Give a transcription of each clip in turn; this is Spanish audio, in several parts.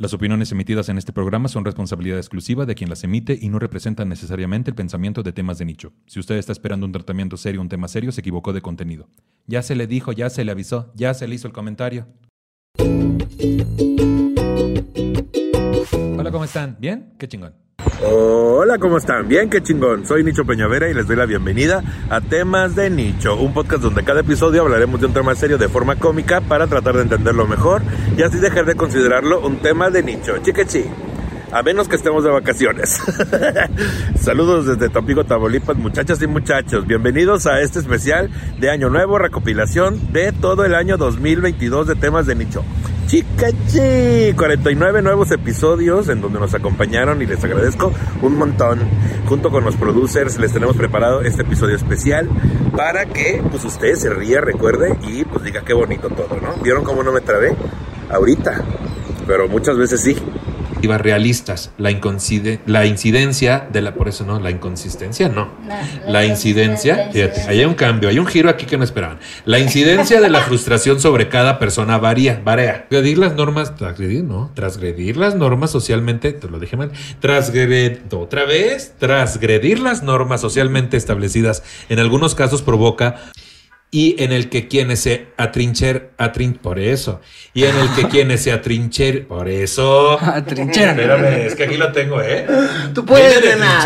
Las opiniones emitidas en este programa son responsabilidad exclusiva de quien las emite y no representan necesariamente el pensamiento de Temas de Nicho. Si usted está esperando un tratamiento serio, un tema serio, se equivocó de contenido. Ya se le dijo, ya se le avisó, ya se le hizo el comentario. Hola, ¿cómo están? ¿Bien? ¿Qué chingón? Hola, ¿cómo están? Bien, qué chingón. Soy Nicho Peñavera y les doy la bienvenida a Temas de Nicho, un podcast donde cada episodio hablaremos de un tema serio de forma cómica para tratar de entenderlo mejor y así dejar de considerarlo un tema de nicho. Chiquechi, a menos que estemos de vacaciones. Saludos desde Tampico, Tamaulipas, muchachas y muchachos. Bienvenidos a este especial de Año Nuevo, recopilación de todo el año 2022 de Temas de Nicho. Chicachi, 49 nuevos episodios en donde nos acompañaron y les agradezco un montón. Junto con los producers les tenemos preparado este episodio especial para que pues usted se ría, recuerde y pues diga qué bonito todo, ¿no? ¿Vieron cómo no me trabé? Ahorita, pero muchas veces sí. Realistas, la incidencia de la, por eso no, la inconsistencia no, la incidencia, fíjate, hay un cambio, hay un giro aquí que no esperaban. La incidencia de la frustración sobre cada persona varía. Transgredir las normas socialmente, te lo dije mal, transgredir las normas socialmente establecidas en algunos casos provoca y en el que quienes se atrincheran. Espérame, es que aquí lo tengo, ¿eh? Tú puedes. Venga.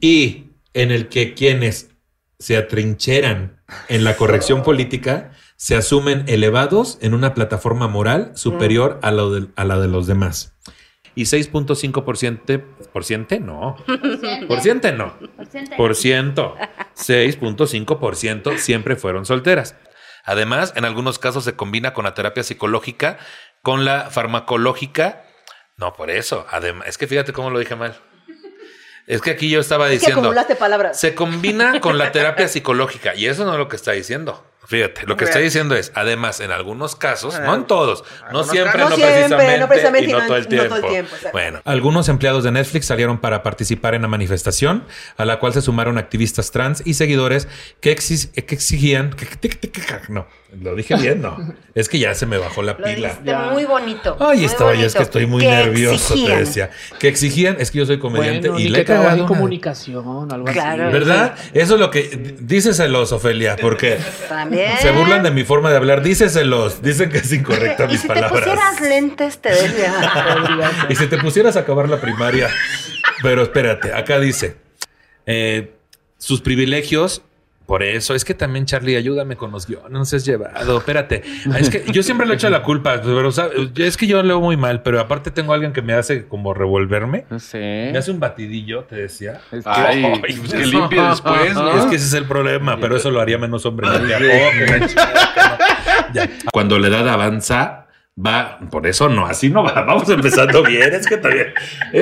Y en el que quienes se atrincheran en la corrección política se asumen elevados en una plataforma moral superior a la de los demás. Y 6.5%, por ciento 6.5% siempre fueron solteras. Además, en algunos casos se combina con la terapia psicológica, con la farmacológica. No, por eso. Además, es que fíjate cómo lo dije mal. Es que aquí yo estaba diciendo. Es que acumulaste palabras. Se combina con la terapia psicológica y eso no es lo que está diciendo. Fíjate, lo que está diciendo es, además, en algunos casos, no en todos, no siempre, no precisamente, y no todo el tiempo. Bueno, algunos empleados de Netflix salieron para participar en la manifestación, a la cual se sumaron activistas trans y seguidores que exigían... No, lo dije bien, no. Es que ya se me bajó la pila. Muy bonito. Ay, es que estoy muy nervioso, te decía. Que exigían, es que yo soy comediante y le he cagado. Comunicación, algo así. ¿Verdad? Eso es lo que... Díceselos, Ofelia, porque... Bien. Se burlan de mi forma de hablar. Díceselos. Dicen que es incorrecta mis palabras. Y si te pusieras lentes, te decía. Y si te pusieras a acabar la primaria. Pero espérate, acá dice. Sus privilegios... Por eso, es que también, Charlie, ayúdame con los guiones, no seas llevado, espérate. Es que yo siempre le echo la culpa, pero ¿sabes? Es que yo leo muy mal, pero aparte tengo a alguien que me hace como revolverme. No sé. Me hace un batidillo, te decía. Es que, ay, pues que limpie después, ¿no? Es que ese es el problema, pero eso lo haría menos hombre. Cuando la edad avanza, va, por eso no, así no va. Vamos empezando bien, es que también.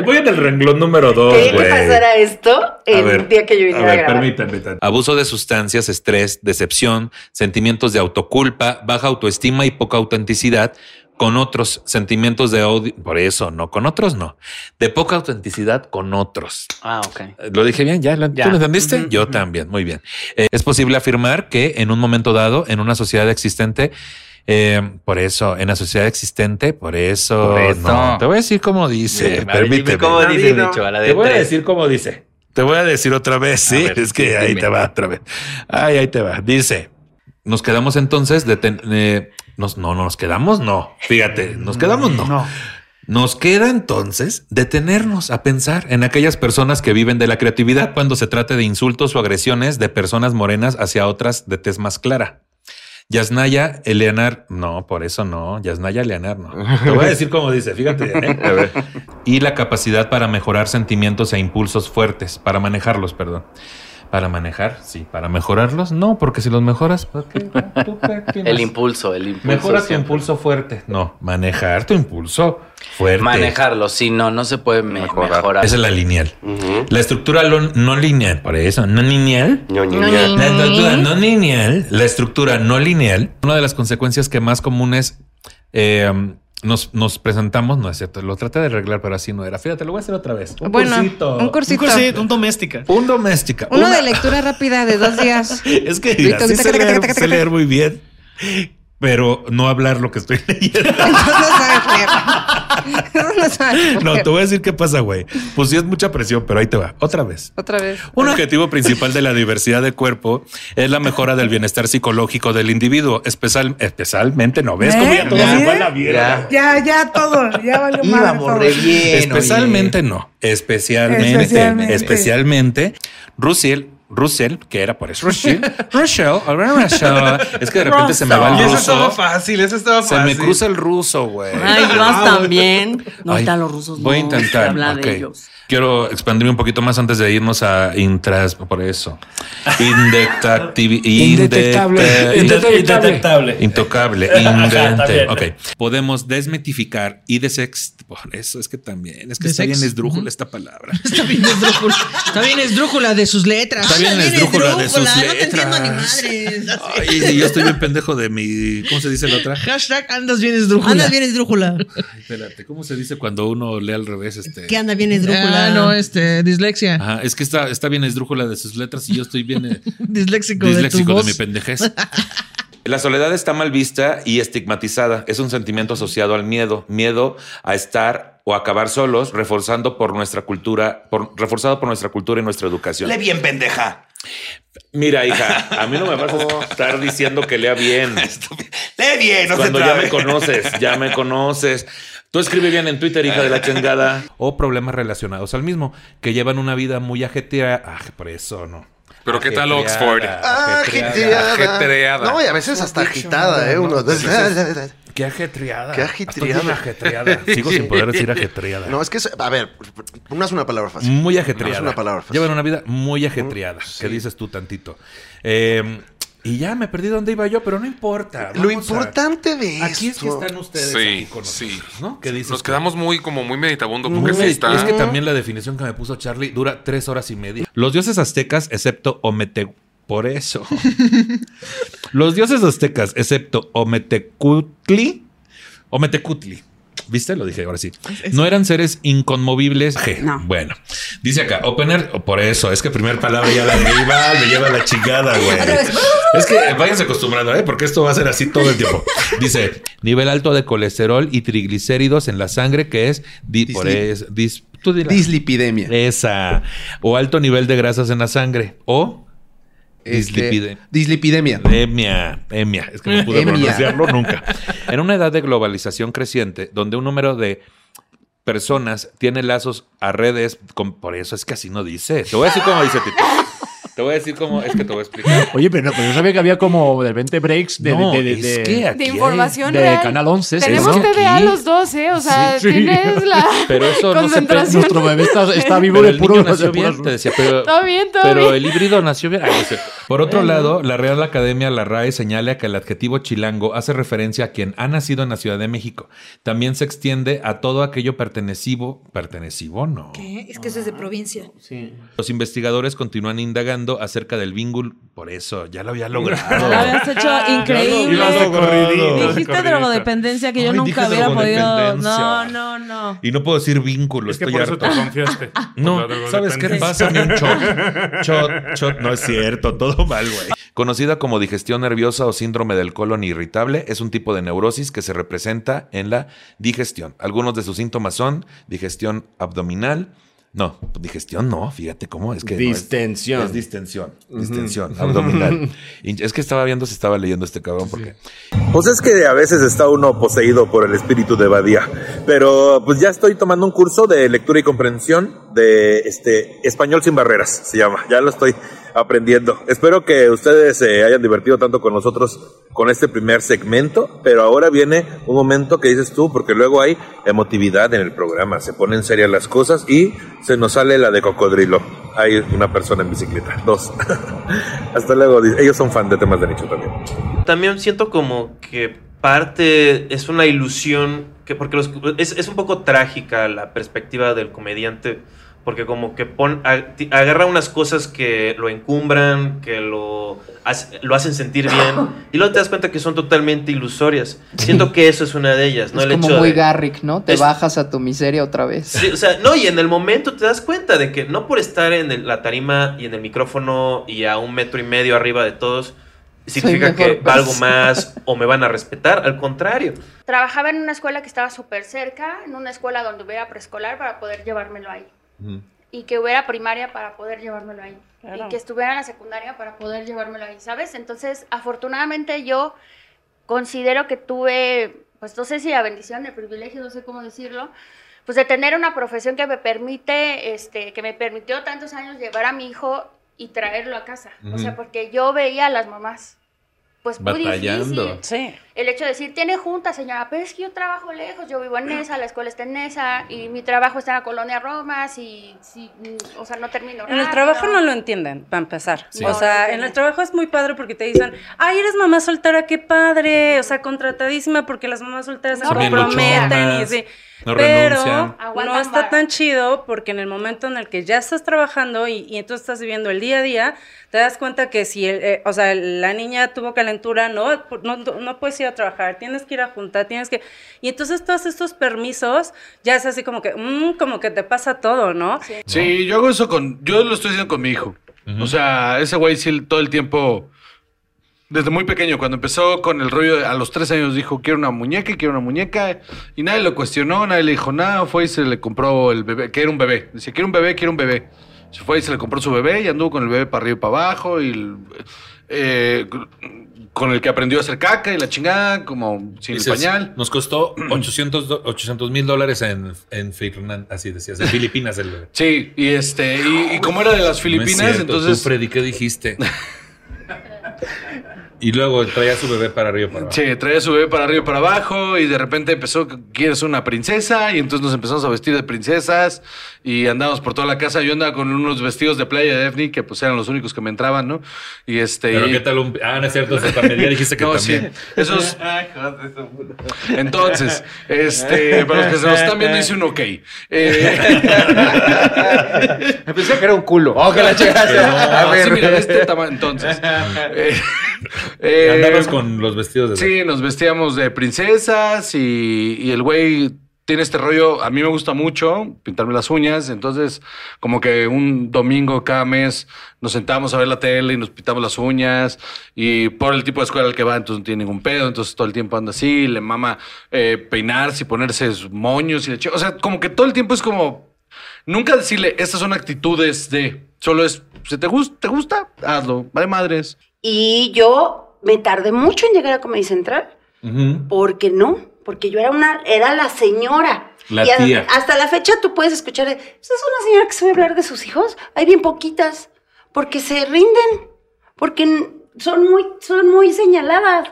Voy en el renglón número 2, güey. ¿Qué pasará esto el día que yo viniera a grabar? Permítanme. Abuso de sustancias, estrés, decepción, sentimientos de autoculpa, baja autoestima y poca autenticidad, con otros sentimientos de odio. Por eso no, con otros no. De poca autenticidad con otros. Ah, ok. ¿Lo dije bien? ¿Ya? ¿Tú lo entendiste? Uh-huh. Yo también, muy bien. Es posible afirmar que en un momento dado, en una sociedad existente, por eso, no. Te voy a decir cómo dice. Permíteme. ¿Cómo dice, Nicho? Te voy a decir cómo dice. Te voy a decir otra vez, ¿sí? Ver, es que dime. Ahí te va otra vez. Ahí te va. Dice, nos quedamos entonces... Nos queda entonces detenernos a pensar en aquellas personas que viven de la creatividad cuando se trate de insultos o agresiones de personas morenas hacia otras de tez más clara. Yasnaya Eleanar no. Te voy a decir cómo dice, fíjate. A ver. Y la capacidad para mejorar sentimientos e impulsos fuertes, para manejarlos, perdón. Para manejar, sí. Para mejorarlos, no, porque si los mejoras... El impulso. Mejora tu impulso fuerte. No, manejar tu impulso fuerte. Manejarlo, sí, no se puede mejorar. Esa es la lineal. Uh-huh. La estructura no lineal, por eso, La estructura no lineal, una de las consecuencias que más comunes... Nos presentamos, no es cierto, lo traté de arreglar, pero así no era. Fíjate, lo voy a hacer otra vez. Un cursito, un doméstica. Uno de lectura rápida de 2 días. Es que mira, sí sé leer muy bien. pero no hablar lo que estoy leyendo. No sabes leer. No, te voy a decir qué pasa, güey. Pues sí es mucha presión, pero ahí te va. Otra vez. Un objetivo principal de la diversidad de cuerpo es la mejora del bienestar psicológico del individuo, especialmente, ¿no ves? Como ya todo se fue a la mierda. Ya valió madre. Íbamos re bien. Especialmente. Russell, que era por eso. Russell. Es que de repente se me va el ruso. Eso estaba fácil. Se me cruza el ruso, güey. Ay, vas también. No, están los rusos. Voy a intentar hablar de ellos. Quiero expandirme un poquito más antes de irnos a intras, por eso. Indetectable. Ok. Podemos desmitificar y por eso es que también. Es que está bien esdrújula esta palabra. Está bien esdrújula de sus letras. No te entiendo ni madres. Ay, yo estoy bien pendejo de mi... ¿Cómo se dice la otra? Hashtag andas bien esdrújula. Ay, espérate. ¿Cómo se dice cuando uno lee al revés? ¿Qué anda bien esdrújula? Dislexia. Ajá, es que está bien esdrújula de sus letras y yo estoy bien disléxico de mi pendejez. La soledad está mal vista y estigmatizada. Es un sentimiento asociado al miedo. Miedo a estar o acabar solos, reforzado por nuestra cultura y nuestra educación. Lee bien, pendeja. Mira, hija, a mí no me vas a estar diciendo que lea bien. Lee bien. Cuando ya me conoces. Tú escribe bien en Twitter, hija de la chingada. O problemas relacionados al mismo, que llevan una vida muy ajetreada. Por eso no. Pero ¿qué tal Oxford? Ajetreada. No, y a veces hasta agitada, ¿eh? Uno. Qué ajetreada. Sigo sin poder decir ajetreada. No, es que, a ver, no es una palabra fácil. Llevan una vida muy ajetreada. Sí. ¿Qué dices tú tantito? Y ya me perdí dónde iba yo, pero no importa. Lo importante de aquí es que están ustedes aquí con nosotros, ¿no? ¿Qué dices? Nos quedamos muy meditabundos porque sí está. Es que también la definición que me puso Charlie dura 3 horas y media. Los dioses aztecas, excepto Ometecutli. ¿Viste? Lo dije, ahora sí. No eran seres inconmovibles. No. Bueno, dice acá, por eso, es que primera palabra ya la deriva, me lleva la chingada, güey. Es que váyanse acostumbrando, porque esto va a ser así todo el tiempo. Dice, nivel alto de colesterol y triglicéridos en la sangre, que es dislipidemia. Esa. O alto nivel de grasas en la sangre. O... Dislipidemia. Es que no pude pronunciarlo nunca. En una edad de globalización creciente, donde un número de personas tiene lazos a redes, por eso es que así no dice. Te voy a decir cómo dice Tito. Es que te voy a explicar. Oye, pero yo sabía que había como de 20 breaks de información de Canal 11. Tenemos TDA los dos, ¿eh? O sea, tienes la concentración. Nuestro bebé está vivo de puro. Todo bien. Pero el híbrido nació bien. Por otro lado, la Real Academia, la RAE, señala que el adjetivo chilango hace referencia a quien ha nacido en la Ciudad de México. También se extiende a todo aquello pertenecivo, ¿no? ¿Qué? Es que eso es de provincia. Sí. Los investigadores continúan indagando acerca del vínculo, por eso ya lo había logrado. Lo habías hecho increíble. Dijiste drogodependencia que yo nunca hubiera podido. No. Y no puedo decir vínculo. Es que por eso te confiaste. No, ¿sabes qué pasa? Un shot. No es cierto, todo mal, güey. Conocida como digestión nerviosa o síndrome del colon irritable, es un tipo de neurosis que se representa en la digestión. Algunos de sus síntomas son digestión abdominal. No, digestión no, fíjate cómo es que... Distensión. No es distensión, abdominal. Y es que estaba leyendo este cabrón porque... Pues es que a veces está uno poseído por el espíritu de Badía, pero pues ya estoy tomando un curso de lectura y comprensión de Español sin barreras, se llama, ya lo estoy aprendiendo. Espero que ustedes se hayan divertido tanto con nosotros con este primer segmento, pero ahora viene un momento que dices tú, porque luego hay emotividad en el programa, se ponen serias las cosas y se nos sale la de cocodrilo. Hay una persona en bicicleta, 2. Hasta luego. Ellos son fan de Temas de Nicho también. También siento como que parte es una ilusión, que porque es un poco trágica la perspectiva del comediante, porque como que agarra unas cosas que lo encumbran, que lo hacen sentir bien, y luego te das cuenta que son totalmente ilusorias. Siento que eso es una de ellas, ¿no? Es como muy Garrick, ¿no? Te bajas a tu miseria otra vez. Sí, o sea, no, y en el momento te das cuenta de que no por estar en la tarima y en el micrófono y a 1.5 metros arriba de todos, significa que valgo más o me van a respetar, al contrario. Trabajaba en una escuela que estaba súper cerca, en una escuela donde hubiera preescolar para poder llevármelo ahí. Y que hubiera primaria para poder llevármelo ahí. Claro. Y que estuviera en la secundaria para poder llevármelo ahí, ¿sabes? Entonces, afortunadamente yo considero que tuve, pues no sé si la bendición, el privilegio, no sé cómo decirlo, pues de tener una profesión que me permite, que me permitió tantos años llevar a mi hijo y traerlo a casa. O sea, porque yo veía a las mamás, pues muy difícil. Sí. El hecho de decir, tiene junta, señora, pero es que yo trabajo lejos, yo vivo en Nesa, la escuela está en Nesa, y mi trabajo está en la Colonia Roma, o sea, no termino rápido. En el trabajo no lo entienden, para empezar. Sí. O sea, en el trabajo es muy padre porque te dicen, ay, eres mamá soltera, qué padre, o sea, contratadísima porque las mamás solteras se comprometen y sí. No renuncian. Pero no está tan chido porque en el momento en el que ya estás trabajando y entonces estás viviendo el día a día, te das cuenta que si, o sea, la niña tuvo calentura, no puedes ir a trabajar, tienes que ir a juntar, tienes que... Y entonces todos estos permisos ya es así como que te pasa todo, ¿no? Sí, sí, yo hago eso yo lo estoy haciendo con mi hijo. O sea, ese güey sí todo el tiempo... Desde muy pequeño, cuando empezó con el rollo, a los 3 años dijo, quiero una muñeca, y nadie lo cuestionó, nadie le dijo nada, fue y se le compró el bebé, que era un bebé, decía, quiero un bebé, se fue y se le compró su bebé, y anduvo con el bebé para arriba y para abajo, y con el que aprendió a hacer caca y la chingada, como sin el pañal. Nos costó $800,000 en Filipinas, así decías, en Filipinas el bebé. Sí, y y como era de las Filipinas, no es cierto, entonces... Tú, Freddy, ¿qué dijiste? Y luego traía su bebé para arriba y para abajo. Sí, traía su bebé para arriba y para abajo. Y de repente empezó, ¿quieres una princesa? Y entonces nos empezamos a vestir de princesas. Y andábamos por toda la casa. Yo andaba con unos vestidos de playa de Efni, que pues eran los únicos que me entraban, ¿no? Y Pero ¿qué tal un...? Ah, no es cierto. También dijiste que no, también. Sí. Esos... Entonces, para los que se nos están viendo, hice un ok. Pensé que era un culo. Oh, que la llegaste. No, a ver. Sí, mira, este tamaño. Entonces... andamos con los vestidos de... Sí, nos vestíamos de princesas y el güey tiene este rollo. A mí me gusta mucho pintarme las uñas. Entonces, como que un domingo cada mes nos sentamos a ver la tele y nos pintamos las uñas. Y por el tipo de escuela al que va, entonces no tiene ningún pedo. Entonces todo el tiempo anda así, le mama peinarse y ponerse moños. O sea, como que todo el tiempo es como... Nunca decirle, estas son actitudes de... Solo es, si te gusta, hazlo, vale madres. Y yo me tardé mucho en llegar a Comedy Central, porque porque yo era la señora. La tía. Hasta la fecha tú puedes escuchar, es una señora que sabe hablar de sus hijos, hay bien poquitas, porque se rinden, porque son muy señaladas.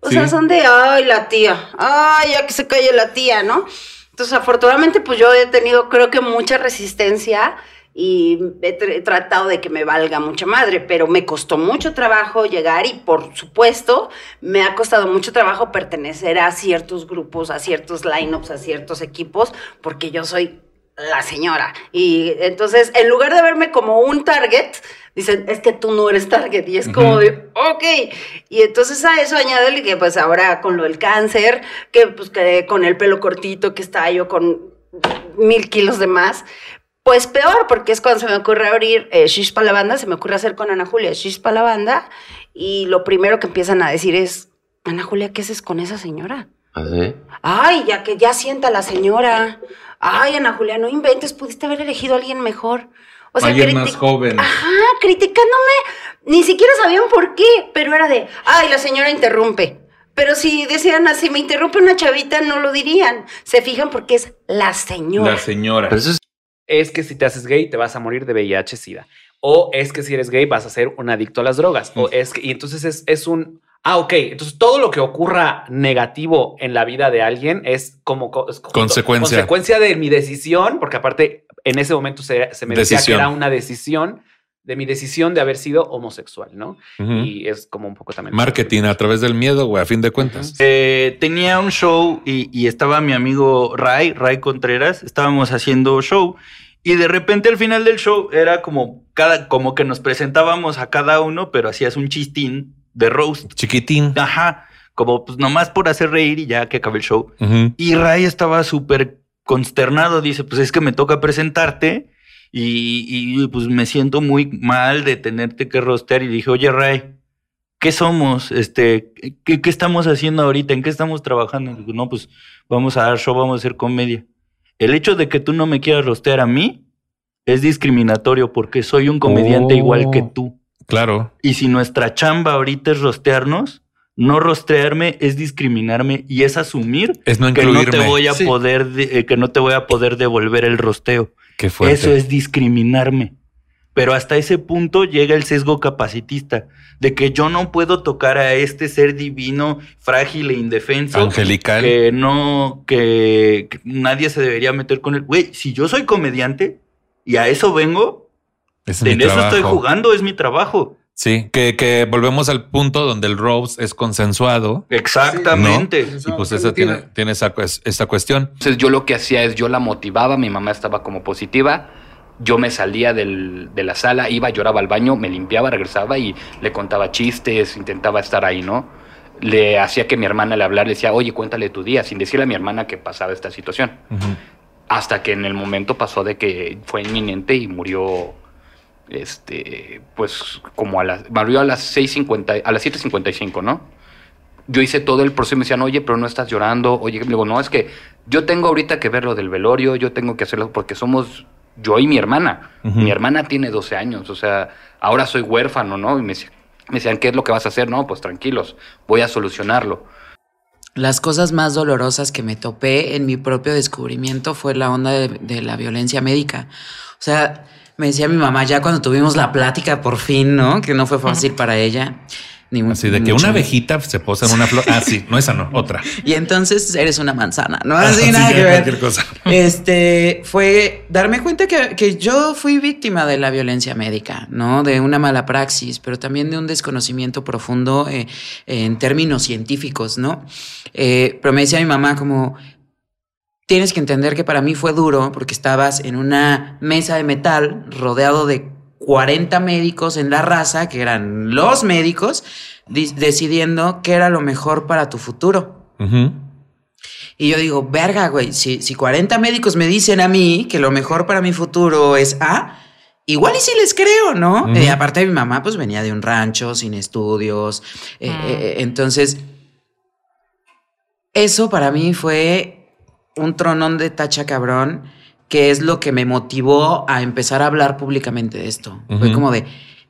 O sea, son de, ay, la tía, ay, ya que se calle la tía, ¿no? Entonces, afortunadamente, pues yo he tenido, creo que mucha resistencia, y he tratado de que me valga mucha madre, pero me costó mucho trabajo llegar y, por supuesto, me ha costado mucho trabajo pertenecer a ciertos grupos, a ciertos lineups, a ciertos equipos, porque yo soy la señora. Y entonces, en lugar de verme como un target, dicen, es que tú no eres target. Y es como de, ok. Y entonces a eso añádele que, pues, ahora con lo del cáncer, que pues quedé con el pelo cortito, que estaba yo con 1000 kilos de más. Pues peor, porque es cuando se me ocurre abrir Shish pa' la Banda, se me ocurre hacer con Ana Julia Shish pa' la Banda, y lo primero que empiezan a decir es, Ana Julia, ¿qué haces con esa señora? ¿Así? Ay, ya que ya sienta la señora. Ay, Ana Julia, no inventes, pudiste haber elegido a alguien mejor. O sea, alguien más joven. Ajá, criticándome, ni siquiera sabían por qué, pero era de, ay, la señora interrumpe. Pero si decían así, me interrumpe una chavita, no lo dirían. Se fijan porque es la señora. La señora. Pero eso es que si te haces gay te vas a morir de VIH, SIDA. O es que si eres gay vas a ser un adicto a las drogas. O es que, y entonces es un... Ah, ok. Entonces todo lo que ocurra negativo en la vida de alguien es como... Consecuencia de mi decisión, porque aparte en ese momento se me decía que era una decisión, de mi decisión de haber sido homosexual, ¿no? Y es como un poco también... Marketing a través del miedo, güey, a fin de cuentas. Tenía un show y estaba mi amigo Ray Contreras, estábamos haciendo show y de repente al final del show era como que nos presentábamos a cada uno, pero hacías un chistín de roast. Chiquitín. Ajá, como pues nomás por hacer reír y ya que acabe el show. Y Ray estaba súper consternado, dice, pues es que me toca presentarte... Y pues me siento muy mal de tenerte que rostear. Y dije, oye, Ray, ¿qué somos? ¿Qué estamos haciendo ahorita? ¿En qué estamos trabajando? Digo, no, pues vamos a dar show, vamos a hacer comedia. El hecho de que tú no me quieras rostear a mí es discriminatorio porque soy un comediante igual que tú. Claro. Y si nuestra chamba ahorita es rostearnos, no rostrearme es discriminarme y es asumir que no te voy a poder devolver el rosteo. Qué fuerte. Eso es discriminarme. Pero hasta ese punto llega el sesgo capacitista de que yo no puedo tocar a este ser divino, frágil e indefenso. Angelical. Que nadie se debería meter con él. Güey, si yo soy comediante y a eso vengo, estoy jugando, es mi trabajo. Sí, que volvemos al punto donde el roast es consensuado. Exactamente. ¿No? Y pues esa tiene esa cuestión. Entonces yo lo que hacía es, yo la motivaba, mi mamá estaba como positiva, yo me salía de la sala, iba, lloraba al baño, me limpiaba, regresaba y le contaba chistes, intentaba estar ahí, ¿no? Le hacía que mi hermana le hablara, le decía, oye, cuéntale tu día, sin decirle a mi hermana que pasaba esta situación. Uh-huh. Hasta que en el momento pasó de que fue inminente y murió... pues como murió a las 6:50, a las 7:55, ¿no? Yo hice todo el proceso y me decían, oye, pero no estás llorando. Oye, le digo, no, es que yo tengo ahorita que ver lo del velorio, yo tengo que hacerlo porque somos yo y mi hermana. Uh-huh. Mi hermana tiene 12 años, o sea, ahora soy huérfano, ¿no? Y me decían, ¿qué es lo que vas a hacer? No, pues tranquilos, voy a solucionarlo. Las cosas más dolorosas que me topé en mi propio descubrimiento fue la onda de la violencia médica. O sea... Me decía mi mamá ya cuando tuvimos la plática por fin, ¿no? Que no fue fácil para ella. Así de que una abejita se posa en una flor. Ah, sí, no, esa no, otra. Y entonces eres una manzana, ¿no? Así nada que ver. Cosa. Fue darme cuenta que yo fui víctima de la violencia médica, ¿no? De una mala praxis, pero también de un desconocimiento profundo en términos científicos, ¿no? Pero me decía mi mamá como... Tienes que entender que para mí fue duro porque estabas en una mesa de metal rodeado de 40 médicos en la raza, que eran los médicos, decidiendo qué era lo mejor para tu futuro. Uh-huh. Y yo digo, verga, güey, si 40 médicos me dicen a mí que lo mejor para mi futuro es A, igual y si les creo, ¿no? Uh-huh. Aparte mi mamá pues venía de un rancho sin estudios. Uh-huh. Entonces, eso para mí fue... un tronón de tacha cabrón, que es lo que me motivó a empezar a hablar públicamente de esto. Uh-huh. Fue como de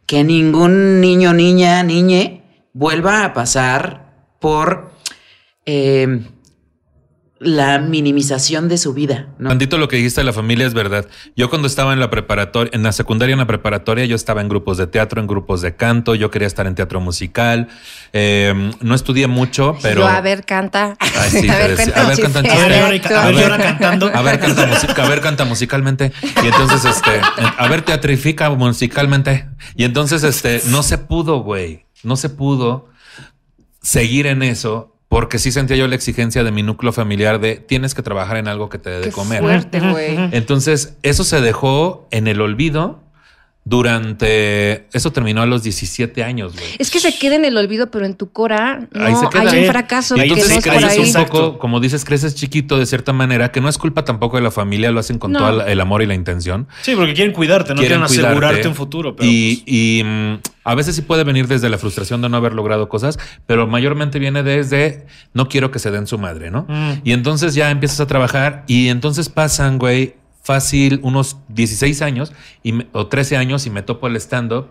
que ningún niño, niña, niñe vuelva a pasar por la minimización de su vida, ¿no? Tantito lo que dijiste de la familia es verdad. Yo cuando estaba en la preparatoria, en la secundaria, en la preparatoria, yo estaba en grupos de teatro, en grupos de canto, yo quería estar en teatro musical. No estudié mucho, pero... Yo, a ver, canta. Ay, sí, a ver, canta musicalmente. Y entonces, a ver, teatrifica musicalmente. Y entonces, no se pudo, güey. No se pudo seguir en eso. Porque sí sentía yo la exigencia de mi núcleo familiar de tienes que trabajar en algo que te dé de comer. Fuerte, güey. Entonces, eso se dejó en el olvido durante... Eso terminó a los 17 años, güey. Es que se queda en el olvido, pero en tu cora no, ahí se queda, hay un fracaso. Y entonces no creces un poco, como dices, creces chiquito de cierta manera, que no es culpa tampoco de la familia, lo hacen con todo el amor y la intención. Sí, porque quieren cuidarte, no quieren asegurarte un futuro. Pero a veces sí puede venir desde la frustración de no haber logrado cosas, pero mayormente viene desde no quiero que se den su madre, ¿no? Mm. Y entonces ya empiezas a trabajar y entonces pasan, güey, fácil unos 16 años o 13 años y me topo el stand-up,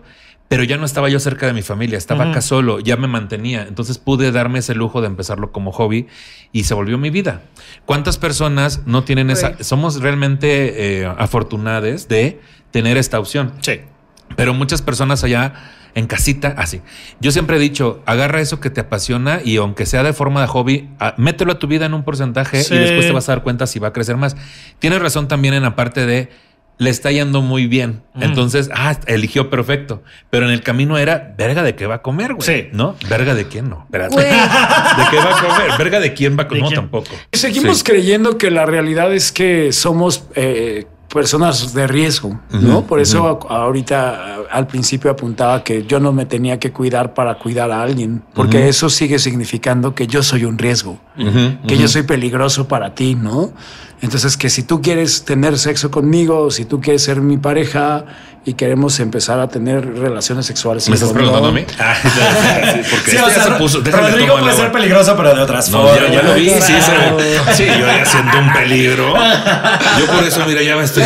pero ya no estaba yo cerca de mi familia, estaba acá solo, ya me mantenía. Entonces pude darme ese lujo de empezarlo como hobby y se volvió mi vida. ¿Cuántas personas no tienen esa? Somos realmente afortunadas de tener esta opción. Sí. Pero muchas personas allá... en casita, así. Yo siempre he dicho, agarra eso que te apasiona y aunque sea de forma de hobby, mételo a tu vida en un porcentaje y después te vas a dar cuenta si va a crecer más. Tienes razón también en la parte de le está yendo muy bien. Entonces, eligió perfecto. Pero en el camino era, verga de qué va a comer, güey. Sí. ¿No? Verga de quién no. Espérate. ¿De qué va a comer? Verga de quién va a comer. No, tampoco. Seguimos creyendo que la realidad es que somos... personas de riesgo, ¿no? Por eso ahorita al principio apuntaba que yo no me tenía que cuidar para cuidar a alguien, porque eso sigue significando que yo soy un riesgo, que yo soy peligroso para ti, ¿no? Entonces, que si tú quieres tener sexo conmigo, si tú quieres ser mi pareja, y queremos empezar a tener relaciones sexuales. ¿Me estás preguntando a mí? Sí, o sea, Rodrigo puede ser peligroso, pero de otras formas. Ya lo vi, sí, yo ya siento un peligro. Yo por eso, mira, ya me estoy...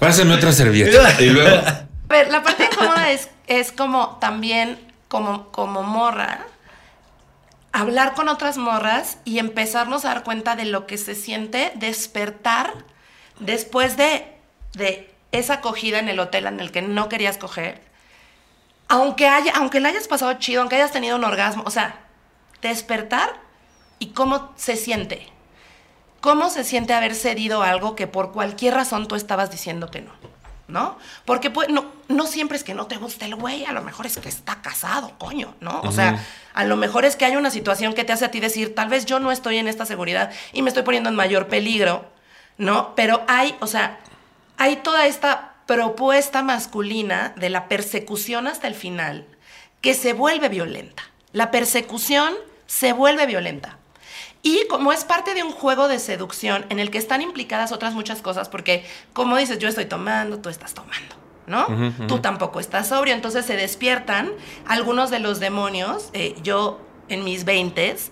Pásenme otra servilleta. Y luego... A ver, la parte incómoda es como también, como morra, hablar con otras morras y empezarnos a dar cuenta de lo que se siente despertar después de esa acogida en el hotel en el que no querías coger, aunque la hayas pasado chido, aunque hayas tenido un orgasmo, o sea, despertar y cómo se siente haber cedido algo que por cualquier razón tú estabas diciendo que no, ¿no? Porque pues, no siempre es que no te guste el güey, a lo mejor es que está casado, coño, ¿no? O sea, a lo mejor es que hay una situación que te hace a ti decir, tal vez yo no estoy en esta seguridad y me estoy poniendo en mayor peligro, ¿no? Pero hay toda esta propuesta masculina de la persecución hasta el final que se vuelve violenta. La persecución se vuelve violenta. Y como es parte de un juego de seducción en el que están implicadas otras muchas cosas, porque como dices, yo estoy tomando, tú estás tomando, ¿no? Uh-huh, uh-huh. Tú tampoco estás sobrio, entonces se despiertan algunos de los demonios. Yo en mis 20s,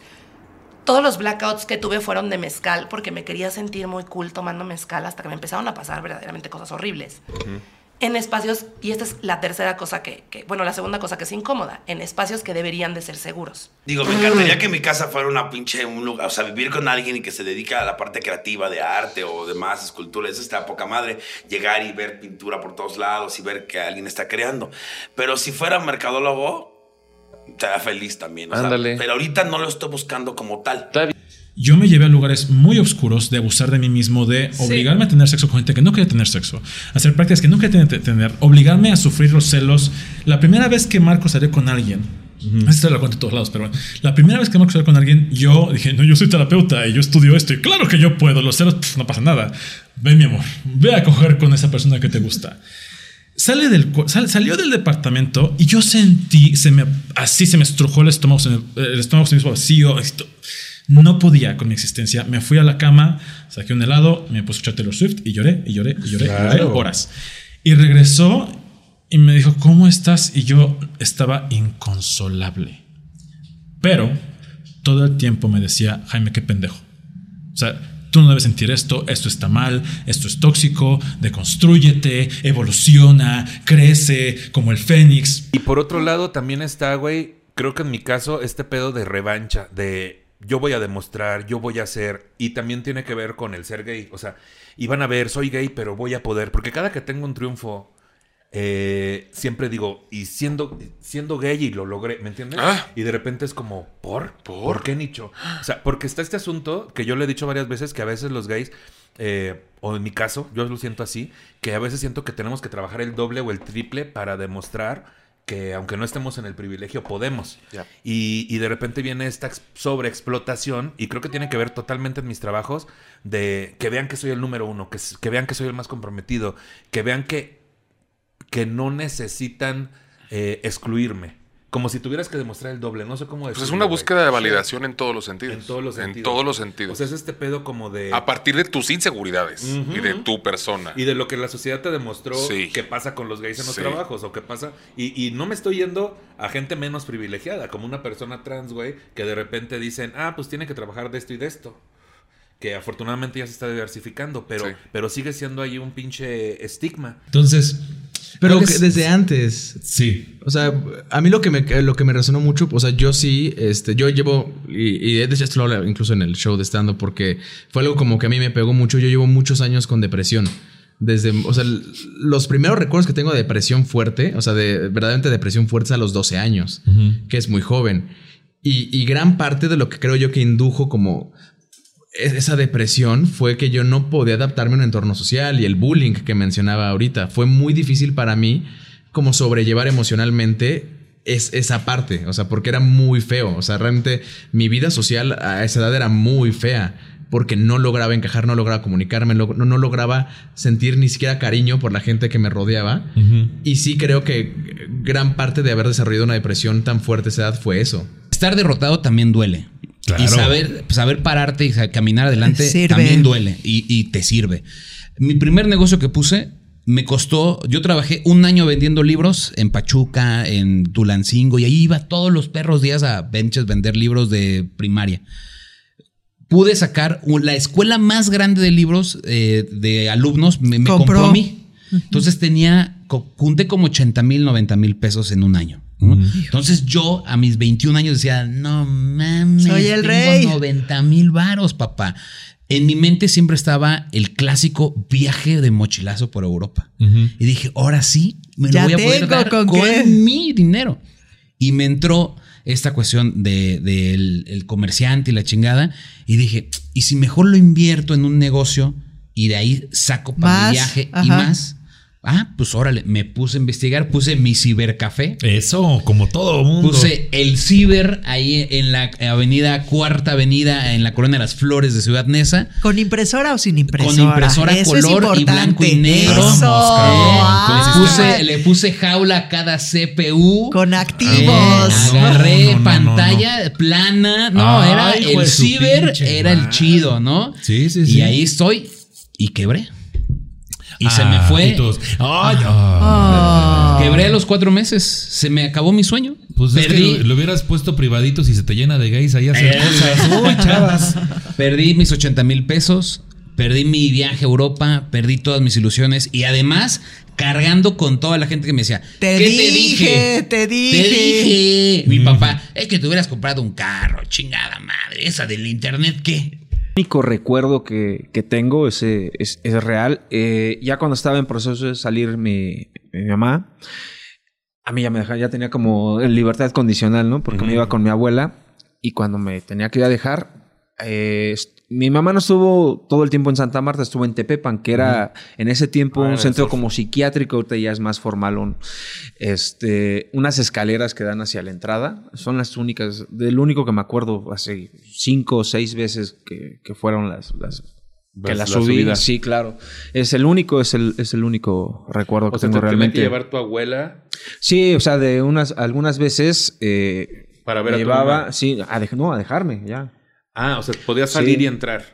todos los blackouts que tuve fueron de mezcal, porque me quería sentir muy cool tomando mezcal hasta que me empezaron a pasar verdaderamente cosas horribles. Uh-huh. En espacios, y esta es la tercera cosa la segunda cosa que es incómoda, en espacios que deberían de ser seguros. Digo, me encantaría que mi casa fuera un lugar, o sea, vivir con alguien y que se dedica a la parte creativa de arte o demás, escultura, eso está poca madre, llegar y ver pintura por todos lados y ver que alguien está creando. Pero si fuera mercadólogo, estaría feliz también. Ándale. Pero ahorita no lo estoy buscando como tal. Yo me llevé a lugares muy oscuros de abusar de mí mismo, de obligarme a tener sexo con gente que no quería tener sexo, hacer prácticas que no quería tener, obligarme a sufrir los celos. La primera vez que Marco salió con alguien, esto lo cuento en todos lados, pero bueno, la primera vez que Marco salió con alguien, yo dije, no, yo soy terapeuta y yo estudio esto y claro que yo puedo, los celos, no pasa nada. Ve, mi amor, ve a coger con esa persona que te gusta. Salió del departamento y yo sentí, se me estrujó el estómago, se me hizo vacío. No podía con mi existencia. Me fui a la cama, saqué un helado, me puse a escuchar Taylor Swift y lloré, claro. Lloré horas. Y regresó y me dijo, ¿cómo estás? Y yo estaba inconsolable. Pero todo el tiempo me decía, Jaime, qué pendejo. O sea, tú no debes sentir esto, esto está mal, esto es tóxico, deconstrúyete, evoluciona, crece como el fénix. Y por otro lado también está, güey, creo que en mi caso, este pedo de revancha, de... yo voy a demostrar, yo voy a hacer. Y también tiene que ver con el ser gay. O sea, y van a ver, soy gay, pero voy a poder. Porque cada que tengo un triunfo, siempre digo, y siendo gay y lo logré, ¿me entiendes? Ah. Y de repente es como, ¿Por qué Nicho? O sea, porque está este asunto que yo le he dicho varias veces, que a veces los gays, o en mi caso, yo lo siento así, que a veces siento que tenemos que trabajar el doble o el triple para demostrar que aunque no estemos en el privilegio, podemos. Yeah. Y de repente viene esta sobreexplotación, y creo que tiene que ver totalmente en mis trabajos, de que vean que soy el número uno, que vean que soy el más comprometido, que vean que no necesitan excluirme. Como si tuvieras que demostrar el doble, no sé cómo decirlo. Pues es una búsqueda de validación en todos los sentidos. En todos los sentidos. O sea, es este pedo como de... a partir de tus inseguridades y de tu persona. Y de lo que la sociedad te demostró que pasa con los gays en los trabajos o que pasa... Y no me estoy yendo a gente menos privilegiada, como una persona trans, güey, que de repente dicen, pues tiene que trabajar de esto y de esto. Que afortunadamente ya se está diversificando, pero sigue siendo ahí un pinche estigma. Entonces... pero que desde antes. Sí. O sea, a mí lo que me resonó mucho, o sea, yo sí, yo llevo, y esto lo hablo incluso en el show de stand-up, porque fue algo como que a mí me pegó mucho. Yo llevo muchos años con depresión. Los primeros recuerdos que tengo de depresión fuerte, o sea, verdaderamente depresión fuerte es a los 12 años, que es muy joven. Y gran parte de lo que creo yo que indujo como... esa depresión fue que yo no podía adaptarme a un entorno social y el bullying que mencionaba ahorita. Fue muy difícil para mí como sobrellevar emocionalmente esa parte, o sea, porque era muy feo. O sea, realmente mi vida social a esa edad era muy fea porque no lograba encajar, no lograba comunicarme, no lograba sentir ni siquiera cariño por la gente que me rodeaba. Uh-huh. Y sí creo que gran parte de haber desarrollado una depresión tan fuerte a esa edad fue eso. Estar derrotado también duele. Claro. Y saber pararte y caminar adelante también duele y te sirve. Mi primer negocio que puse me costó, yo trabajé un año vendiendo libros en Pachuca, en Tulancingo, y ahí iba todos los perros días a benches vender libros de primaria. Pude sacar la escuela más grande de libros de alumnos, me compró a mí. Entonces junté como 80,000, 90,000 pesos en un año. Entonces yo a mis 21 años decía, no mames, soy el rey. 90,000 varos, papá. En mi mente siempre estaba el clásico viaje de mochilazo por Europa. Y dije, ahora sí, me lo voy a poder dar con mi dinero. Y me entró esta cuestión del comerciante y la chingada. Y dije, ¿y si mejor lo invierto en un negocio y de ahí saco para mi viaje y más? Ah, pues órale, me puse a investigar, puse mi cibercafé. Eso, como todo mundo. Puse el ciber ahí en la avenida, Cuarta Avenida, en la Colonia de las Flores de Ciudad Nesa. ¿Con impresora o sin impresora? Con impresora a color y blanco y negro. Le puse jaula a cada CPU. Con activos. Agarré pantalla plana. No, era el ciber, era el chido, ¿no? Sí, sí, sí. Y ahí estoy y quebré. Y se me fue. Quebré a los 4 meses. Se me acabó mi sueño. Pues perdí. Es que lo hubieras puesto privadito si se te llena de gays ahí a hacer cosas. Chavas. Perdí mis 80,000 pesos. Perdí mi viaje a Europa. Perdí todas mis ilusiones. Y además, cargando con toda la gente que me decía, ¿Qué te dije? Mi papá, es que te hubieras comprado un carro. Chingada madre. Esa del internet, ¿qué? El único recuerdo que tengo es real. Ya cuando estaba en proceso de salir mi mamá, a mí ya me dejaba, ya tenía como libertad condicional, ¿no? Porque me iba con mi abuela y cuando me tenía que ir a dejar, mi mamá no estuvo todo el tiempo en Santa Marta, estuvo en Tepepan, que era en ese tiempo un centro como psiquiátrico, ahorita ya es más formalón. Unas escaleras que dan hacia la entrada, son las únicas, del único que me acuerdo hace 5 o 6 veces que fueron las subidas. Sí, claro. Es el único recuerdo que tengo realmente. ¿Te tenía que llevar tu abuela? Sí, o sea, algunas veces para ver a tu mamá. Sí, a dejarme ya. Ah, o sea, podías salir y entrar.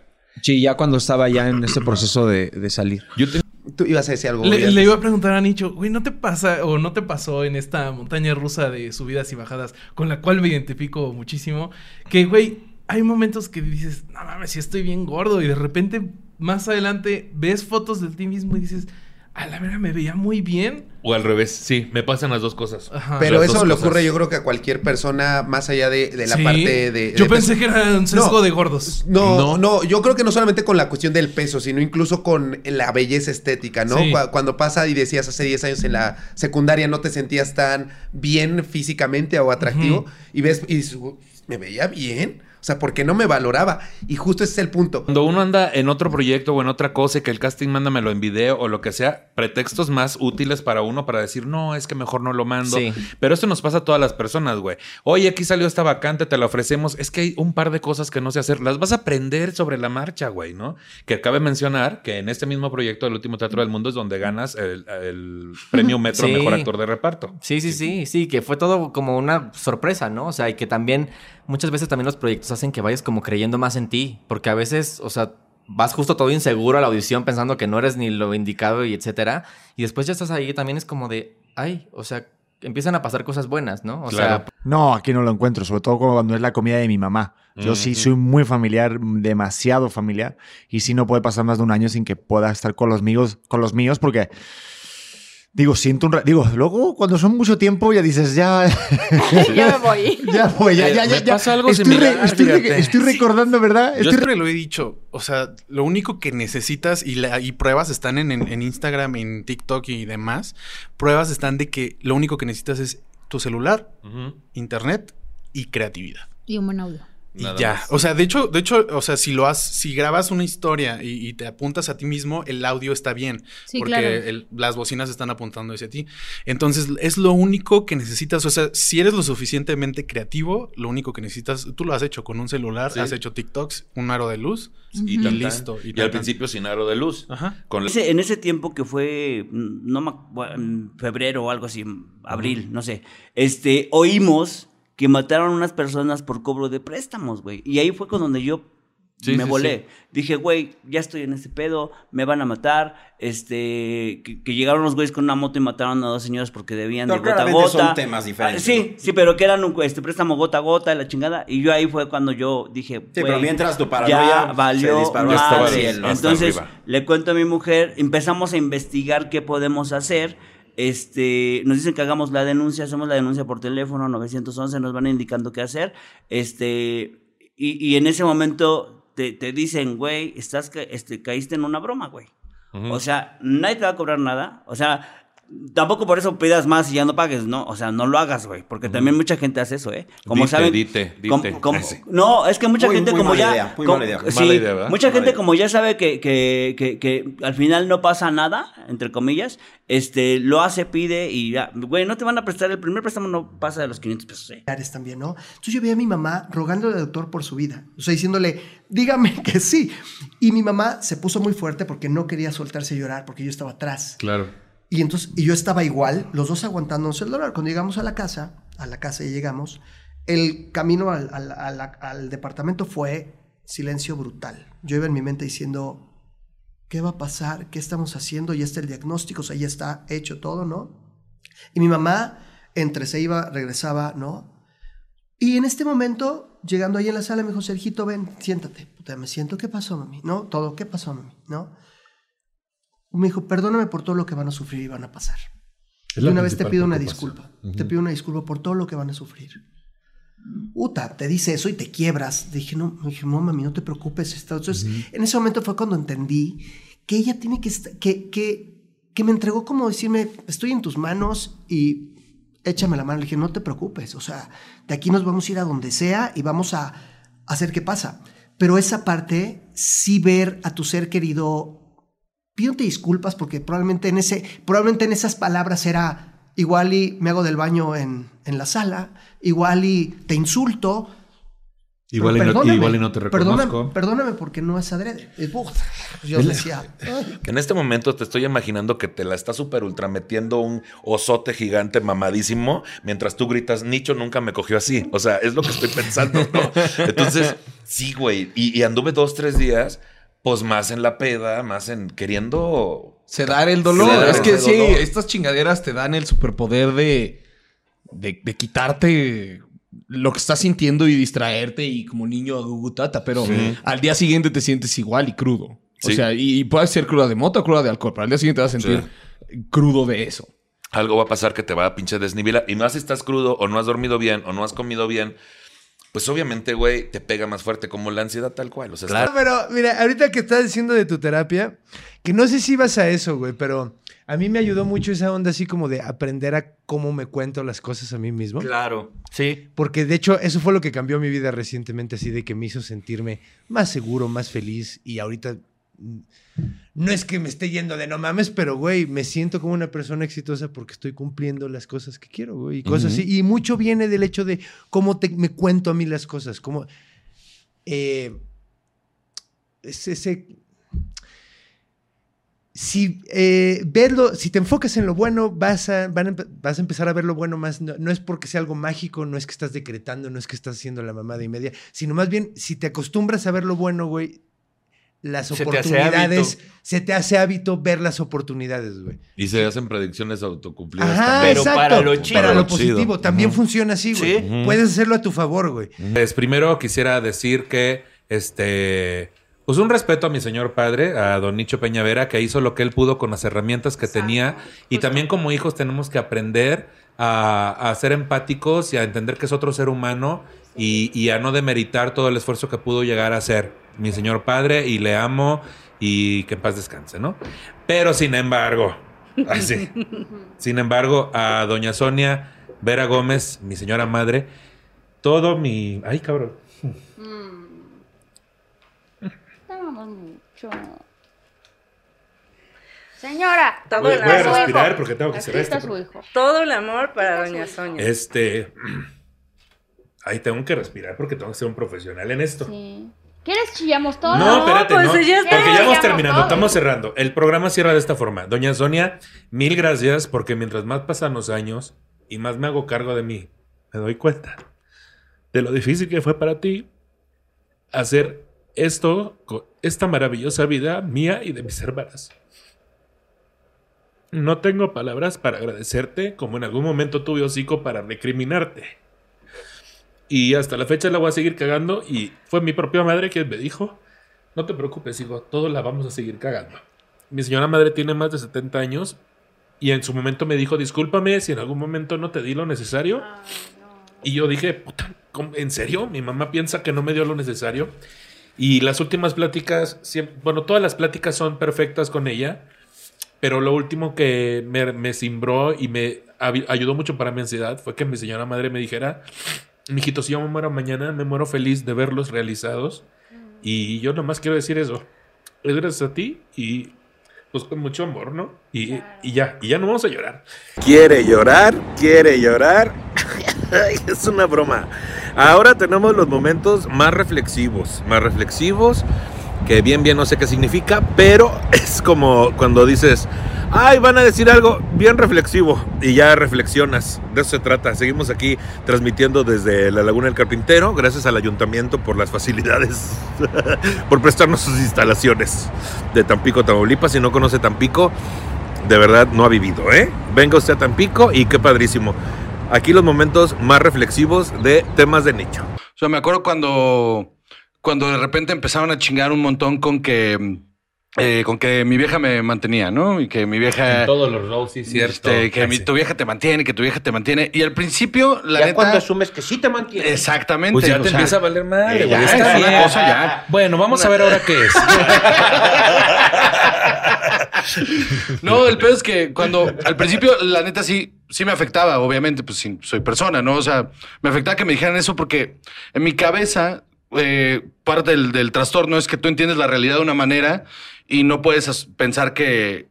Sí, ya cuando estaba ya en ese proceso de salir. Tú ibas a decir algo. Le iba a preguntar a Nicho, güey, ¿no te pasa o no te pasó en esta montaña rusa de subidas y bajadas, con la cual me identifico muchísimo, que, güey, hay momentos que dices, no mames, si estoy bien gordo, y de repente más adelante ves fotos de ti mismo y dices, a la verdad me veía muy bien? O al revés, sí, me pasan las dos cosas. Ajá. Pero eso le ocurre, yo creo que a cualquier persona, más allá de la parte de... Yo pensé que era un sesgo de gordos. No, yo creo que no solamente con la cuestión del peso, sino incluso con la belleza estética, ¿no? Sí. Cuando pasa y decías hace 10 años en la secundaria no te sentías tan bien físicamente o atractivo, y ves y dices, me veía bien. O sea, porque no me valoraba. Y justo ese es el punto. Cuando uno anda en otro proyecto o en otra cosa y que el casting mándamelo en video o lo que sea, pretextos más útiles para uno para decir, no, es que mejor no lo mando. Sí. Pero esto nos pasa a todas las personas, güey. Oye, aquí salió esta vacante, te la ofrecemos. Es que hay un par de cosas que no sé hacer. Las vas a aprender sobre la marcha, güey, ¿no? Que cabe mencionar que en este mismo proyecto del Último Teatro del Mundo es donde ganas el premio Metro Mejor Actor de Reparto. Sí, que fue todo como una sorpresa, ¿no? O sea, y que también... Muchas veces también los proyectos hacen que vayas como creyendo más en ti. Porque a veces, o sea, vas justo todo inseguro a la audición pensando que no eres ni lo indicado y etcétera. Y después ya estás ahí y también es como de... Ay, o sea, empiezan a pasar cosas buenas, ¿no? O sea... No, aquí no lo encuentro. Sobre todo cuando es la comida de mi mamá. Yo sí soy muy familiar, demasiado familiar. Y sí no puede pasar más de un año sin que pueda estar con los míos porque... Digo, luego cuando son mucho tiempo ya dices, ya... ya me voy. Ya. Pasa algo similar. Estoy recordando, ¿verdad? Yo siempre lo he dicho. O sea, lo único que necesitas y pruebas están en Instagram, en TikTok y demás. Pruebas están de que lo único que necesitas es tu celular, internet y creatividad. Y un buen audio. Y nada ya, más. O sea, de hecho, o sea, si grabas una historia y te apuntas a ti mismo, el audio está bien. Sí, porque claro. Las bocinas están apuntando hacia ti. Entonces, es lo único que necesitas. O sea, si eres lo suficientemente creativo, lo único que necesitas, tú lo has hecho con un celular, has hecho TikToks, un aro de luz y listo. Y al principio sin aro de luz. Ajá. En ese tiempo que fue, febrero o algo así, abril, no sé, oímos que mataron a unas personas por cobro de préstamos, güey. Y ahí fue con donde yo Sí, me volé. Sí. Dije, güey, ya estoy en este pedo, me van a matar. Que llegaron unos güeyes con una moto y mataron a dos señoras porque debían de gota a gota. Son temas diferentes. Sí, sí, pero que eran un préstamo gota a gota, la chingada. Y yo ahí fue cuando yo dije, sí, pero mientras tu paranoia ya valió, se disparó hasta el cielo. Entonces, le cuento a mi mujer, empezamos a investigar qué podemos hacer. Nos dicen que hagamos la denuncia, hacemos la denuncia por teléfono, 911, nos van indicando qué hacer. Y en ese momento te dicen, güey, caíste en una broma, güey. Uh-huh. O sea, nadie te va a cobrar nada. O sea, tampoco por eso pidas más y ya no pagues, ¿no? O sea, no lo hagas, güey. Porque también mucha gente hace eso, ¿eh? Como saben... no, es que mucha gente como ya... Mucha gente como ya sabe que al final no pasa nada, entre comillas, lo hace, pide y ya. Güey, no te van a prestar. El primer préstamo no pasa de los 500 pesos, ¿eh? También, ¿no? Entonces yo vi a mi mamá rogándole al doctor por su vida. O sea, diciéndole, dígame que sí. Y mi mamá se puso muy fuerte porque no quería soltarse a llorar porque yo estaba atrás. Claro. Y entonces, yo estaba igual, los dos aguantándonos el dolor. Cuando llegamos a la casa y llegamos, el camino al departamento fue silencio brutal. Yo iba en mi mente diciendo, ¿qué va a pasar? ¿Qué estamos haciendo? Ya está el diagnóstico, o sea, ya está hecho todo, ¿no? Y mi mamá, se iba, regresaba, ¿no? Y en este momento, llegando ahí en la sala, me dijo, Sergito, ven, siéntate. Puta, me siento, ¿qué pasó, mami? ¿No? Todo, ¿qué pasó, mami? ¿No? Me dijo, perdóname por todo lo que van a sufrir y van a pasar. Y una vez te pido una disculpa. Uh-huh. Te pido una disculpa por todo lo que van a sufrir. Uta, te dice eso y te quiebras. Dije, no, mami, no te preocupes. Entonces, uh-huh. En ese momento fue cuando entendí que ella tiene que me entregó como decirme, estoy en tus manos y échame la mano. Le dije, no te preocupes. O sea, de aquí nos vamos a ir a donde sea y vamos a hacer qué pasa. Pero esa parte, sí ver a tu ser querido... Pídate disculpas porque probablemente en esas palabras era igual y me hago del baño en la sala, igual y te insulto. Igual y no te reconozco. Perdóname porque no es adrede. Yo decía... Que en este momento te estoy imaginando que te la está súper ultra metiendo un osote gigante mamadísimo mientras tú gritas, Nicho nunca me cogió así. O sea, es lo que estoy pensando, ¿no? Entonces, sí, güey. Y anduve 2-3 días... Pues más en la peda, más en queriendo... Sedar el dolor. Es que sí, estas chingaderas te dan el superpoder de quitarte lo que estás sintiendo y distraerte y como niño agutata, pero sí. Al día siguiente te sientes igual y crudo. Sí. O sea, y puede ser cruda de mota o cruda de alcohol, pero al día siguiente vas a sentir crudo de eso. Algo va a pasar que te va a pinche desnivelar. Y más si estás crudo o no has dormido bien o no has comido bien... Pues obviamente, güey, te pega más fuerte como la ansiedad tal cual. O sea, claro, pero mira, ahorita que estás diciendo de tu terapia, que no sé si ibas a eso, güey, pero a mí me ayudó mucho esa onda así como de aprender a cómo me cuento las cosas a mí mismo. Claro, sí. Porque de hecho eso fue lo que cambió mi vida recientemente, así de que me hizo sentirme más seguro, más feliz y ahorita... No es que me esté yendo de no mames, pero, güey, me siento como una persona exitosa porque estoy cumpliendo las cosas que quiero, güey, y cosas así. Y mucho viene del hecho de cómo me cuento a mí las cosas, cómo... Si te enfocas en lo bueno, vas a empezar a ver lo bueno más. No es porque sea algo mágico, no es que estás decretando, no es que estás haciendo la mamada y media, sino más bien, si te acostumbras a ver lo bueno, güey, las oportunidades, se te hace hábito ver las oportunidades, güey. Y se hacen predicciones autocumplidas. Ajá, pero exacto, para lo chido. Para lo positivo. Chido. También funciona así, güey. ¿Sí? Puedes hacerlo a tu favor, güey. Pues primero quisiera decir que, pues un respeto a mi señor padre, a don Nicho Peñavera, que hizo lo que él pudo con las herramientas que tenía. Y también como hijos tenemos que aprender a ser empáticos y a entender que es otro ser humano y a no demeritar todo el esfuerzo que pudo llegar a hacer mi señor padre, y le amo, y que en paz descanse, ¿no? Pero sin embargo, a doña Sonia Vera Gómez, mi señora madre, todo mi... ¡Ay, cabrón! Te amamos mucho. Señora, todo el amor. Voy a respirar porque tengo que cerrar esto. Todo el amor para doña Sonia. Ahí tengo que respirar porque tengo que ser un profesional en esto. Sí. ¿Quieres chillamos todos? No, espérate, pues no, porque ya vamos terminando, estamos cerrando. El programa cierra de esta forma. Doña Sonia, mil gracias, porque mientras más pasan los años y más me hago cargo de mí, me doy cuenta de lo difícil que fue para ti hacer esta maravillosa vida mía y de mis hermanas. No tengo palabras para agradecerte, como en algún momento tuve hocico para recriminarte. Y hasta la fecha la voy a seguir cagando, y fue mi propia madre quien me dijo, no te preocupes, hijo, todos la vamos a seguir cagando. Mi señora madre tiene más de 70 años y en su momento me dijo, discúlpame si en algún momento no te di lo necesario. Ah, no. Y yo dije, puta, ¿en serio? Mi mamá piensa que no me dio lo necesario. Y las últimas pláticas, siempre, bueno, todas las pláticas son perfectas con ella, pero lo último que me cimbró y me ayudó mucho para mi ansiedad fue que mi señora madre me dijera, mijito, si yo me muero mañana, me muero feliz de verlos realizados. Y yo nomás quiero decir eso. Es gracias a ti y pues con mucho amor, ¿no? Y ya no vamos a llorar. ¿Quiere llorar? Es una broma. Ahora tenemos los momentos más reflexivos, que bien no sé qué significa, pero es como cuando dices, ay, van a decir algo bien reflexivo, y ya reflexionas. De eso se trata. Seguimos aquí transmitiendo desde la Laguna del Carpintero, gracias al ayuntamiento por las facilidades, por prestarnos sus instalaciones de Tampico, Tamaulipas. Si no conoce Tampico, de verdad no ha vivido, ¿eh? Venga usted a Tampico y qué padrísimo. Aquí los momentos más reflexivos de Temas de Nicho. O sea, me acuerdo cuando de repente empezaron a chingar un montón con que mi vieja me mantenía, ¿no? Y que mi vieja... En todos los roles, sí, cierto. Tu vieja te mantiene, Y al principio, la neta... Ya cuando asumes que sí te mantiene. Exactamente. Pues ya te empieza a valer mal. Ya. Bueno, vamos a ver ahora qué es. No, el pedo es que cuando... Al principio, la neta sí me afectaba, obviamente. Pues soy persona, ¿no? O sea, me afectaba que me dijeran eso porque en mi cabeza... parte del trastorno es que tú entiendes la realidad de una manera y no puedes pensar que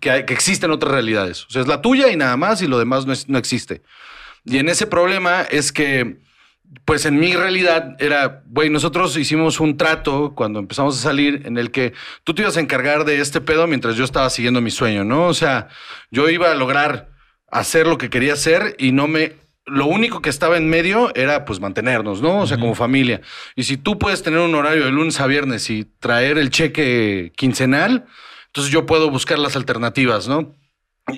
existen otras realidades. O sea, es la tuya y nada más, y lo demás no existe. Y en ese problema es que, pues en mi realidad era, güey, nosotros hicimos un trato cuando empezamos a salir en el que tú te ibas a encargar de este pedo mientras yo estaba siguiendo mi sueño, ¿no? O sea, yo iba a lograr hacer lo que quería hacer y no me... Lo único que estaba en medio era, pues, mantenernos, ¿no? O sea, como familia. Y si tú puedes tener un horario de lunes a viernes y traer el cheque quincenal, entonces yo puedo buscar las alternativas, ¿no?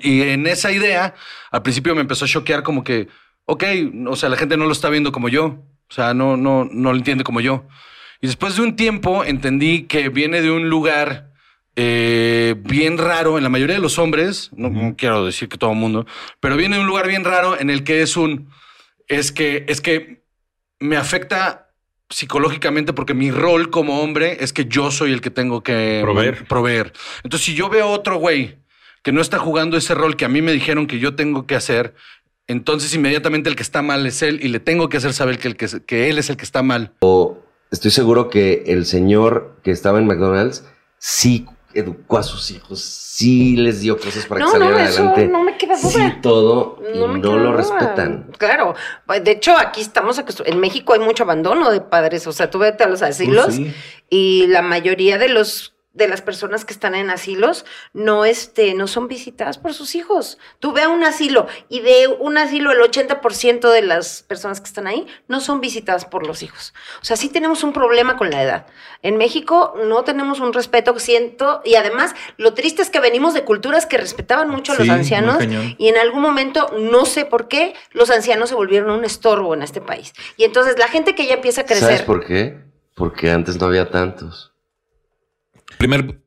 Y en esa idea, al principio me empezó a choquear como que, ok, o sea, la gente no lo está viendo como yo. O sea, no lo entiende como yo. Y después de un tiempo entendí que viene de un lugar... bien raro en la mayoría de los hombres, no quiero decir que todo el mundo, pero viene de un lugar bien raro en el que es que me afecta psicológicamente porque mi rol como hombre es que yo soy el que tengo que proveer. Entonces, si yo veo otro güey que no está jugando ese rol que a mí me dijeron que yo tengo que hacer, entonces inmediatamente el que está mal es él y le tengo que hacer saber que él es el que está mal. Estoy seguro que el señor que estaba en McDonald's sí educó a sus hijos, sí les dio cosas para que salieran adelante. No, no me queda duda. Sí, todo, no, y no lo respetan. Claro. De hecho, aquí estamos acostumbrados. En México hay mucho abandono de padres. O sea, tú vete a los asilos y la mayoría de las personas que están en asilos no son visitadas por sus hijos. Tú ve a un asilo y de un asilo el 80% de las personas que están ahí no son visitadas por los hijos. O sea, sí tenemos un problema con la edad. En México no tenemos un respeto, siento, y además lo triste es que venimos de culturas que respetaban mucho a los ancianos y en algún momento, no sé por qué, los ancianos se volvieron un estorbo en este país. Y entonces la gente que ya empieza a crecer... ¿Sabes por qué? Porque antes no había tantos.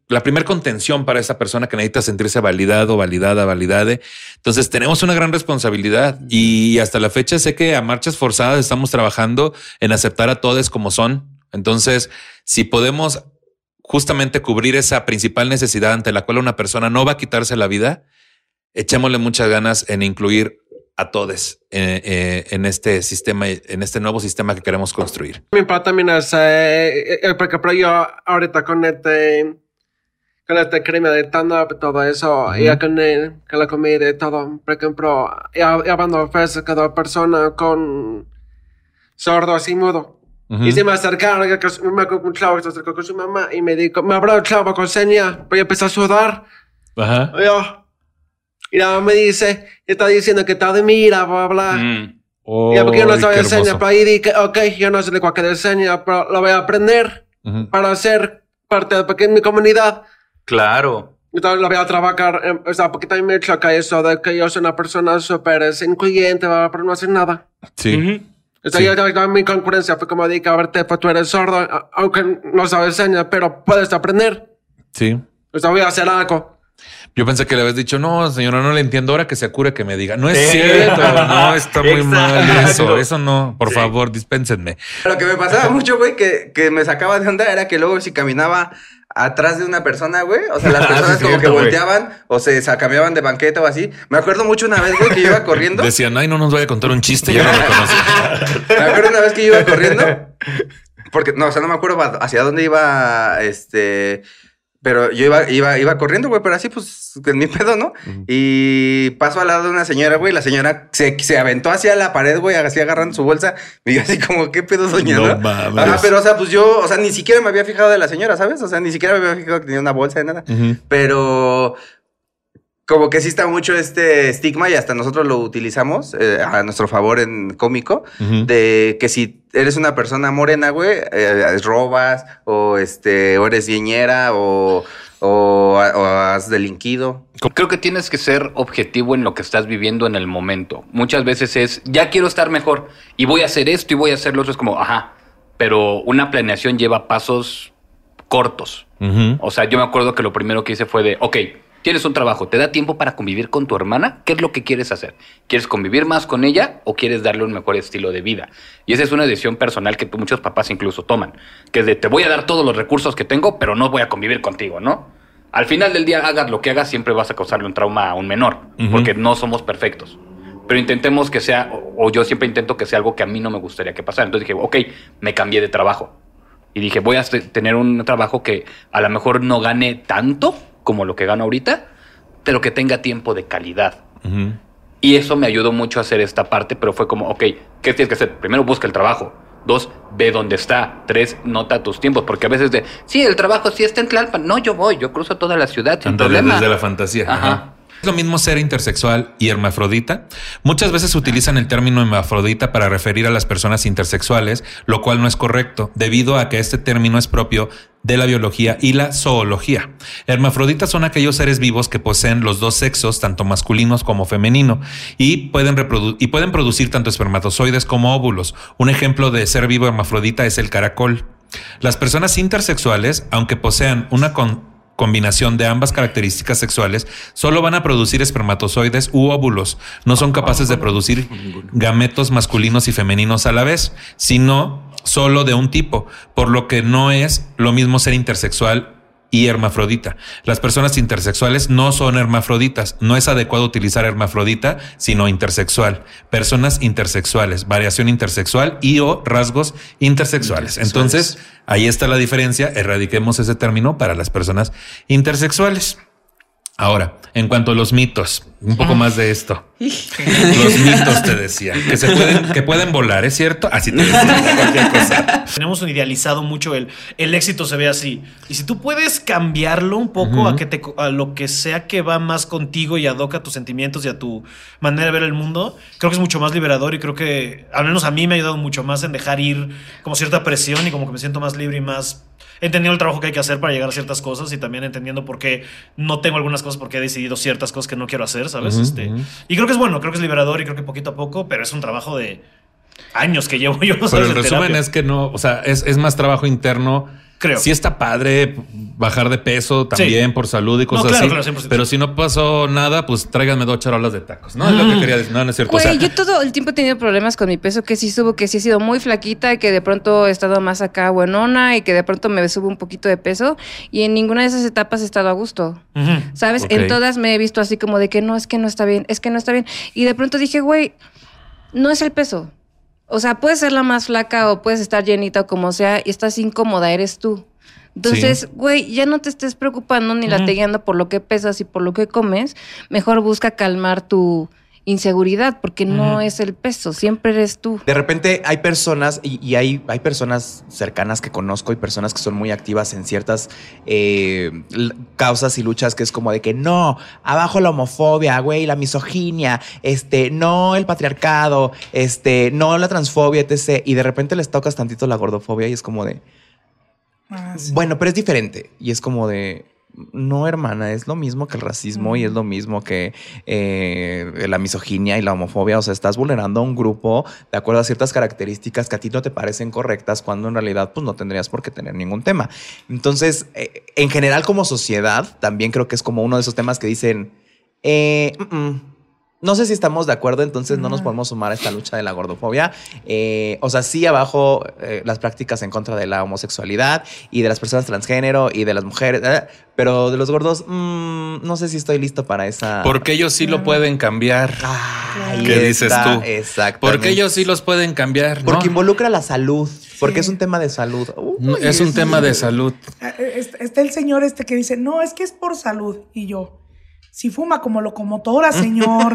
La primer contención para esa persona que necesita sentirse validado, validade. Entonces tenemos una gran responsabilidad y hasta la fecha sé que a marchas forzadas estamos trabajando en aceptar a todos como son. Entonces, si podemos justamente cubrir esa principal necesidad ante la cual una persona no va a quitarse la vida, echémosle muchas ganas en incluir a todos en este sistema, en este nuevo sistema que queremos construir. Mi papá también hace, por ejemplo, yo ahorita con este crimen de stand-up y todo eso, y con la comida y todo, por ejemplo, yo mando a veces cada persona con sordo así mudo. Y se me acercaron, un chavo se acercó con su mamá y me dijo, me habló el chavo con seña, pues yo empecé a sudar. Ajá. Y la mamá me dice, está diciendo que está de mira, bla, bla. Oh, ya porque yo no sabía enseñar, pero ahí dije, ok, yo no sé de cualquier enseña, pero lo voy a aprender. para ser parte de mi comunidad. Claro. Entonces lo voy a trabajar, o sea, porque también me choca eso de que yo soy una persona súper incluyente, pero no hacer nada. Sí. Entonces yo también mi concurrencia fue como dije, a ver, Tefa, tú eres sordo, aunque no sabes señas, pero puedes aprender. Sí. O sea, voy a hacer algo. Yo pensé que le habías dicho, no, señora, no le entiendo, ahora que se cure, que me diga. No es cierto, no, está muy mal eso, eso no, por favor, dispénsenme. Lo que me pasaba mucho, güey, que me sacaba de onda era que luego si caminaba atrás de una persona, güey, o sea, las personas como que volteaban o se cambiaban de banqueta o así. Me acuerdo mucho una vez, güey, que yo iba corriendo. Decían, ay, no nos vaya a contar un chiste, yo no lo conozco. Me acuerdo una vez que yo iba corriendo, porque, no, o sea, no me acuerdo hacia dónde iba, pero yo iba corriendo, güey, pero así, pues, en mi pedo, ¿no? Y paso al lado de una señora, güey, la señora se aventó hacia la pared, güey, así agarrando su bolsa. Y yo así como, ¿qué pedo, soñando? No mames. Ajá, pero, o sea, pues yo, o sea, ni siquiera me había fijado de la señora, ¿sabes? O sea, ni siquiera me había fijado que tenía una bolsa de nada. Pero como que sí está mucho este estigma y hasta nosotros lo utilizamos a nuestro favor en cómico, de que si eres una persona morena, güey, robas o, o eres guiñera o has delinquido. Creo que tienes que ser objetivo en lo que estás viviendo en el momento. Muchas veces es, ya quiero estar mejor y voy a hacer esto y voy a hacer lo otro. Es como, ajá, pero una planeación lleva pasos cortos. O sea, yo me acuerdo que lo primero que hice fue de, ok, tienes un trabajo, ¿te da tiempo para convivir con tu hermana? ¿Qué es lo que quieres hacer? ¿Quieres convivir más con ella o quieres darle un mejor estilo de vida? Y esa es una decisión personal que muchos papás incluso toman, que es de te voy a dar todos los recursos que tengo, pero no voy a convivir contigo, ¿no? Al final del día, hagas lo que hagas, siempre vas a causarle un trauma a un menor, porque no somos perfectos. Pero intentemos que sea, o yo siempre intento que sea algo que a mí no me gustaría que pasara. Entonces dije, ok, me cambié de trabajo. Y dije, voy a tener un trabajo que a lo mejor no gane tanto como lo que gano ahorita, pero que tenga tiempo de calidad. Y eso me ayudó mucho a hacer esta parte, pero fue como, ok, ¿qué tienes que hacer? Primero, busca el trabajo. 2, ve dónde está. 3, nota tus tiempos, porque a veces de, sí, el trabajo sí está en Tlalpan. No, yo voy, yo cruzo toda la ciudad sin problema. Desde la fantasía. Ajá. Es lo mismo ser intersexual y hermafrodita. Muchas veces utilizan el término hermafrodita para referir a las personas intersexuales, lo cual no es correcto, debido a que este término es propio de la biología y la zoología. Hermafroditas son aquellos seres vivos que poseen los dos sexos, tanto masculinos como femenino, y pueden producir tanto espermatozoides como óvulos. Un ejemplo de ser vivo hermafrodita es el caracol. Las personas intersexuales, aunque posean una combinación de ambas características sexuales, solo van a producir espermatozoides u óvulos. No son capaces de producir gametos masculinos y femeninos a la vez, sino solo de un tipo, por lo que no es lo mismo ser intersexual y hermafrodita. Las personas intersexuales no son hermafroditas. No es adecuado utilizar hermafrodita, sino intersexual. Personas intersexuales, variación intersexual y o rasgos intersexuales. Entonces, ahí está la diferencia. Erradiquemos ese término para las personas intersexuales. Ahora, en cuanto a los mitos, un poco más de esto. Los mitos, te decía, que pueden volar, ¿es cierto? Así te decía, cualquier cosa. Tenemos un idealizado mucho el éxito se ve así. Y si tú puedes cambiarlo un poco a lo que sea que va más contigo y adoca a tus sentimientos y a tu manera de ver el mundo, creo que es mucho más liberador y creo que, al menos a mí, me ha ayudado mucho más en dejar ir como cierta presión y como que me siento más libre y más entendiendo el trabajo que hay que hacer para llegar a ciertas cosas y también entendiendo por qué no tengo algunas cosas, por qué he decidido ciertas cosas que no quiero hacer, ¿sabes? Y creo que es bueno, creo que es liberador y creo que poquito a poco, pero es un trabajo de años que llevo yo. Pero el resumen terapia es que no, o sea, es más trabajo interno. Creo. Sí está padre bajar de peso también por salud y cosas así. Claro, pero si no pasó nada, pues tráiganme 2 charolas de tacos. No es lo que quería decir. No, no es cierto. Güey, o sea, yo todo el tiempo he tenido problemas con mi peso, que sí subo, que sí he sido muy flaquita, que de pronto he estado más acá buenona y que de pronto me subo un poquito de peso. Y en ninguna de esas etapas he estado a gusto. ¿Sabes? En todas me he visto así como de que no, es que no está bien, es que no está bien. Y de pronto dije, güey, no es el peso. O sea, puedes ser la más flaca o puedes estar llenita o como sea y estás incómoda, eres tú. Entonces, güey, ya no te estés preocupando ni lateando por lo que pesas y por lo que comes. Mejor busca calmar tu inseguridad porque no es el peso, siempre eres tú. De repente hay personas y hay personas cercanas que conozco y personas que son muy activas en ciertas causas y luchas que es como de que no, abajo la homofobia, güey, la misoginia, no el patriarcado, no la transfobia, etc. Y de repente les tocas tantito la gordofobia y es como de Ah, sí. Bueno, pero es diferente. Y es como de... No, hermana, es lo mismo que el racismo y es lo mismo que la misoginia y la homofobia. O sea, estás vulnerando a un grupo de acuerdo a ciertas características que a ti no te parecen correctas cuando en realidad pues no tendrías por qué tener ningún tema. Entonces, en general como sociedad, también creo que es como uno de esos temas que dicen, no sé si estamos de acuerdo, entonces no nos podemos sumar a esta lucha de la gordofobia. O sea, sí abajo las prácticas en contra de la homosexualidad y de las personas transgénero y de las mujeres, pero de los gordos, no sé si estoy listo para esa... Porque ellos sí lo pueden cambiar. Ah, ¿qué dices tú? Exactamente. Porque ellos sí los pueden cambiar, ¿no? Porque involucra la salud, porque es un tema de salud. Uy, es un tema de salud. Está el señor este que dice, no, es que es por salud. Y yo... Si fuma como locomotora, señor.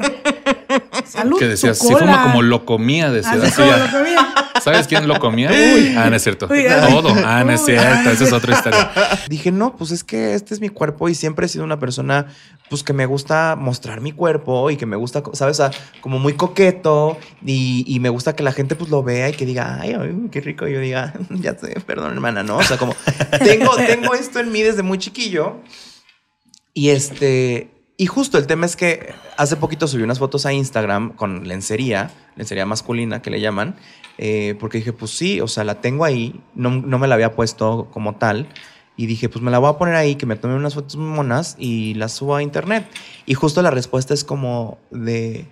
Salud. ¿Qué decías? Si fuma como lo comía, decías. ¿Sabes quién lo comía? Uy. Ah, no es cierto. Uy, todo. Ah, no es cierto. Esa es otra historia. Dije, no, pues es que este es mi cuerpo y siempre he sido una persona pues que me gusta mostrar mi cuerpo y que me gusta, ¿sabes? O sea, como muy coqueto y me gusta que la gente pues lo vea y que diga, ay, qué rico. Y yo diga, ya sé, perdón, hermana, ¿no? O sea, como tengo esto en mí desde muy chiquillo y Y justo el tema es que hace poquito subí unas fotos a Instagram con lencería masculina que le llaman, porque dije, pues sí, o sea, la tengo ahí, no me la había puesto como tal, y dije, pues me la voy a poner ahí, que me tome unas fotos monas y las subo a internet. Y justo la respuesta es como de...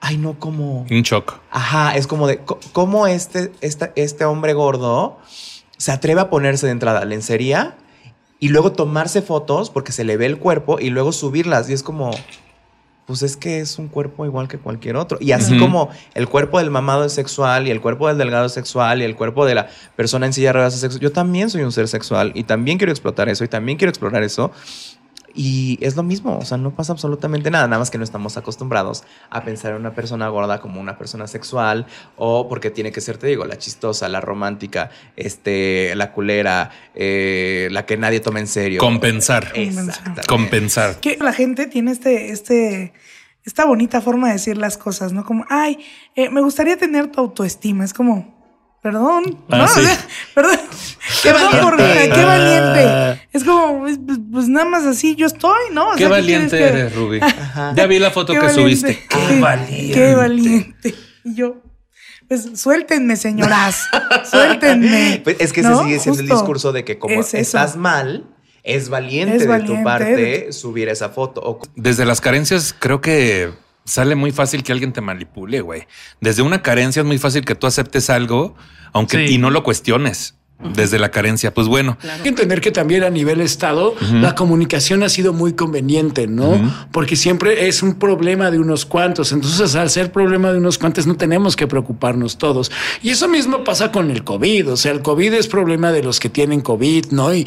Ay, no, como... Un shock. Ajá, es como de... ¿Cómo este hombre gordo se atreve a ponerse de entrada lencería? Y luego tomarse fotos porque se le ve el cuerpo y luego subirlas. Y es como, pues es que es un cuerpo igual que cualquier otro. Y así como el cuerpo del mamado es sexual y el cuerpo del delgado es sexual y el cuerpo de la persona en silla de ruedas es sexual. Yo también soy un ser sexual y también quiero explotar eso y también quiero explorar eso. Y es lo mismo, o sea, no pasa absolutamente nada, nada más que no estamos acostumbrados a pensar en una persona gorda como una persona sexual o porque tiene que ser, te digo, la chistosa, la romántica, la culera, la que nadie toma en serio. Compensar. Exactamente. Compensar. Que la gente tiene esta bonita forma de decir las cosas, ¿no? Como, ay, me gustaría tener tu autoestima, es como... Perdón, ah, no, sí. O sea, perdón por vida, qué valiente. Es como, pues nada más así yo estoy, ¿no? O qué sea, valiente eres, Ruby. Ajá. Ya vi la foto que subiste. Qué valiente. Qué valiente. Y yo, pues suéltenme, señoras, suéltenme. Pues es que ¿no? Se sigue siendo justo el discurso de que como estás mal, es valiente de tu parte subir esa foto. Desde las carencias creo que... Sale muy fácil que alguien te manipule, güey. Desde una carencia es muy fácil que tú aceptes algo, aunque y no lo cuestiones. Desde la carencia, pues bueno. Claro. Hay que entender que también a nivel estado la comunicación ha sido muy conveniente, ¿no? Porque siempre es un problema de unos cuantos. Entonces, al ser problema de unos cuantos, no tenemos que preocuparnos todos. Y eso mismo pasa con el COVID. O sea, el COVID es problema de los que tienen COVID, ¿no? Y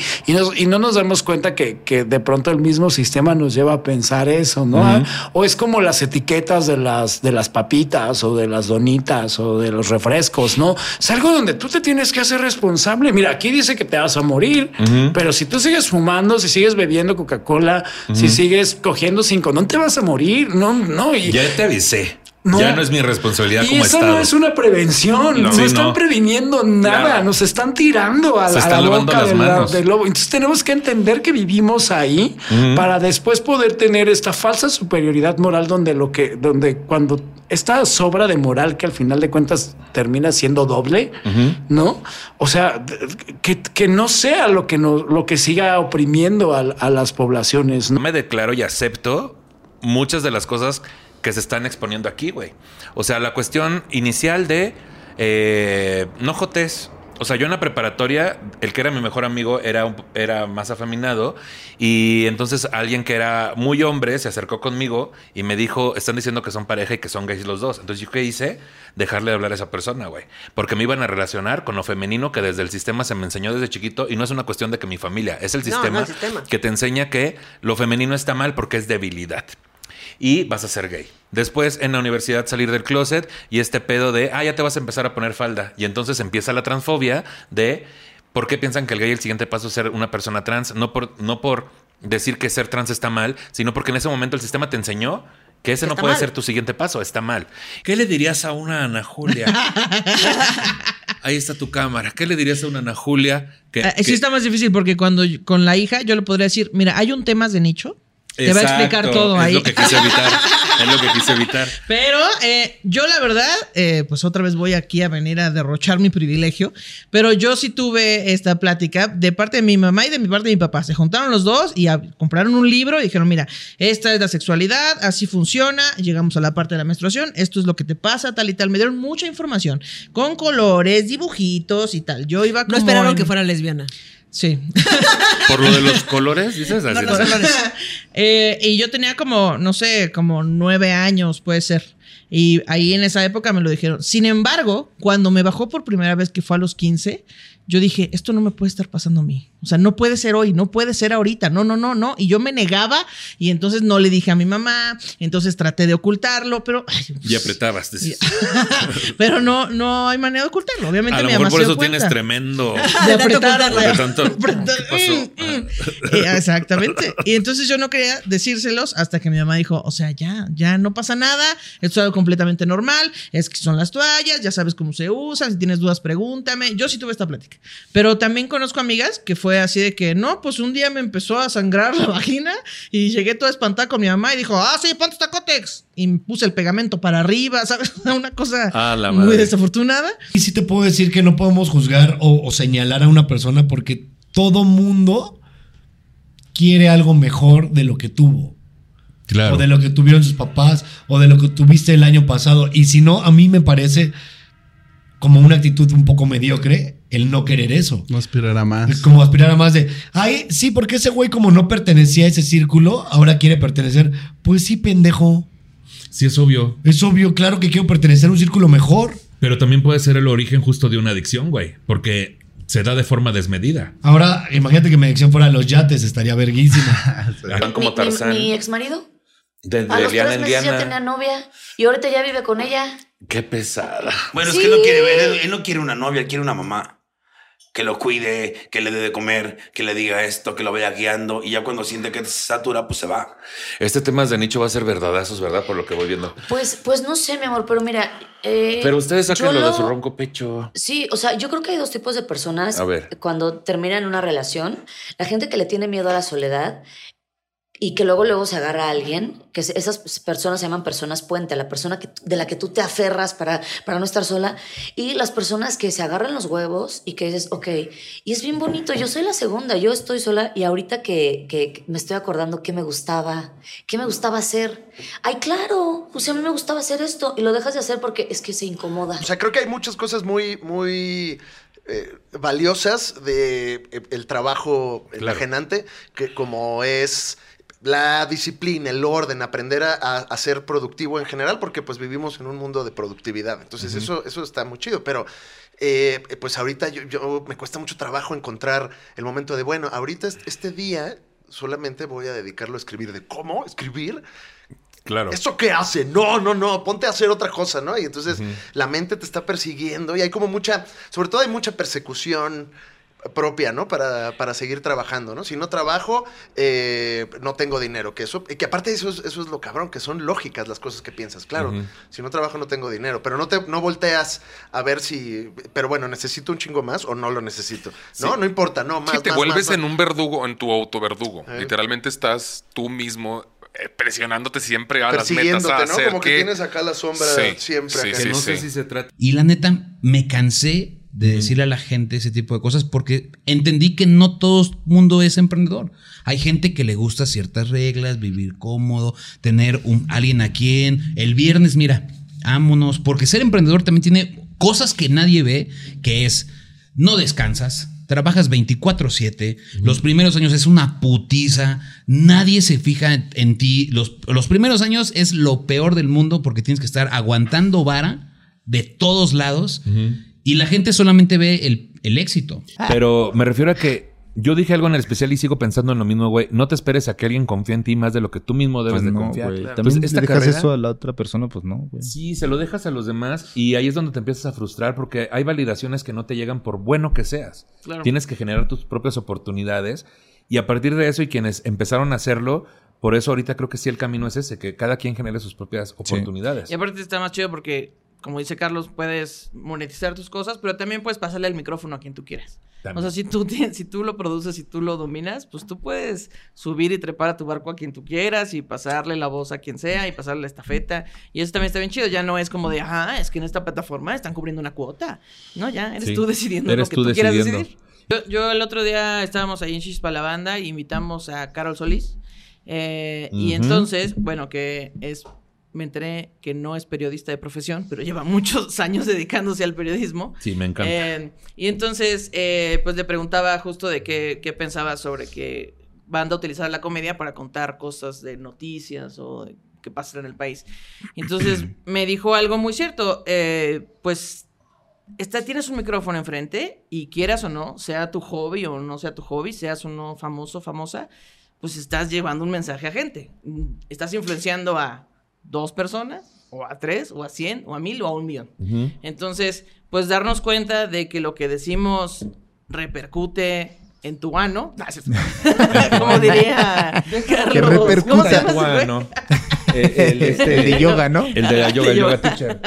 no nos damos cuenta que de pronto el mismo sistema nos lleva a pensar eso, ¿no? O es como las etiquetas de las papitas o de las donitas o de los refrescos, ¿no? Es algo donde tú te tienes que hacer responsable. Mira, aquí dice que te vas a morir, pero si tú sigues fumando, si sigues bebiendo Coca-Cola, si sigues cogiendo 5, no te vas a morir. No. Y ya te avisé. No. Ya no es mi responsabilidad como Estado. Y eso no es una prevención. No están previniendo nada. Claro. Nos están tirando a la boca del lobo. Entonces tenemos que entender que vivimos ahí para después poder tener esta falsa superioridad moral donde cuando esta sobra de moral que al final de cuentas termina siendo doble, ¿no? O sea, que no sea lo que siga oprimiendo a las poblaciones. No me declaro y acepto muchas de las cosas que se están exponiendo aquí, güey. O sea, la cuestión inicial de no jotes. O sea, yo en la preparatoria, el que era mi mejor amigo era más afeminado y entonces alguien que era muy hombre se acercó conmigo y me dijo, están diciendo que son pareja y que son gays los dos. Entonces, ¿yo qué hice? Dejarle de hablar a esa persona, güey. Porque me iban a relacionar con lo femenino que desde el sistema se me enseñó desde chiquito y no es una cuestión de que mi familia, es el sistema, no, el sistema que te enseña que lo femenino está mal porque es debilidad. Y vas a ser gay. Después en la universidad salir del closet y este pedo de, ya te vas a empezar a poner falda. Y entonces empieza la transfobia de por qué piensan que el gay el siguiente paso es ser una persona trans. No por decir que ser trans está mal, sino porque en ese momento el sistema te enseñó que ese no puede ser tu siguiente paso. Está mal. ¿Qué le dirías a una Ana Julia? ahí está tu cámara. ¿Qué le dirías a una Ana Julia? Sí está más difícil porque cuando con la hija yo le podría decir, mira, hay un Temas de Nicho. Te Exacto, va a explicar todo ahí. Lo que quise evitar, es lo que quise evitar. Pero yo la verdad, pues otra vez voy aquí a venir a derrochar mi privilegio, pero yo sí tuve esta plática de parte de mi mamá y de mi parte de mi papá. Se juntaron los dos y compraron un libro y dijeron, mira, esta es la sexualidad, así funciona, llegamos a la parte de la menstruación, esto es lo que te pasa, tal y tal. Me dieron mucha información, con colores, dibujitos y tal. Yo iba como... No esperaron que fuera lesbiana. Sí. ¿Por lo de los colores? ¿Dices así? Los colores. Y yo tenía como, no sé, como 9 años, puede ser. Y ahí en esa época me lo dijeron. Sin embargo, cuando me bajó por primera vez, que fue a los 15, yo dije, esto no me puede estar pasando a mí. O sea, no puede ser hoy, no puede ser ahorita. No, no, no, no. Y yo me negaba y entonces no le dije a mi mamá. Entonces traté de ocultarlo, pero... Ay, y apretabas. Y, pero no, no hay manera de ocultarlo. Obviamente a lo mejor por eso tienes tremendo... De apretarlo. Exactamente. Y entonces yo no quería decírselos hasta que mi mamá dijo, o sea, ya no pasa nada. Esto es algo completamente normal, es que son las toallas, ya sabes cómo se usan, si tienes dudas pregúntame. Yo sí tuve esta plática, pero también conozco amigas que fue así de que no, pues un día me empezó a sangrar la vagina y llegué toda espantada con mi mamá y dijo, ah sí, ponte esta Cotex y me puse el pegamento para arriba, ¿sabes? Una cosa muy desafortunada. Y sí te puedo decir que no podemos juzgar o señalar a una persona porque todo mundo quiere algo mejor de lo que tuvo. Claro. O de lo que tuvieron sus papás, o de lo que tuviste el año pasado. Y si no, a mí me parece como una actitud un poco mediocre el no querer eso. No aspirar a más. Como aspirar a más de, ay, sí, porque ese güey como no pertenecía a ese círculo, ahora quiere pertenecer. Pues sí, pendejo. Sí, es obvio. Es obvio, claro que quiero pertenecer a un círculo mejor. Pero también puede ser el origen justo de una adicción, güey. Porque... se da de forma desmedida. Ahora, imagínate que mi adicción fuera a los yates, estaría verguísima. Como Tarzán. Mi ex marido. Desde a los 3 meses ya tenía novia y ahorita ya vive con ella. Qué pesada. Bueno, sí. Es que no quiere ver, él no quiere una novia, quiere una mamá que lo cuide, que le dé de comer, que le diga esto, que lo vaya guiando. Y ya cuando siente que se satura, pues se va. Este tema de Nicho va a ser verdadazos, ¿verdad? Por lo que voy viendo. Pues no sé, mi amor, pero mira. Pero ustedes sacan lo de su ronco pecho. Sí, o sea, yo creo que hay 2 tipos de personas. A ver. Cuando terminan una relación, la gente que le tiene miedo a la soledad y que luego se agarra a alguien, que esas personas se llaman personas puente, la persona de la que tú te aferras para no estar sola, y las personas que se agarran los huevos y que dices, ok, y es bien bonito, yo soy la segunda, yo estoy sola, y ahorita que me estoy acordando qué me gustaba hacer. Ay, claro, o sea, a mí me gustaba hacer esto, y lo dejas de hacer porque es que se incomoda. O sea, creo que hay muchas cosas muy, muy... valiosas de el trabajo enajenante, que como es la disciplina, el orden, aprender a ser productivo en general, porque pues vivimos en un mundo de productividad. Entonces eso está muy chido, pero pues ahorita yo me cuesta mucho trabajo encontrar el momento de, bueno, ahorita este día solamente voy a dedicarlo a escribir. ¿De cómo? ¿Escribir? Claro. ¿Eso qué hace? No, ponte a hacer otra cosa, ¿no? Y entonces la mente te está persiguiendo y hay como mucha, sobre todo hay mucha persecución propia, ¿no? Para seguir trabajando, ¿no? Si no trabajo, no tengo dinero. Que aparte eso es lo cabrón, que son lógicas las cosas que piensas. Claro, si no trabajo no tengo dinero, pero no volteas a ver si... Pero bueno, ¿necesito un chingo más o no lo necesito? Sí. No, no importa, no, más, sí, te vuelves más, en un verdugo, en tu autoverdugo. Literalmente estás tú mismo... presionándote siempre a las metas a hacer, ¿no? Como que tienes acá la sombra siempre. Sí, acá. Que no sé si se trata. Y la neta, me cansé de decirle a la gente ese tipo de cosas porque entendí que no todo mundo es emprendedor. Hay gente que le gusta ciertas reglas, vivir cómodo, tener alguien a quien. El viernes, mira, vámonos. Porque ser emprendedor también tiene cosas que nadie ve, que es no descansas. Trabajas 24/7, los primeros años es una putiza, nadie se fija en ti. Los primeros años es lo peor del mundo porque tienes que estar aguantando vara de todos lados y la gente solamente ve el éxito. Pero me refiero a que yo dije algo en el especial y sigo pensando en lo mismo, güey. No te esperes a que alguien confíe en ti más de lo que tú mismo debes de confiar. Claro. También si dejas eso a la otra persona, pues no, güey. Sí, se lo dejas a los demás y ahí es donde te empiezas a frustrar porque hay validaciones que no te llegan por bueno que seas. Claro. Tienes que generar tus propias oportunidades y a partir de eso y quienes empezaron a hacerlo, por eso ahorita creo que sí el camino es ese, que cada quien genere sus propias oportunidades. Sí. Y aparte está más chido porque como dice Carlos, puedes monetizar tus cosas, pero también puedes pasarle el micrófono a quien tú quieras. También. O sea, si tú lo produces, si tú lo dominas, pues tú puedes subir y trepar a tu barco a quien tú quieras y pasarle la voz a quien sea y pasarle la estafeta. Y eso también está bien chido. Ya no es como de, ajá, es que en esta plataforma están cubriendo una cuota. No, ya eres tú decidiendo lo que tú quieras decidir. Yo el otro día estábamos ahí en Chispa la Banda y invitamos a Carol Solís. Y entonces, bueno, que es... Me enteré que no es periodista de profesión, pero lleva muchos años dedicándose al periodismo. Sí, me encanta. Y entonces, pues le preguntaba justo de qué pensaba sobre que van a utilizar la comedia para contar cosas de noticias o de qué pasa en el país. Entonces, me dijo algo muy cierto. Pues, tienes un micrófono enfrente y quieras o no, sea tu hobby o no sea tu hobby, seas uno famoso, famosa, pues estás llevando un mensaje a gente. Estás influenciando a 2 personas, o a 3, o a 100, o a 1000, o a 1,000,000. Entonces, pues darnos cuenta de que lo que decimos repercute en tu ano. Como diría Carlos. Que repercute en tu ano. El de yoga, ¿no? El de la yoga, el yoga teacher.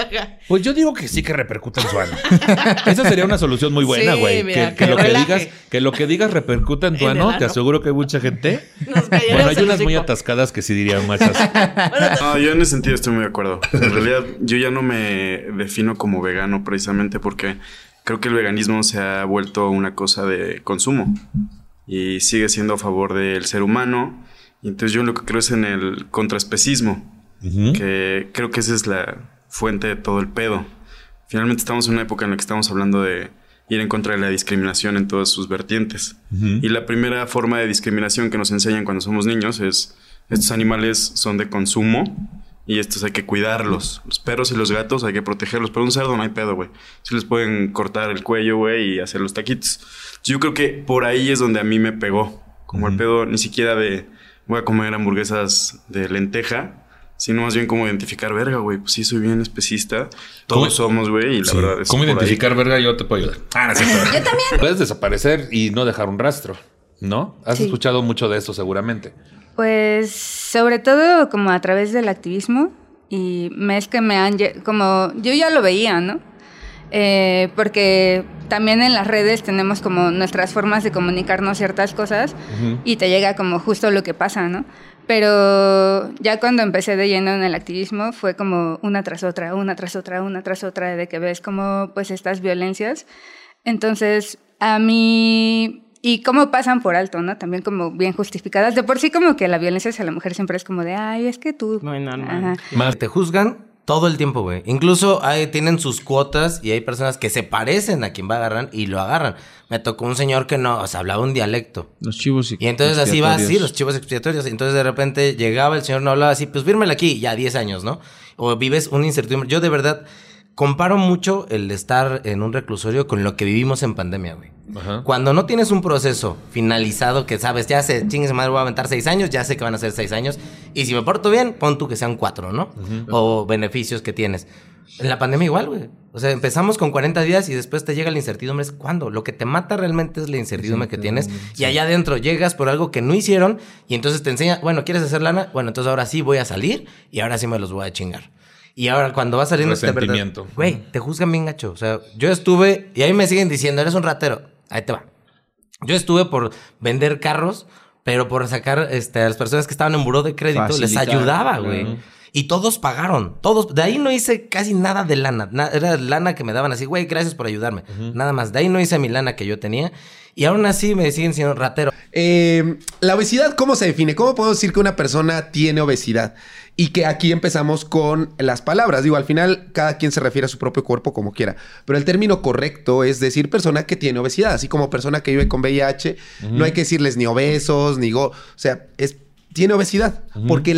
Pues yo digo que sí que repercute en su ano. Esa sería una solución muy buena, güey. Sí, que lo que digas repercuta en tu ano. Te aseguro que hay mucha gente. Bueno, hay unas muy atascadas que sí dirían machas. No, yo en ese sentido estoy muy de acuerdo. En realidad, yo ya no me defino como vegano precisamente porque creo que el veganismo se ha vuelto una cosa de consumo y sigue siendo a favor del ser humano. Entonces yo lo que creo es en el contraespecismo, que creo que esa es la fuente de todo el pedo. Finalmente estamos en una época en la que estamos hablando de ir en contra de la discriminación en todas sus vertientes. Y la primera forma de discriminación que nos enseñan cuando somos niños es estos animales son de consumo y estos hay que cuidarlos. Los perros y los gatos hay que protegerlos, pero un cerdo no hay pedo, güey. Si les pueden cortar el cuello, güey, y hacer los taquitos. Yo creo que por ahí es donde a mí me pegó, como el pedo ni siquiera de... voy a comer hamburguesas de lenteja, sino más bien como identificar, verga, güey, pues sí soy bien especista. Todos somos, güey, y la verdad es... ¿Cómo identificar, verga? Yo te puedo ayudar. Ah, no, sí, claro. Yo también. Puedes desaparecer y no dejar un rastro, ¿no? Has escuchado mucho de esto seguramente. Pues sobre todo como a través del activismo y es que me han... como yo ya lo veía, ¿no? Porque también en las redes tenemos como nuestras formas de comunicarnos ciertas cosas y te llega como justo lo que pasa, ¿no? Pero ya cuando empecé de lleno en el activismo fue como una tras otra, de que ves como pues estas violencias. Entonces a mí... Y cómo pasan por alto, ¿no? También como bien justificadas. De por sí como que la violencia hacia la mujer siempre es como de, ay, es que tú... No hay nada más. Te juzgan todo el tiempo, güey. Incluso tienen sus cuotas y hay personas que se parecen a quien va a agarrar y lo agarran. Me tocó un señor que no, o sea, hablaba un dialecto. Los chivos expiatorios. Y entonces así va así, los chivos expiatorios. Entonces de repente llegaba el señor, no hablaba así, pues fírmela aquí, ya 10 años, ¿no? O vives una incertidumbre. Yo de verdad comparo mucho el estar en un reclusorio con lo que vivimos en pandemia, güey. Ajá. Cuando no tienes un proceso finalizado que sabes, ya sé, chingue su madre, voy a aventar 6 años, ya sé que van a ser 6 años. Y si me porto bien, pon tú que sean 4, ¿no? O beneficios que tienes. En la pandemia igual, güey. O sea, empezamos con 40 días y después te llega la incertidumbre. ¿Es cuándo? Lo que te mata realmente es la incertidumbre que tienes. Y allá adentro llegas por algo que no hicieron y entonces te enseña, bueno, ¿quieres hacer lana? Bueno, entonces ahora sí voy a salir y ahora sí me los voy a chingar. Y ahora cuando va saliendo... Resentimiento. Güey, te juzgan bien gacho. O sea, yo estuve... Y ahí me siguen diciendo, eres un ratero. Ahí te va. Yo estuve por vender carros, pero por sacar a las personas que estaban en buró de crédito. Facilitar, les ayudaba, güey. Y todos pagaron. Todos. De ahí no hice casi nada de lana. Era lana que me daban así, güey, gracias por ayudarme. Nada más. De ahí no hice mi lana que yo tenía. Y aún así me siguen siendo ratero. La obesidad, ¿cómo se define? ¿Cómo podemos decir que una persona tiene obesidad? Y que aquí empezamos con las palabras. Digo, al final, cada quien se refiere a su propio cuerpo como quiera. Pero el término correcto es decir persona que tiene obesidad. Así como persona que vive con VIH, no hay que decirles ni obesos, ni o sea, es... tiene obesidad, porque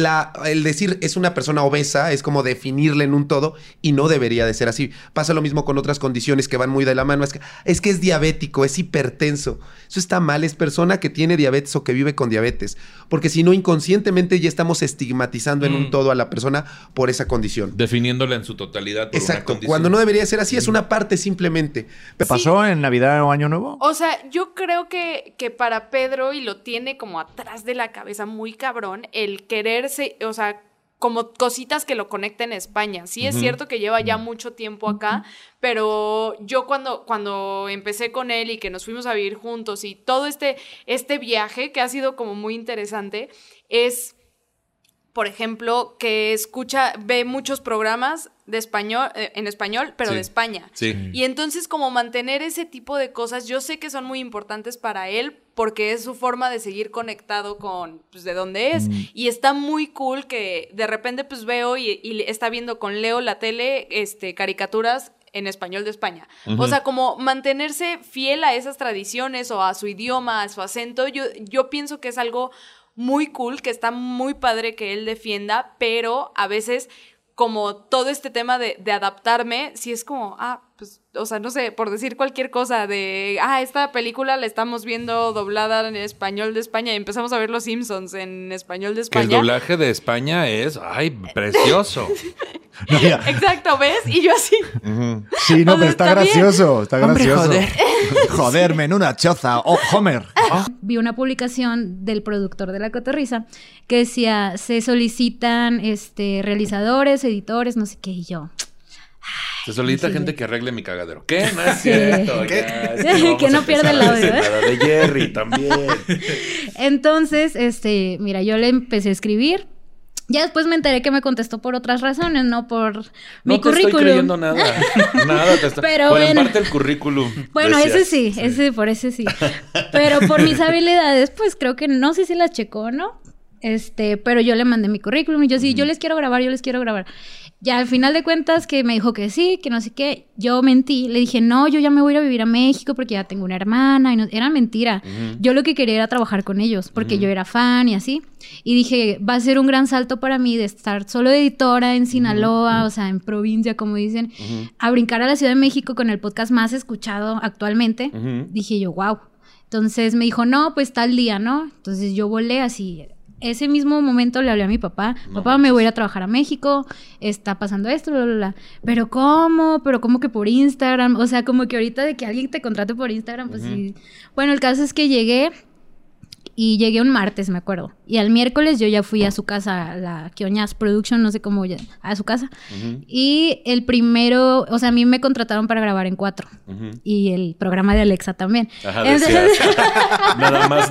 el decir es una persona obesa es como definirle en un todo y no debería de ser así. Pasa lo mismo con otras condiciones que van muy de la mano. Es que es diabético, es hipertenso. Eso está mal, es persona que tiene diabetes o que vive con diabetes. Porque si no, inconscientemente ya estamos estigmatizando en un todo a la persona por esa condición. Definiéndola en su totalidad por una condición. Cuando no debería ser así, es una parte simplemente. ¿Te pasó en Navidad o Año Nuevo? O sea, yo creo que para Pedro, y lo tiene como atrás de la cabeza muy cabrón, el quererse, o sea, como cositas que lo conecten a España. Sí, es cierto que lleva ya mucho tiempo acá, pero yo cuando empecé con él y que nos fuimos a vivir juntos y todo este viaje que ha sido como muy interesante es, por ejemplo, que ve muchos programas de español, en español, pero sí, de España. Sí. Y entonces como mantener ese tipo de cosas, yo sé que son muy importantes para él porque es su forma de seguir conectado con, pues, de dónde es. Y está muy cool que de repente pues veo y está viendo con Leo la tele, caricaturas en español de España. O sea, como mantenerse fiel a esas tradiciones o a su idioma, a su acento. Yo pienso que es algo muy cool, que está muy padre que él defienda, pero a veces como todo este tema de adaptarme, si es como, pues, o sea, no sé, por decir cualquier cosa de, esta película la estamos viendo doblada en español de España y empezamos a ver Los Simpsons en español de España. Que el doblaje de España es, precioso. No, exacto, ¿ves? Y yo así. Sí, no, pero está gracioso, está gracioso. Hombre, joder, menuda choza. Oh, Homer. Oh. Vi una publicación del productor de La Cotorrisa que decía, se solicitan realizadores, editores, no sé qué, y yo. Se solicita gente que arregle mi cagadero. ¿Qué? No es cierto. ¿Qué? Que no pierda el audio, de Jerry también. Entonces, mira, yo le empecé a escribir. Ya después me enteré que me contestó por otras razones, no por mi currículum. No te estoy creyendo nada. Nada te está... Pero por bueno, en parte el currículum. Bueno, decías, ese sí, por ese sí. Pero por mis habilidades, pues creo que no sé si las checó o no. Pero yo le mandé mi currículum y yo sí, yo les quiero grabar. Ya al final de cuentas que me dijo que sí, que no sé qué, yo mentí, le dije, no, yo ya me voy a ir a vivir a México porque ya tengo una hermana, y no, era mentira. Yo lo que quería era trabajar con ellos, porque yo era fan y así, y dije, va a ser un gran salto para mí de estar solo de editora en Sinaloa, o sea, en provincia, como dicen, a brincar a la Ciudad de México con el podcast más escuchado actualmente. Dije yo, wow. Entonces me dijo, no, pues tal día, ¿no? Entonces yo volé así... Ese mismo momento le hablé a mi papá. Papá, me voy a ir a trabajar a México. Está pasando esto, bla, bla, bla. ¿Pero cómo? ¿Pero cómo que por Instagram? O sea, como que ahorita de que alguien te contrate por Instagram, pues sí. Bueno, el caso es que llegué. Y llegué un martes, me acuerdo. Y al miércoles yo ya fui a su casa, a la Kioñas Production, no sé cómo, a su casa. Y el primero, o sea, a mí me contrataron para grabar en 4. Y el programa de Alexa también. Ajá, entonces...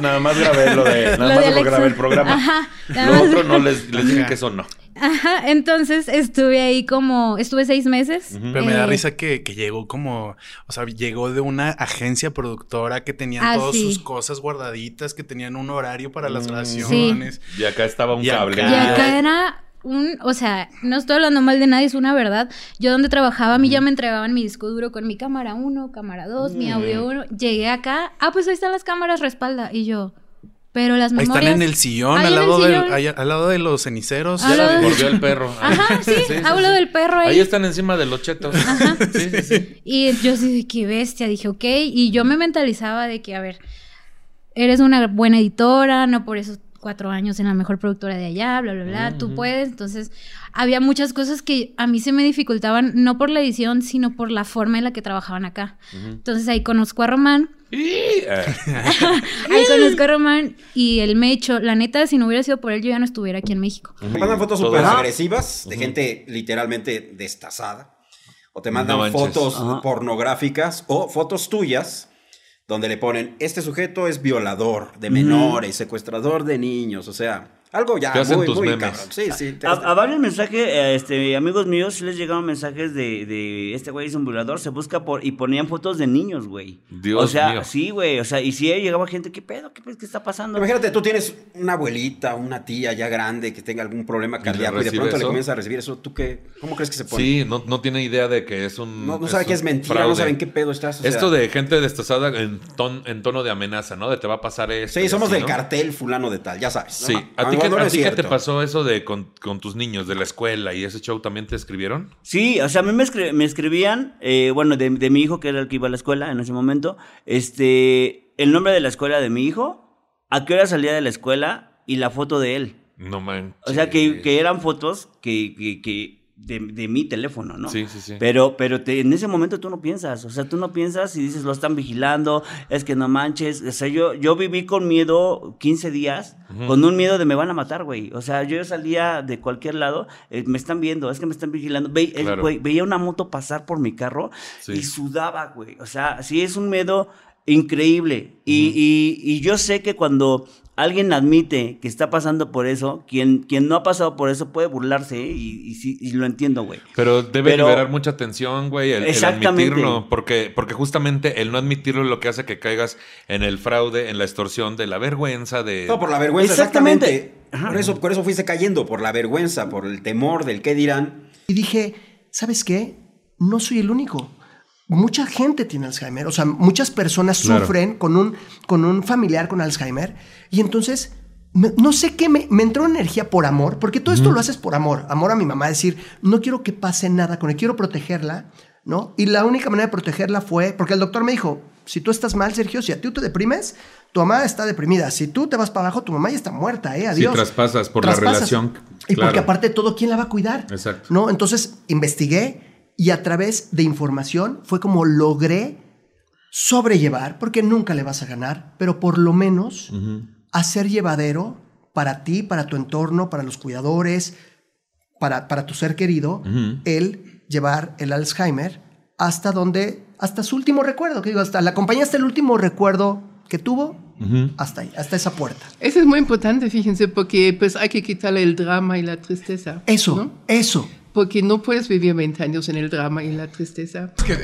nada más grabé lo de... Nada más grabé el programa. Ajá. Lo otro no les dije que eso no. Ajá, entonces estuve ahí como... Estuve 6 meses. Pero me da risa que llegó como... O sea, llegó de una agencia productora que tenían todas sus cosas guardaditas, que tenían un horario para las grabaciones. Sí. Y acá estaba un cable. Y acá era... o sea, no estoy hablando mal de nadie, es una verdad. Yo donde trabajaba, a mí ya me entregaban mi disco duro con mi cámara 1, cámara 2, mi audio 1. Llegué acá, pues ahí están las cámaras respalda. Y yo... Pero las memorias... Ahí están en el sillón, al lado de los ceniceros. Ya la mordió el perro. Ajá, sí, hablo del perro ahí. Ahí están encima de los chetos. Ajá. Sí. Y yo sí, qué bestia, dije, ok. Y yo me mentalizaba de que, a ver, eres una buena editora, no por eso 4 años en la mejor productora de allá, bla, bla, bla, tú puedes. Entonces, había muchas cosas que a mí se me dificultaban, no por la edición, sino por la forma en la que trabajaban acá. Entonces, ahí conozco a Román. Ahí conozco a Román y él me echó, la neta, si no hubiera sido por él, yo ya no estuviera aquí en México. Te mandan fotos súper agresivas de gente literalmente destazada, o te mandan fotos pornográficas o fotos tuyas donde le ponen, este sujeto es violador de menores, secuestrador de niños, o sea... Algo ya muy, muy cabrón. Sí. A varios mensajes, amigos míos, les llegaban mensajes de este güey es un violador, se busca por... Y ponían fotos de niños, güey. Dios mío. O sea, sí, güey. O sea, y si llegaba gente, ¿qué pedo? ¿Qué está pasando? Imagínate, tú tienes una abuelita, una tía ya grande que tenga algún problema cardíaco y de pronto le comienzas a recibir eso. ¿Tú qué? ¿Cómo crees que se pone? Sí, no tiene idea de que es un... No sabe que es mentira, fraude. No saben qué pedo estás. O sea, esto de gente destazada en tono de amenaza, ¿no? De te va a pasar esto. Sí, somos así, del cartel fulano de tal, ya sabes. Sí, ¿no? ¿A ti qué te pasó eso de con tus niños de la escuela y ese show también te escribieron? Sí, o sea, a mí me escribían, de mi hijo, que era el que iba a la escuela en ese momento, el nombre de la escuela de mi hijo, a qué hora salía de la escuela y la foto de él. No manches. O sea, que eran fotos que de mi teléfono, ¿no? Sí, sí, sí. Pero en ese momento tú no piensas, o sea, tú no piensas y dices, lo están vigilando, es que no manches. O sea, yo viví con miedo 15 días, uh-huh, con un miedo de me van a matar, güey. O sea, yo salía de cualquier lado, me están viendo, es que me están vigilando. Claro. Güey, veía una moto pasar por mi carro, sí, y sudaba, güey. O sea, sí es un miedo increíble. Uh-huh. Y yo sé que cuando alguien admite que está pasando por eso, quien no ha pasado por eso puede burlarse, ¿eh? Y lo entiendo, güey. Pero debe liberar mucha tensión, güey, el admitirlo. Porque justamente el no admitirlo es lo que hace que caigas en el fraude, en la extorsión, de la vergüenza, de... No, por la vergüenza, exactamente. Por eso fuiste cayendo, por la vergüenza, por el temor del qué dirán. Y dije, ¿sabes qué? No soy el único. Mucha gente tiene Alzheimer, o sea, muchas personas sufren con un familiar con Alzheimer, y entonces no sé qué, me entró energía por amor, porque todo esto lo haces por amor a mi mamá, decir, no quiero que pase nada con él, quiero protegerla, ¿no? Y la única manera de protegerla fue, porque el doctor me dijo, si tú estás mal, Sergio, si a ti te deprimes, tu mamá está deprimida, si tú te vas para abajo, tu mamá ya está muerta, adiós. Si traspasas la relación. Y porque aparte de todo, ¿quién la va a cuidar? Exacto. ¿No? Entonces investigué. Y a través de información fue como logré sobrellevar, porque nunca le vas a ganar, pero por lo menos hacer llevadero para ti, para tu entorno, para los cuidadores, para tu ser querido, el llevar el Alzheimer hasta su último recuerdo, que digo, hasta la compañía, hasta el último recuerdo que tuvo, hasta ahí, hasta esa puerta. Eso es muy importante, fíjense, porque pues hay que quitarle el drama y la tristeza. Eso, ¿no? Eso. Porque no puedes vivir 20 años en el drama y en la tristeza. Es que,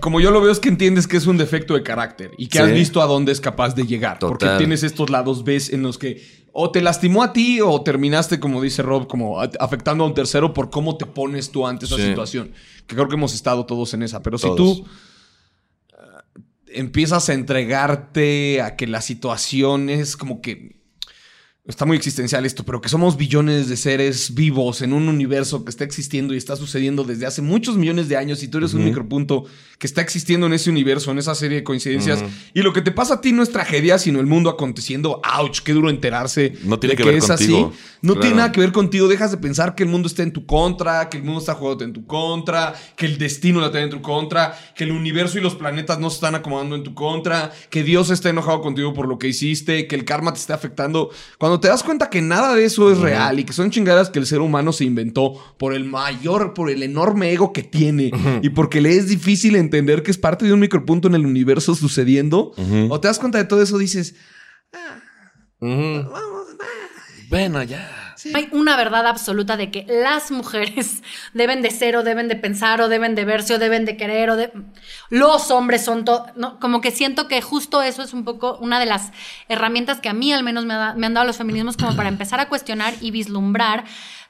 como yo lo veo, es que entiendes que es un defecto de carácter y que has visto a dónde es capaz de llegar. Total. Porque tienes estos lados B en los que o te lastimó a ti o terminaste, como dice Rob, como afectando a un tercero por cómo te pones tú ante esa situación. Que creo que hemos estado todos en esa. Pero todos. Si tú empiezas a entregarte a que la situación es como que... Está muy existencial esto, pero que somos billones de seres vivos en un universo que está existiendo y está sucediendo desde hace muchos millones de años, y tú eres un micropunto que está existiendo en ese universo, en esa serie de coincidencias, y lo que te pasa a ti no es tragedia, sino el mundo aconteciendo. ¡Auch! ¡Qué duro enterarse! No tiene que ver es contigo. Así. No tiene nada que ver contigo. Dejas de pensar que el mundo está en tu contra, que el mundo está jugándote en tu contra, que el destino la tiene en tu contra, que el universo y los planetas no se están acomodando en tu contra, que Dios está enojado contigo por lo que hiciste, que el karma te está afectando. Cuando te das cuenta que nada de eso es real y que son chingadas que el ser humano se inventó por el enorme ego que tiene y porque le es difícil entender que es parte de un micropunto en el universo sucediendo, o te das cuenta de todo eso, dices, vamos, bueno, ya. Sí. Hay una verdad absoluta de que las mujeres deben de ser, o deben de pensar, o deben de verse, o deben de querer, los hombres son todo, ¿no? Como que siento que justo eso es un poco una de las herramientas que a mí al menos me han dado los feminismos, como para empezar a cuestionar y vislumbrar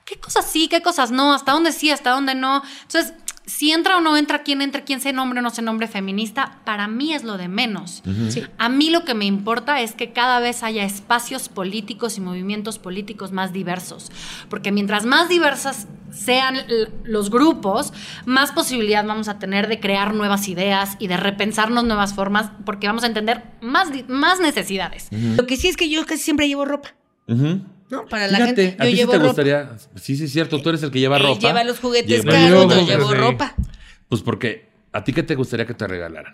qué cosas sí, qué cosas no, hasta dónde sí, hasta dónde no. Entonces, si entra o no entra, quién entra, quién se nombre o no se nombre feminista, para mí es lo de menos. Sí. A mí lo que me importa es que cada vez haya espacios políticos y movimientos políticos más diversos. Porque mientras más diversas sean los grupos, más posibilidad vamos a tener de crear nuevas ideas y de repensarnos nuevas formas, porque vamos a entender más necesidades. Lo que sí es que yo casi siempre llevo ropa. No, para la fíjate, gente. Yo ¿a ti llevo sí te ropa? Gustaría? Sí, sí, es cierto. Tú eres el que lleva ropa. Lleva los juguetes caros, yo llevo ropa. Pues porque, ¿a ti qué te gustaría que te regalaran?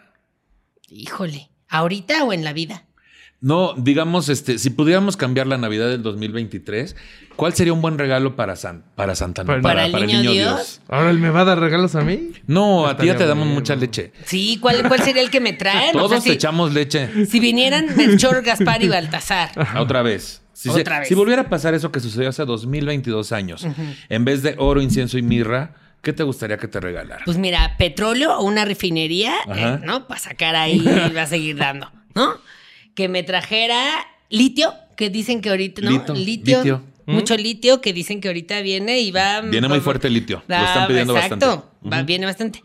Híjole, ¿ahorita o en la vida? No, digamos, si pudiéramos cambiar la Navidad del 2023, ¿cuál sería un buen regalo para Santa Ana? Para el niño Dios. ¿Ahora él me va a dar regalos a mí? No, a ti ya te damos mucha leche. Sí, ¿cuál sería el que me traen? Todos te echamos leche. Si vinieran Melchor, Gaspar y Baltasar. Otra vez. Si volviera a pasar eso que sucedió hace 2022 años, en vez de oro, incienso y mirra, ¿qué te gustaría que te regalara? Pues mira, petróleo o una refinería, ¿no? Para sacar ahí y va a seguir dando, ¿no? Que me trajera litio, que dicen que ahorita, ¿no? Litio. Mucho litio, que dicen que ahorita viene y va... Viene muy fuerte el litio. Lo están pidiendo bastante. Exacto, viene bastante.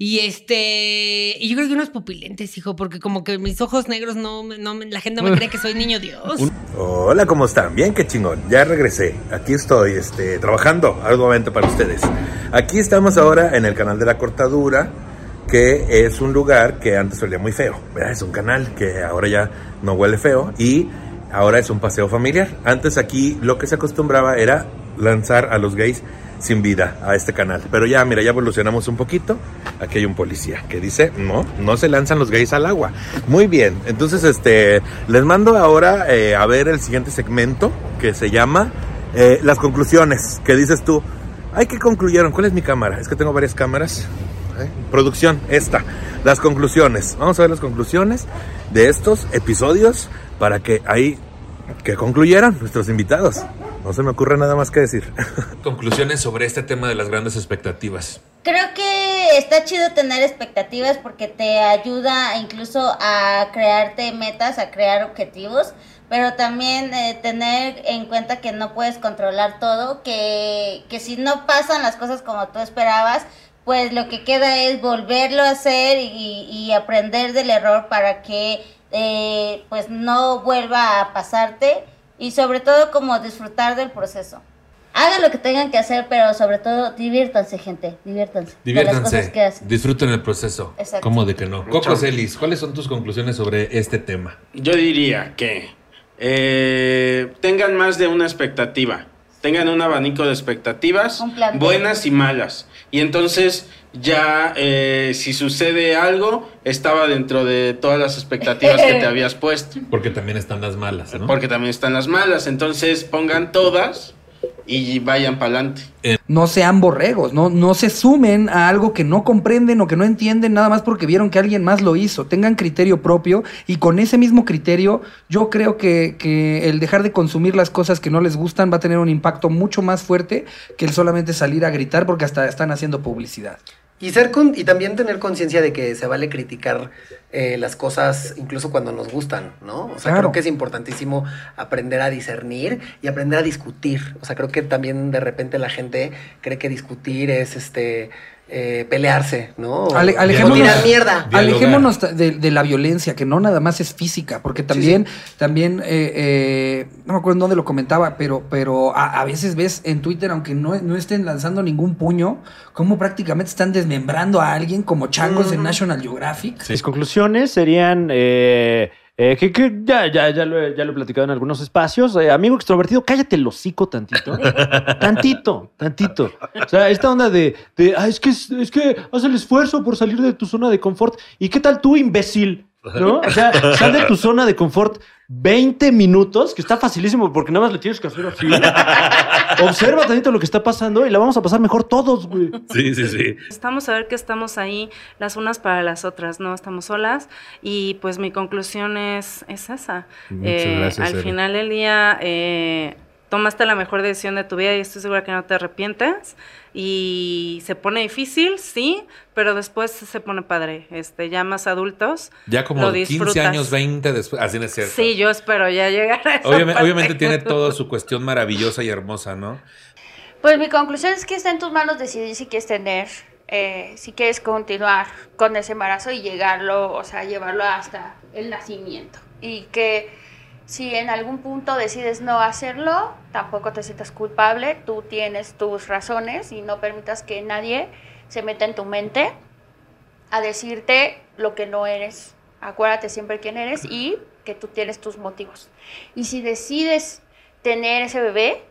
Y y yo creo que unos pupilentes, hijo, porque como que mis ojos negros la gente no me cree que soy niño Dios. Hola, ¿cómo están? Bien, qué chingón. Ya regresé. Aquí estoy, trabajando arduamente para ustedes. Aquí estamos ahora en el canal de La Cortadura, que es un lugar que antes olía muy feo, ¿verdad? Es un canal que ahora ya no huele feo y ahora es un paseo familiar. Antes aquí lo que se acostumbraba era lanzar a los gays sin vida a este canal. Pero ya, mira, ya evolucionamos un poquito. Aquí hay un policía que dice, no, no se lanzan los gays al agua. Muy bien, entonces les mando ahora a ver el siguiente segmento que se llama las conclusiones. ¿Qué dices tú? Ay, ¿qué concluyeron? ¿Cuál es mi cámara? Es que tengo varias cámaras. Producción, esta. Las conclusiones. Vamos a ver las conclusiones de estos episodios para que ahí que concluyeran nuestros invitados. No se me ocurre nada más que decir. Conclusiones sobre este tema de las grandes expectativas. Creo que está chido tener expectativas porque te ayuda incluso a crearte metas, a crear objetivos, pero también tener en cuenta que no puedes controlar todo, que si no pasan las cosas como tú esperabas, pues lo que queda es volverlo a hacer y aprender del error para que pues no vuelva a pasarte. Y sobre todo como disfrutar del proceso. Hagan lo que tengan que hacer, pero sobre todo diviértanse, gente. Diviértanse. Diviértanse. Las cosas que hacen. Disfruten el proceso. Exacto. ¿Cómo de que no? Coco Celis, ¿cuáles son tus conclusiones sobre este tema? Yo diría que tengan más de una expectativa. Tengan un abanico de expectativas, buenas y malas. Y entonces ya si sucede algo, estaba dentro de todas las expectativas que te habías puesto. Porque también están las malas, ¿no? Porque también están las malas. Entonces pongan todas y vayan para adelante. No sean borregos, no se sumen a algo que no comprenden o que no entienden nada más porque vieron que alguien más lo hizo. Tengan criterio propio y con ese mismo criterio yo creo que el dejar de consumir las cosas que no les gustan va a tener un impacto mucho más fuerte que el solamente salir a gritar porque hasta están haciendo publicidad. Y también tener conciencia de que se vale criticar las cosas incluso cuando nos gustan, ¿no? O sea, creo que es importantísimo aprender a discernir y aprender a discutir. O sea, creo que también de repente la gente cree que discutir es pelearse, ¿no? Alejémonos de la violencia, que no nada más es física, porque también, no me acuerdo en dónde lo comentaba, pero a veces ves en Twitter, aunque no estén lanzando ningún puño, cómo prácticamente están desmembrando a alguien como changos en National Geographic. Sí. Mis conclusiones serían... ya lo he platicado en algunos espacios. Amigo extrovertido, cállate el hocico tantito. Tantito. O sea, esta onda de es que haz el esfuerzo por salir de tu zona de confort. ¿Y qué tal tú, imbécil? ¿No? O sea, sal de tu zona de confort 20 minutos, que está facilísimo porque nada más le tienes que hacer así. Observa tantito lo que está pasando y la vamos a pasar mejor todos, güey. Sí. Estamos a ver que estamos ahí las unas para las otras, ¿no? Estamos solas y pues mi conclusión es esa. Gracias, al final del día tomaste la mejor decisión de tu vida y estoy segura que no te arrepientes. Y se pone difícil, sí, pero después se pone padre. Ya más adultos. Ya como lo 15 años, 20 después. Así no es cierto. Sí, yo espero ya llegar a eso. Obviamente tiene toda su cuestión maravillosa y hermosa, ¿no? Pues mi conclusión es que está en tus manos decidir si quieres tener, si quieres continuar con ese embarazo y llevarlo hasta el nacimiento. Y que... si en algún punto decides no hacerlo, tampoco te sientas culpable. Tú tienes tus razones y no permitas que nadie se meta en tu mente a decirte lo que no eres. Acuérdate siempre quién eres y que tú tienes tus motivos. Y si decides tener ese bebé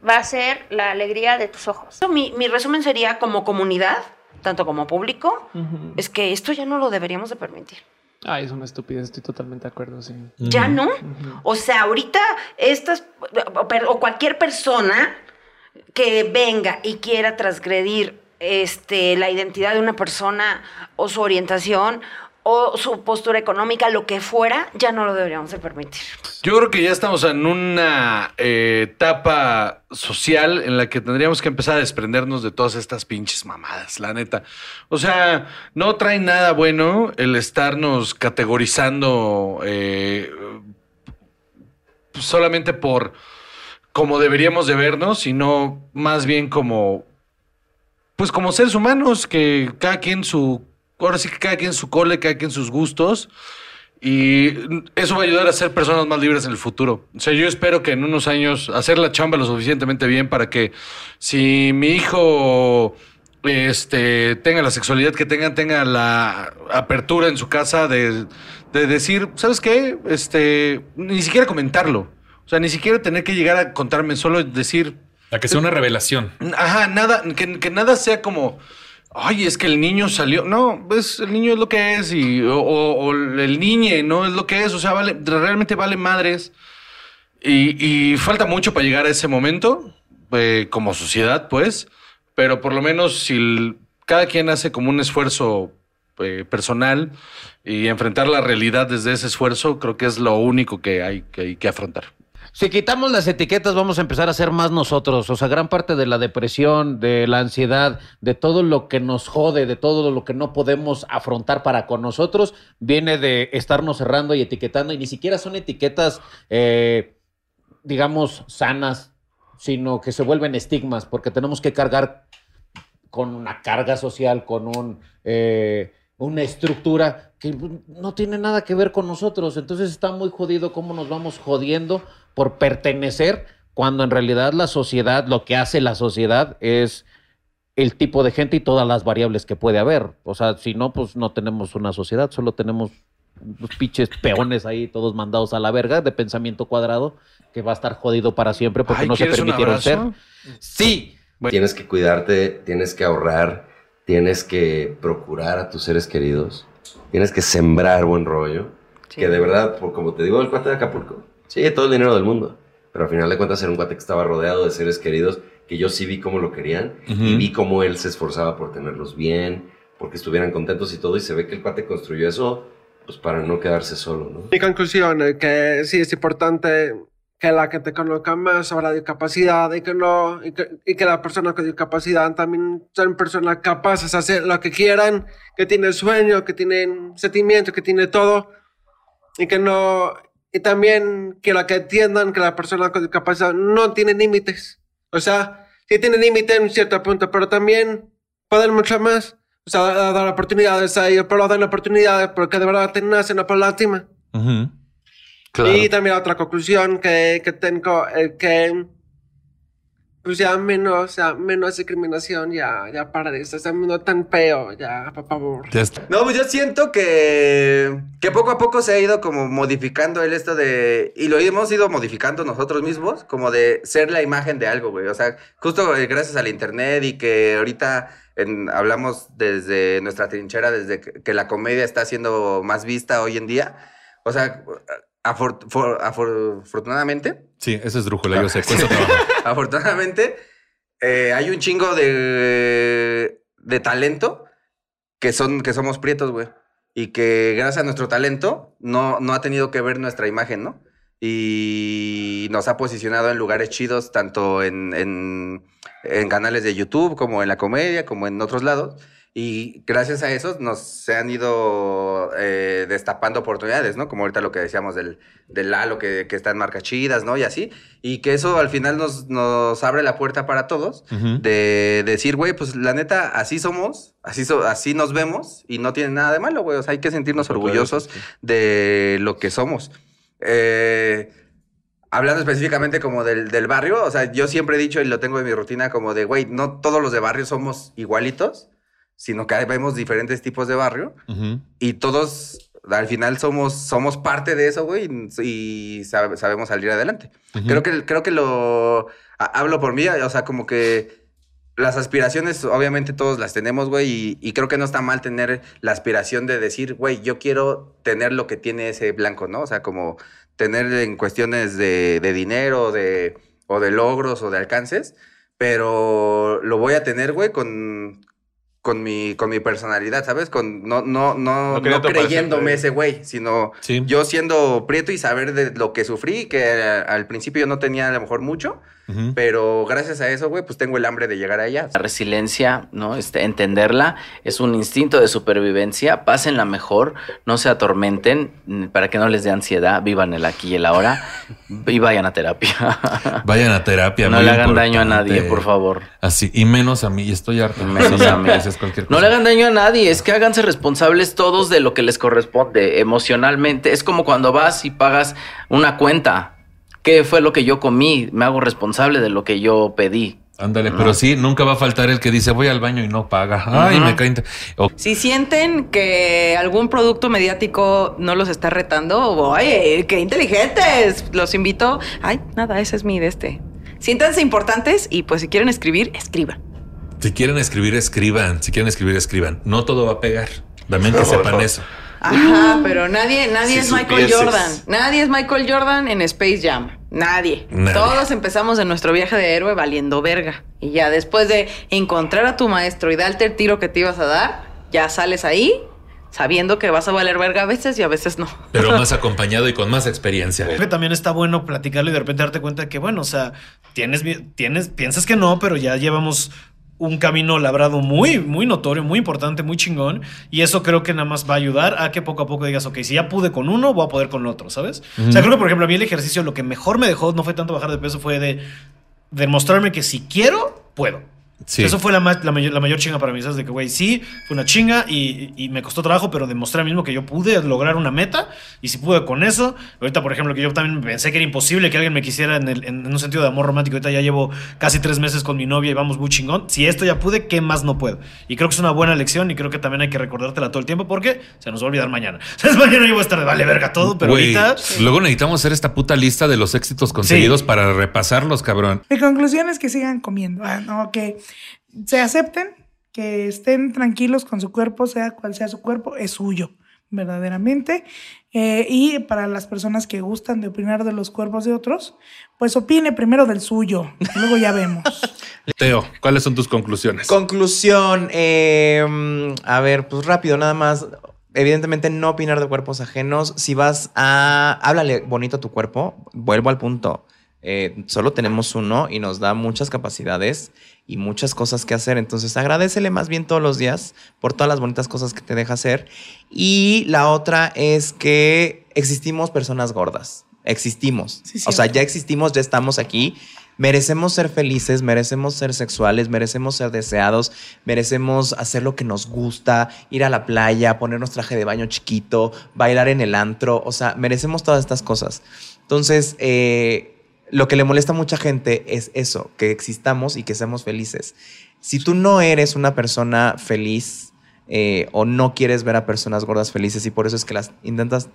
va a ser la alegría de tus ojos. Mi resumen sería como comunidad, tanto como público, es que esto ya no lo deberíamos de permitir. Ay, es una estupidez, estoy totalmente de acuerdo, sí. ¿Ya no? Uh-huh. O sea, ahorita o cualquier persona que venga y quiera transgredir la identidad de una persona o su orientación o su postura económica, lo que fuera, ya no lo deberíamos de permitir. Yo creo que ya estamos en una etapa social en la que tendríamos que empezar a desprendernos de todas estas pinches mamadas, la neta. O sea, no trae nada bueno el estarnos categorizando solamente por cómo deberíamos de vernos, sino más bien como seres humanos, que ahora sí que cada quien su cole, cada quien sus gustos. Y eso va a ayudar a ser personas más libres en el futuro. O sea, yo espero que en unos años hacer la chamba lo suficientemente bien para que si mi hijo tenga la sexualidad que tengan, tenga la apertura en su casa de decir, ¿sabes qué? Ni siquiera comentarlo. O sea, ni siquiera tener que llegar a contarme, solo decir... A que sea una revelación. Ajá, nada, que nada sea como... Ay, es que el niño salió. No, pues el niño es lo que es, o el niñe no es lo que es. O sea, vale, realmente vale madres. Y falta mucho para llegar a ese momento, como sociedad, pues. Pero por lo menos si cada quien hace como un esfuerzo personal y enfrentar la realidad desde ese esfuerzo, creo que es lo único que hay que afrontar. Si quitamos las etiquetas, vamos a empezar a ser más nosotros. O sea, gran parte de la depresión, de la ansiedad, de todo lo que nos jode, de todo lo que no podemos afrontar para con nosotros, viene de estarnos cerrando y etiquetando. Y ni siquiera son etiquetas, digamos, sanas, sino que se vuelven estigmas, porque tenemos que cargar con una carga social, con una estructura que no tiene nada que ver con nosotros. Entonces está muy jodido cómo nos vamos jodiendo por pertenecer, cuando en realidad la sociedad, lo que hace la sociedad es el tipo de gente y todas las variables que puede haber. O sea, si no, pues no tenemos una sociedad, solo tenemos unos pinches peones ahí todos mandados a la verga de pensamiento cuadrado que va a estar jodido para siempre porque no se permitieron ser. Sí. Bueno. Tienes que cuidarte, tienes que ahorrar, tienes que procurar a tus seres queridos, tienes que sembrar buen rollo, sí. Que de verdad, como te digo, el cuate de Acapulco, sí, todo el dinero del mundo, pero al final de cuentas era un cuate que estaba rodeado de seres queridos, que yo sí vi cómo lo querían, y vi cómo él se esforzaba por tenerlos bien, porque estuvieran contentos y todo, y se ve que el cuate construyó eso, pues para no quedarse solo, ¿no? Mi conclusión es que sí es importante que la gente conozca más sobre la discapacidad y que las personas con discapacidad también son personas capaces de hacer lo que quieran, que tienen sueños, que tienen sentimientos, que tienen todo, y también que lo que entiendan que las personas con discapacidad no tienen límites. O sea, sí tienen límites en cierto punto, pero también pueden mucho más. O sea, dar oportunidades a ellos, pero dan oportunidades porque de verdad te nacen por lástima. Ajá. Claro. Y también otra conclusión que tengo es que pues ya menos discriminación, ya para de estar no tan feo, ya, por favor. No, pues yo siento que poco a poco se ha ido como modificando el esto de... Y lo hemos ido modificando nosotros mismos, como de ser la imagen de algo, güey. O sea, justo gracias al internet y que ahorita... hablamos desde nuestra trinchera, desde que la comedia está siendo más vista hoy en día. O sea, afortunadamente... Sí, eso es drújula, yo sé. Sí. Afortunadamente, hay un chingo de talento que somos prietos, güey. Y que gracias a nuestro talento no ha tenido que ver nuestra imagen, ¿no? Y nos ha posicionado en lugares chidos, tanto en canales de YouTube, como en la comedia, como en otros lados. Y gracias a eso se han ido destapando oportunidades, ¿no? Como ahorita lo que decíamos del Lalo, que está en marcas chidas, ¿no? Y así. Y que eso al final nos abre la puerta para todos de decir, güey, pues la neta, así somos, así nos vemos y no tiene nada de malo, güey. O sea, hay que sentirnos orgullosos de lo que somos. Hablando específicamente como del barrio, o sea, yo siempre he dicho y lo tengo en mi rutina como de, güey, no todos los de barrio somos igualitos, sino que vemos diferentes tipos de barrio y todos al final somos parte de eso, güey, y sabemos salir adelante. Creo que hablo por mí, o sea, como que las aspiraciones obviamente todos las tenemos, güey, y creo que no está mal tener la aspiración de decir, güey, yo quiero tener lo que tiene ese blanco, ¿no? O sea, como tener en cuestiones de dinero o de logros o de alcances, pero lo voy a tener, güey, con mi personalidad, ¿sabes? No creyéndome ese güey, sino sí. Yo siendo prieto y saber de lo que sufrí, que al principio yo no tenía a lo mejor mucho, pero gracias a eso, güey, pues tengo el hambre de llegar allá. La resiliencia, ¿no? Entenderla es un instinto de supervivencia. Pásenla mejor, no se atormenten, para que no les dé ansiedad, vivan el aquí y el ahora y vayan a terapia. Vayan a terapia. No le hagan daño a nadie, por favor. Así, y menos a mí, y estoy harto. Menos a mí. No le hagan daño a nadie, es que háganse responsables todos de lo que les corresponde emocionalmente. Es como cuando vas y pagas una cuenta. ¿Qué fue lo que yo comí? Me hago responsable de lo que yo pedí. Ándale, pero sí, nunca va a faltar el que dice voy al baño y no paga. Ay, me cae. Si sienten que algún producto mediático no los está retando, oye, qué inteligentes, los invito. Ay, nada, ese es mi de este. Siéntanse importantes y pues si quieren escribir, escriban. Si quieren escribir, escriban. Si quieren escribir, escriban. No todo va a pegar. También que sepan eso. Ajá, pero nadie es Michael Jordan. Nadie es Michael Jordan en Space Jam. Nadie. Todos empezamos en nuestro viaje de héroe valiendo verga. Y ya después de encontrar a tu maestro y darte el tiro que te ibas a dar, ya sales ahí sabiendo que vas a valer verga a veces y a veces no. Pero más acompañado y con más experiencia. También está bueno platicarlo y de repente darte cuenta de que, bueno, o sea, piensas que no, pero ya llevamos un camino labrado muy, muy notorio, muy importante, muy chingón. Y eso creo que nada más va a ayudar a que poco a poco digas, ok, si ya pude con uno, voy a poder con el otro, ¿sabes? O sea, creo que, por ejemplo, a mí el ejercicio lo que mejor me dejó no fue tanto bajar de peso, fue de demostrarme que si quiero, puedo. Sí. Eso fue la mayor chinga para mí, ¿sabes? De que, güey, sí, fue una chinga y me costó trabajo, pero demostré mismo que yo pude lograr una meta y si pude con eso. Ahorita, por ejemplo, que yo también pensé que era imposible que alguien me quisiera en un sentido de amor romántico. Ahorita ya llevo casi 3 meses con mi novia y vamos muy chingón. Si esto ya pude, ¿qué más no puedo? Y creo que es una buena lección y creo que también hay que recordártela todo el tiempo porque se nos va a olvidar mañana. ¿Sabes? Mañana yo voy a estar de vale verga todo, pero wey, ahorita... Luego necesitamos hacer esta puta lista de los éxitos conseguidos para repasarlos, cabrón. Mi conclusión es que sigan comiendo. Que se acepten, que estén tranquilos con su cuerpo, sea cual sea su cuerpo, es suyo, verdaderamente. Y para las personas que gustan de opinar de los cuerpos de otros, pues opine primero del suyo, luego ya vemos. Teo, ¿cuáles son tus conclusiones? Conclusión, a ver, pues rápido, nada más. Evidentemente no opinar de cuerpos ajenos. Si vas a... háblale bonito a tu cuerpo, vuelvo al punto. Solo tenemos uno y nos da muchas capacidades y muchas cosas que hacer. Entonces agradécele más bien todos los días por todas las bonitas cosas que te deja hacer. Y la otra es que existimos personas gordas. Existimos. Sí, o sea, ya existimos, ya estamos aquí. Merecemos ser felices, merecemos ser sexuales, merecemos ser deseados, merecemos hacer lo que nos gusta, ir a la playa, ponernos traje de baño chiquito, bailar en el antro. O sea, merecemos todas estas cosas. Entonces, lo que le molesta a mucha gente es eso, que existamos y que seamos felices. Si tú no eres una persona feliz o no quieres ver a personas gordas felices y por eso es que las intentas,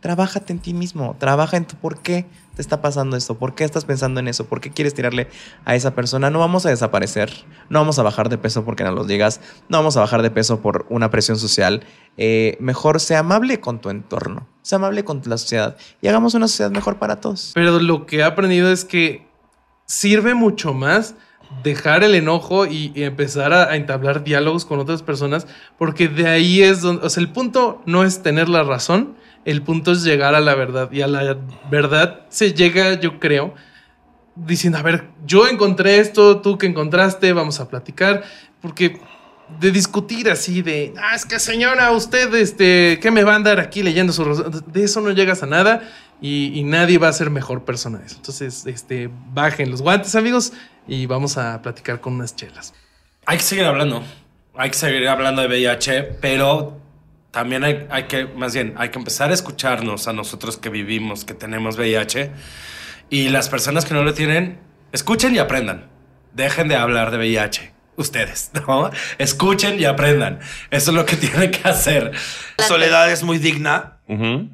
trabájate en ti mismo, trabaja en tu por qué te está pasando esto, por qué estás pensando en eso, por qué quieres tirarle a esa persona. No vamos a desaparecer, no vamos a bajar de peso porque no los digas, no vamos a bajar de peso por una presión social. Mejor sea amable con tu entorno, sea amable con la sociedad y hagamos una sociedad mejor para todos. Pero lo que he aprendido es que sirve mucho más dejar el enojo y empezar a entablar diálogos con otras personas, porque de ahí es donde, o sea, el punto no es tener la razón, el punto es llegar a la verdad. Y a la verdad se llega, yo creo, diciendo, a ver, yo encontré esto, tú que encontraste, vamos a platicar, porque... de discutir así de, es que señora, usted, ¿qué me va a andar aquí leyendo su... De eso no llegas a nada y nadie va a ser mejor persona de eso. Entonces, bajen los guantes, amigos, y vamos a platicar con unas chelas. Hay que seguir hablando. Hay que seguir hablando de VIH, pero también hay que empezar a escucharnos a nosotros que vivimos, que tenemos VIH. Y las personas que no lo tienen, escuchen y aprendan. Dejen de hablar de VIH. Ustedes, ¿no? Escuchen y aprendan. Eso es lo que tienen que hacer. La soledad es muy digna.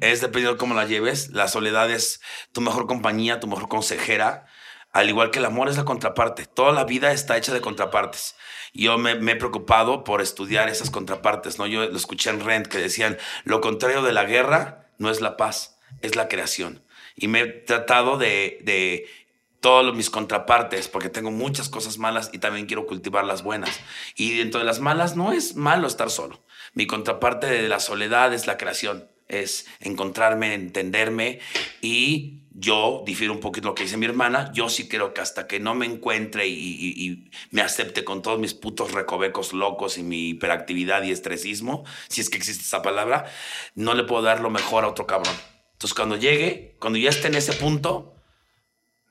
Es dependiendo de cómo la lleves. La soledad es tu mejor compañía, tu mejor consejera. Al igual que el amor es la contraparte. Toda la vida está hecha de contrapartes. Yo me he preocupado por estudiar esas contrapartes, ¿no? Yo lo escuché en Rent, que decían, lo contrario de la guerra no es la paz, es la creación. Y me he tratado de todos mis contrapartes, porque tengo muchas cosas malas y también quiero cultivar las buenas. Y dentro de las malas no es malo estar solo. Mi contraparte de la soledad es la creación, es encontrarme, entenderme. Y yo difiero un poquito de lo que dice mi hermana. Yo sí creo que hasta que no me encuentre y me acepte con todos mis putos recovecos locos y mi hiperactividad y estresismo, si es que existe esa palabra, no le puedo dar lo mejor a otro cabrón. Entonces cuando llegue, cuando ya esté en ese punto...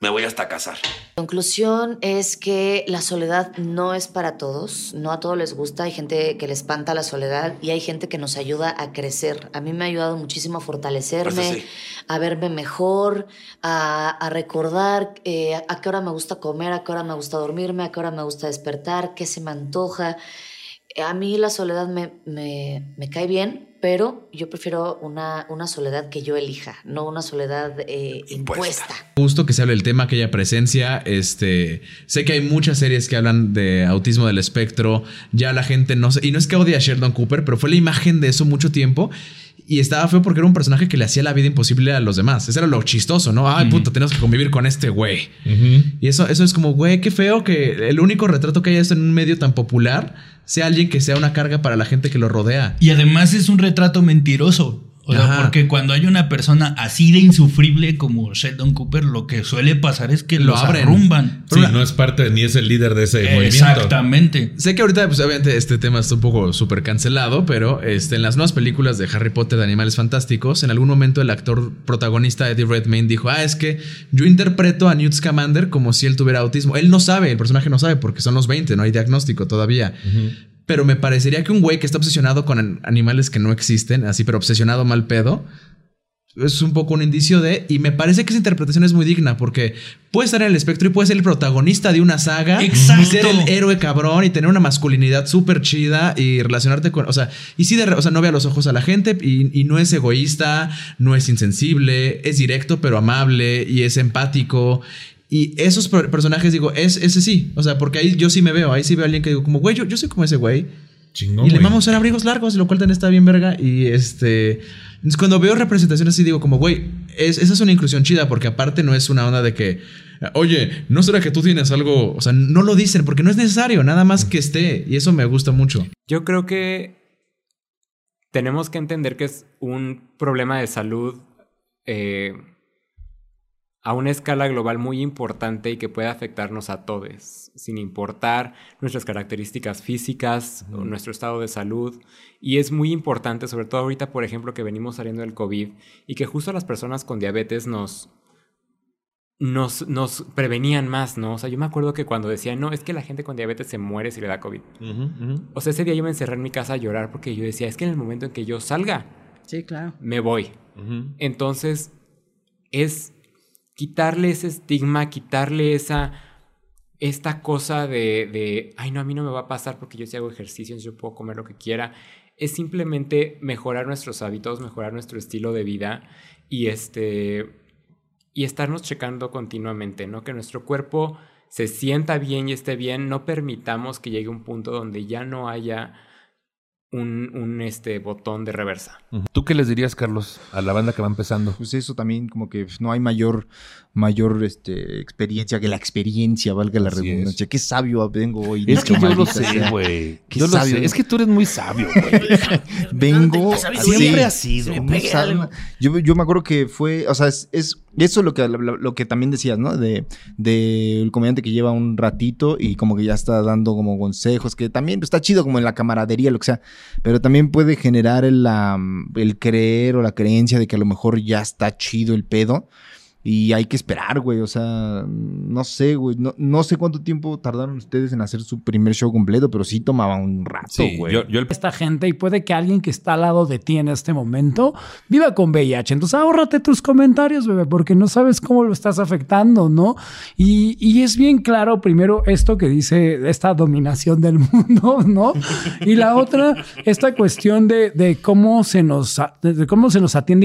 Me voy hasta casar. La conclusión es que la soledad no es para todos. No a todos les gusta. Hay gente que le espanta la soledad y hay gente que nos ayuda a crecer. A mí me ha ayudado muchísimo a fortalecerme, pues a verme mejor, a recordar a qué hora me gusta comer, a qué hora me gusta dormirme, a qué hora me gusta despertar, qué se me antoja. A mí la soledad me cae bien, pero yo prefiero una soledad que yo elija, no una soledad impuesta. Justo que se hable el tema, aquella presencia. Sé que hay muchas series que hablan de autismo del espectro. Ya la gente no sé. Y no es que odie a Sheldon Cooper, pero fue la imagen de eso mucho tiempo. Y estaba feo porque era un personaje que le hacía la vida imposible a los demás. Eso era lo chistoso, ¿no? Ay, puta, tenemos que convivir con este güey. Y eso es como, güey, qué feo que el único retrato que haya esto en un medio tan popular sea alguien que sea una carga para la gente que lo rodea. Y además es un retrato mentiroso. O sea, porque cuando hay una persona así de insufrible como Sheldon Cooper, lo que suele pasar es que lo arrumban. Sí, no es parte ni es el líder de ese movimiento. Exactamente. Sé que ahorita, pues obviamente, este tema está un poco súper cancelado, pero en las nuevas películas de Harry Potter, de Animales Fantásticos, en algún momento el actor protagonista Eddie Redmayne dijo, es que yo interpreto a Newt Scamander como si él tuviera autismo. Él no sabe, el personaje no sabe, porque son los 20, no hay diagnóstico todavía. Pero me parecería que un güey que está obsesionado con animales que no existen, así, pero obsesionado mal pedo, es un poco un indicio de... Y me parece que esa interpretación es muy digna, porque puede estar en el espectro y puede ser el protagonista de una saga. ¡Exacto! Y ser el héroe cabrón y tener una masculinidad súper chida y relacionarte con... O sea, y sí, o sea, no ve a los ojos a la gente y no es egoísta, no es insensible, es directo pero amable y es empático... Y esos personajes, digo, ese sí. O sea, porque ahí yo sí me veo. Ahí sí veo a alguien que digo, como, güey, yo soy como ese güey. Chingón, y le vamos a usar abrigos largos, lo cual también está bien verga. Y cuando veo representaciones así, digo, como, güey, esa es una inclusión chida. Porque aparte no es una onda de que, oye, ¿no será que tú tienes algo? O sea, no lo dicen porque no es necesario. Nada más que esté. Y eso me gusta mucho. Yo creo que tenemos que entender que es un problema de salud a una escala global muy importante y que puede afectarnos a todos, sin importar nuestras características físicas, o nuestro estado de salud. Y es muy importante, sobre todo ahorita, por ejemplo, que venimos saliendo del COVID y que justo las personas con diabetes nos prevenían más, ¿no? O sea, yo me acuerdo que cuando decían, no, es que la gente con diabetes se muere si le da COVID. O sea, ese día yo me encerré en mi casa a llorar porque yo decía, es que en el momento en que yo salga, sí, claro, me voy. Entonces, es... quitarle ese estigma, quitarle esta cosa de ay, no, a mí no me va a pasar porque yo sí hago ejercicios, yo puedo comer lo que quiera. Es simplemente mejorar nuestros hábitos, mejorar nuestro estilo de vida y estarnos checando continuamente, ¿no? Que nuestro cuerpo se sienta bien y esté bien. No permitamos que llegue un punto donde ya no haya un botón de reversa. ¿Tú qué les dirías, Carlos, a la banda que va empezando? Pues eso también, como que no hay mayor experiencia que la experiencia, valga la redundancia. Qué sabio vengo hoy. Es que yo lo sé, güey. Yo lo sé. Es que tú eres muy sabio, güey. Vengo. Siempre has sido. Yo me acuerdo que fue, o sea, es eso es lo que también decías, ¿no? De el comediante que lleva un ratito y como que ya está dando como consejos, que también está chido como en la camaradería, lo que sea, pero también puede generar el creer o la creencia de que a lo mejor ya está chido el pedo y hay que esperar, güey. O sea, no sé, güey. No sé cuánto tiempo tardaron ustedes en hacer su primer show completo, pero sí tomaba un rato, sí, güey. Esta gente, y puede que alguien que está al lado de ti en este momento viva con VIH. Entonces, ahórrate tus comentarios, bebé, porque no sabes cómo lo estás afectando, ¿no? Y es bien claro, primero, esto que dice esta dominación del mundo, ¿no? Y la otra, esta cuestión de cómo se nos atiende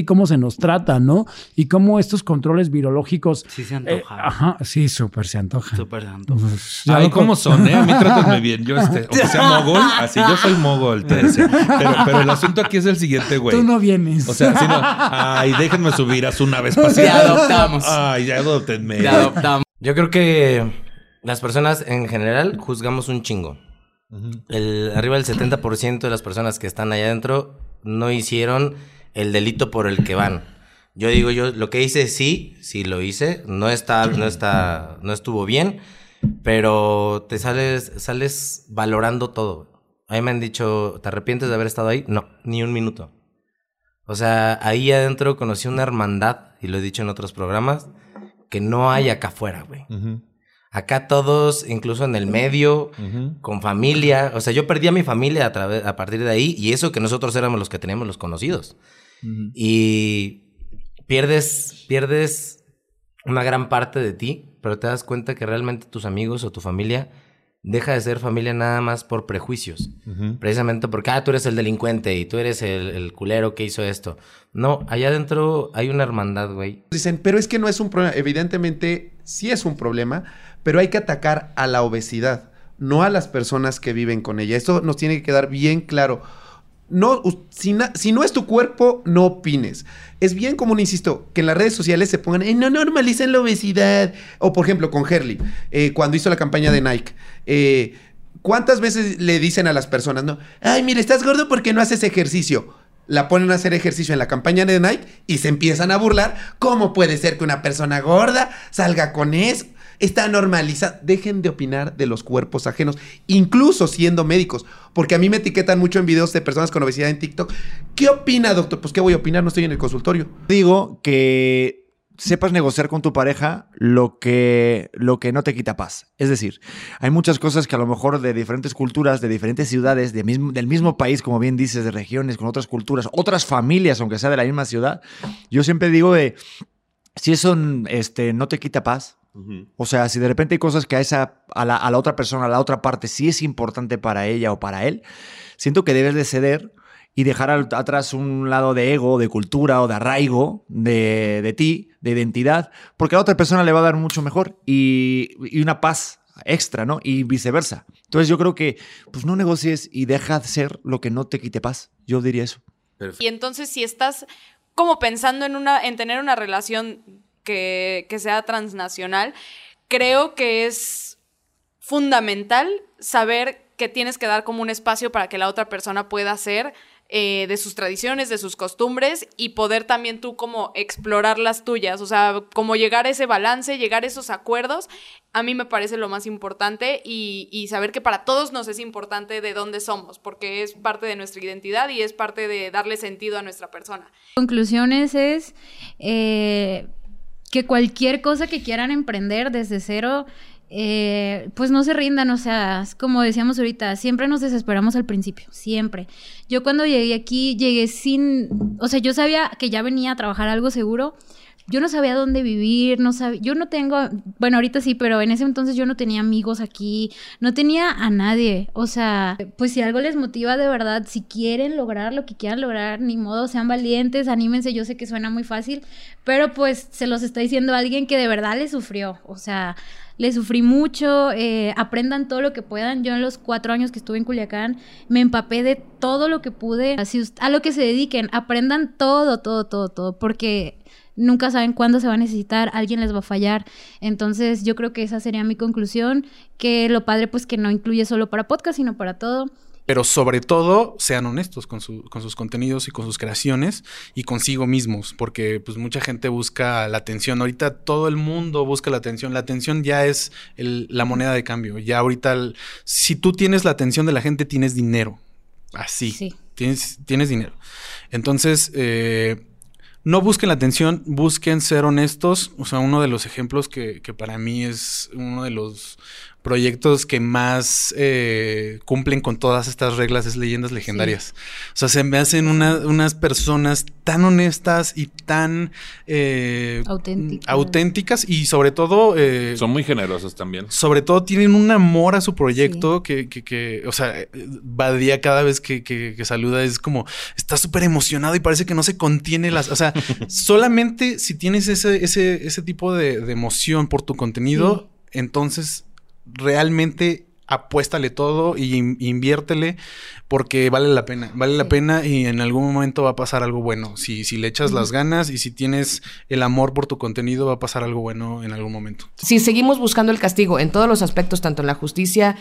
y cómo se nos trata, ¿no? Y cómo estos controles virológicos. Sí se antoja. Ajá, sí, súper se antoja. Súper se antoja. A ver cómo son, ¿eh? A mí trátenme bien. Yo, aunque sea mogol, así, yo soy mogol, pero el asunto aquí es el siguiente, güey. Tú no vienes. O sea, si no, ay, déjenme subir a su nave espacial. Ya adoptamos. Ay, ya adoptenme. Ya adoptamos. Yo creo que las personas en general juzgamos un chingo. Arriba del 70% de las personas que están allá adentro no hicieron el delito por el que van. Yo digo, yo lo que hice, sí lo hice. No estuvo bien, pero te sales valorando todo. A mí me han dicho, ¿te arrepientes de haber estado ahí? No, ni un minuto. O sea, ahí adentro conocí una hermandad, y lo he dicho en otros programas, que no hay acá afuera, güey. Uh-huh. Acá todos, incluso en el medio, uh-huh, con familia. O sea, yo perdí a mi familia a partir de ahí. Y eso que nosotros éramos los que teníamos los conocidos. Uh-huh. Y pierdes una gran parte de ti, pero te das cuenta que realmente tus amigos o tu familia deja de ser familia nada más por prejuicios. Uh-huh. Precisamente porque, tú eres el delincuente y tú eres el culero que hizo esto. No, allá adentro hay una hermandad, güey. Dicen, pero es que no es un problema. Evidentemente sí es un problema, pero hay que atacar a la obesidad, no a las personas que viven con ella. Esto nos tiene que quedar bien claro. No, si no es tu cuerpo, no opines. Es bien común, insisto, que en las redes sociales se pongan, no normalicen la obesidad. O, por ejemplo, con Herley, cuando hizo la campaña de Nike. ¿Cuántas veces le dicen a las personas, no? Ay, mira, estás gordo porque no haces ejercicio. La ponen a hacer ejercicio en la campaña de Nike y se empiezan a burlar. ¿Cómo puede ser que una persona gorda salga con eso? Está normalizado. Dejen de opinar de los cuerpos ajenos, incluso siendo médicos. Porque a mí me etiquetan mucho en videos de personas con obesidad en TikTok. ¿Qué opina, doctor? Pues, ¿qué voy a opinar? No estoy en el consultorio. Digo que sepas negociar con tu pareja lo que no te quita paz. Es decir, hay muchas cosas que a lo mejor de diferentes culturas, de diferentes ciudades, del mismo país, como bien dices, de regiones, con otras culturas, otras familias, aunque sea de la misma ciudad. Yo siempre digo, si eso no te quita paz, uh-huh, o sea, si de repente hay cosas que a la otra persona, a la otra parte, sí es importante para ella o para él, siento que debes de ceder y dejar atrás un lado de ego, de cultura o de arraigo de ti, de identidad, porque a la otra persona le va a dar mucho mejor y una paz extra, ¿no? Y viceversa. Entonces yo creo que pues no negocies y deja de ser lo que no te quite paz. Yo diría eso. Perfecto. Y entonces si estás como pensando en tener una relación que sea transnacional, creo que es fundamental saber que tienes que dar como un espacio para que la otra persona pueda hacer de sus tradiciones, de sus costumbres, y poder también tú como explorar las tuyas. O sea, como llegar a ese balance, llegar a esos acuerdos, a mí me parece lo más importante, y saber que para todos nos es importante de dónde somos, porque es parte de nuestra identidad y es parte de darle sentido a nuestra persona. Conclusiones es... que cualquier cosa que quieran emprender desde cero, pues no se rindan. O sea, como decíamos ahorita, siempre nos desesperamos al principio, siempre. Yo cuando llegué aquí, llegué sin... O sea, yo sabía que ya venía a trabajar algo seguro. Yo no sabía dónde vivir, yo no tengo... Bueno, ahorita sí, pero en ese entonces yo no tenía amigos aquí, no tenía a nadie. O sea, pues si algo les motiva de verdad, si quieren lograr lo que quieran lograr, ni modo, sean valientes, anímense. Yo sé que suena muy fácil, pero pues se los está diciendo alguien que de verdad le sufrió. O sea, le sufrí mucho, aprendan todo lo que puedan. Yo en los 4 años que estuve en Culiacán me empapé de todo lo que pude. Así, a lo que se dediquen, aprendan todo, porque... nunca saben cuándo se va a necesitar, alguien les va a fallar. Entonces yo creo que esa sería mi conclusión, que lo padre pues que no incluye solo para podcast, sino para todo. Pero sobre todo sean honestos con sus contenidos y con sus creaciones y consigo mismos, porque pues mucha gente busca la atención. Ahorita todo el mundo busca la atención. La atención ya es la moneda de cambio. Ya ahorita si tú tienes la atención de la gente, tienes dinero. Así. Sí. Tienes dinero. Entonces... no busquen la atención, busquen ser honestos. O sea, uno de los ejemplos que para mí es uno de los proyectos que más cumplen con todas estas reglas es Leyendas Legendarias. Sí. O sea, se me hacen unas personas tan honestas y tan auténticas y sobre todo... son muy generosos también. Sobre todo tienen un amor a su proyecto, sí, que o sea, Badía cada vez que saluda es como... Está súper emocionado y parece que no se contiene las... O sea, solamente si tienes ese tipo de emoción por tu contenido, sí, entonces... realmente apuéstale todo y inviértele, porque vale la pena y en algún momento va a pasar algo bueno. Si le echas las ganas y si tienes el amor por tu contenido, va a pasar algo bueno en algún momento. Si seguimos buscando el castigo en todos los aspectos, tanto en la justicia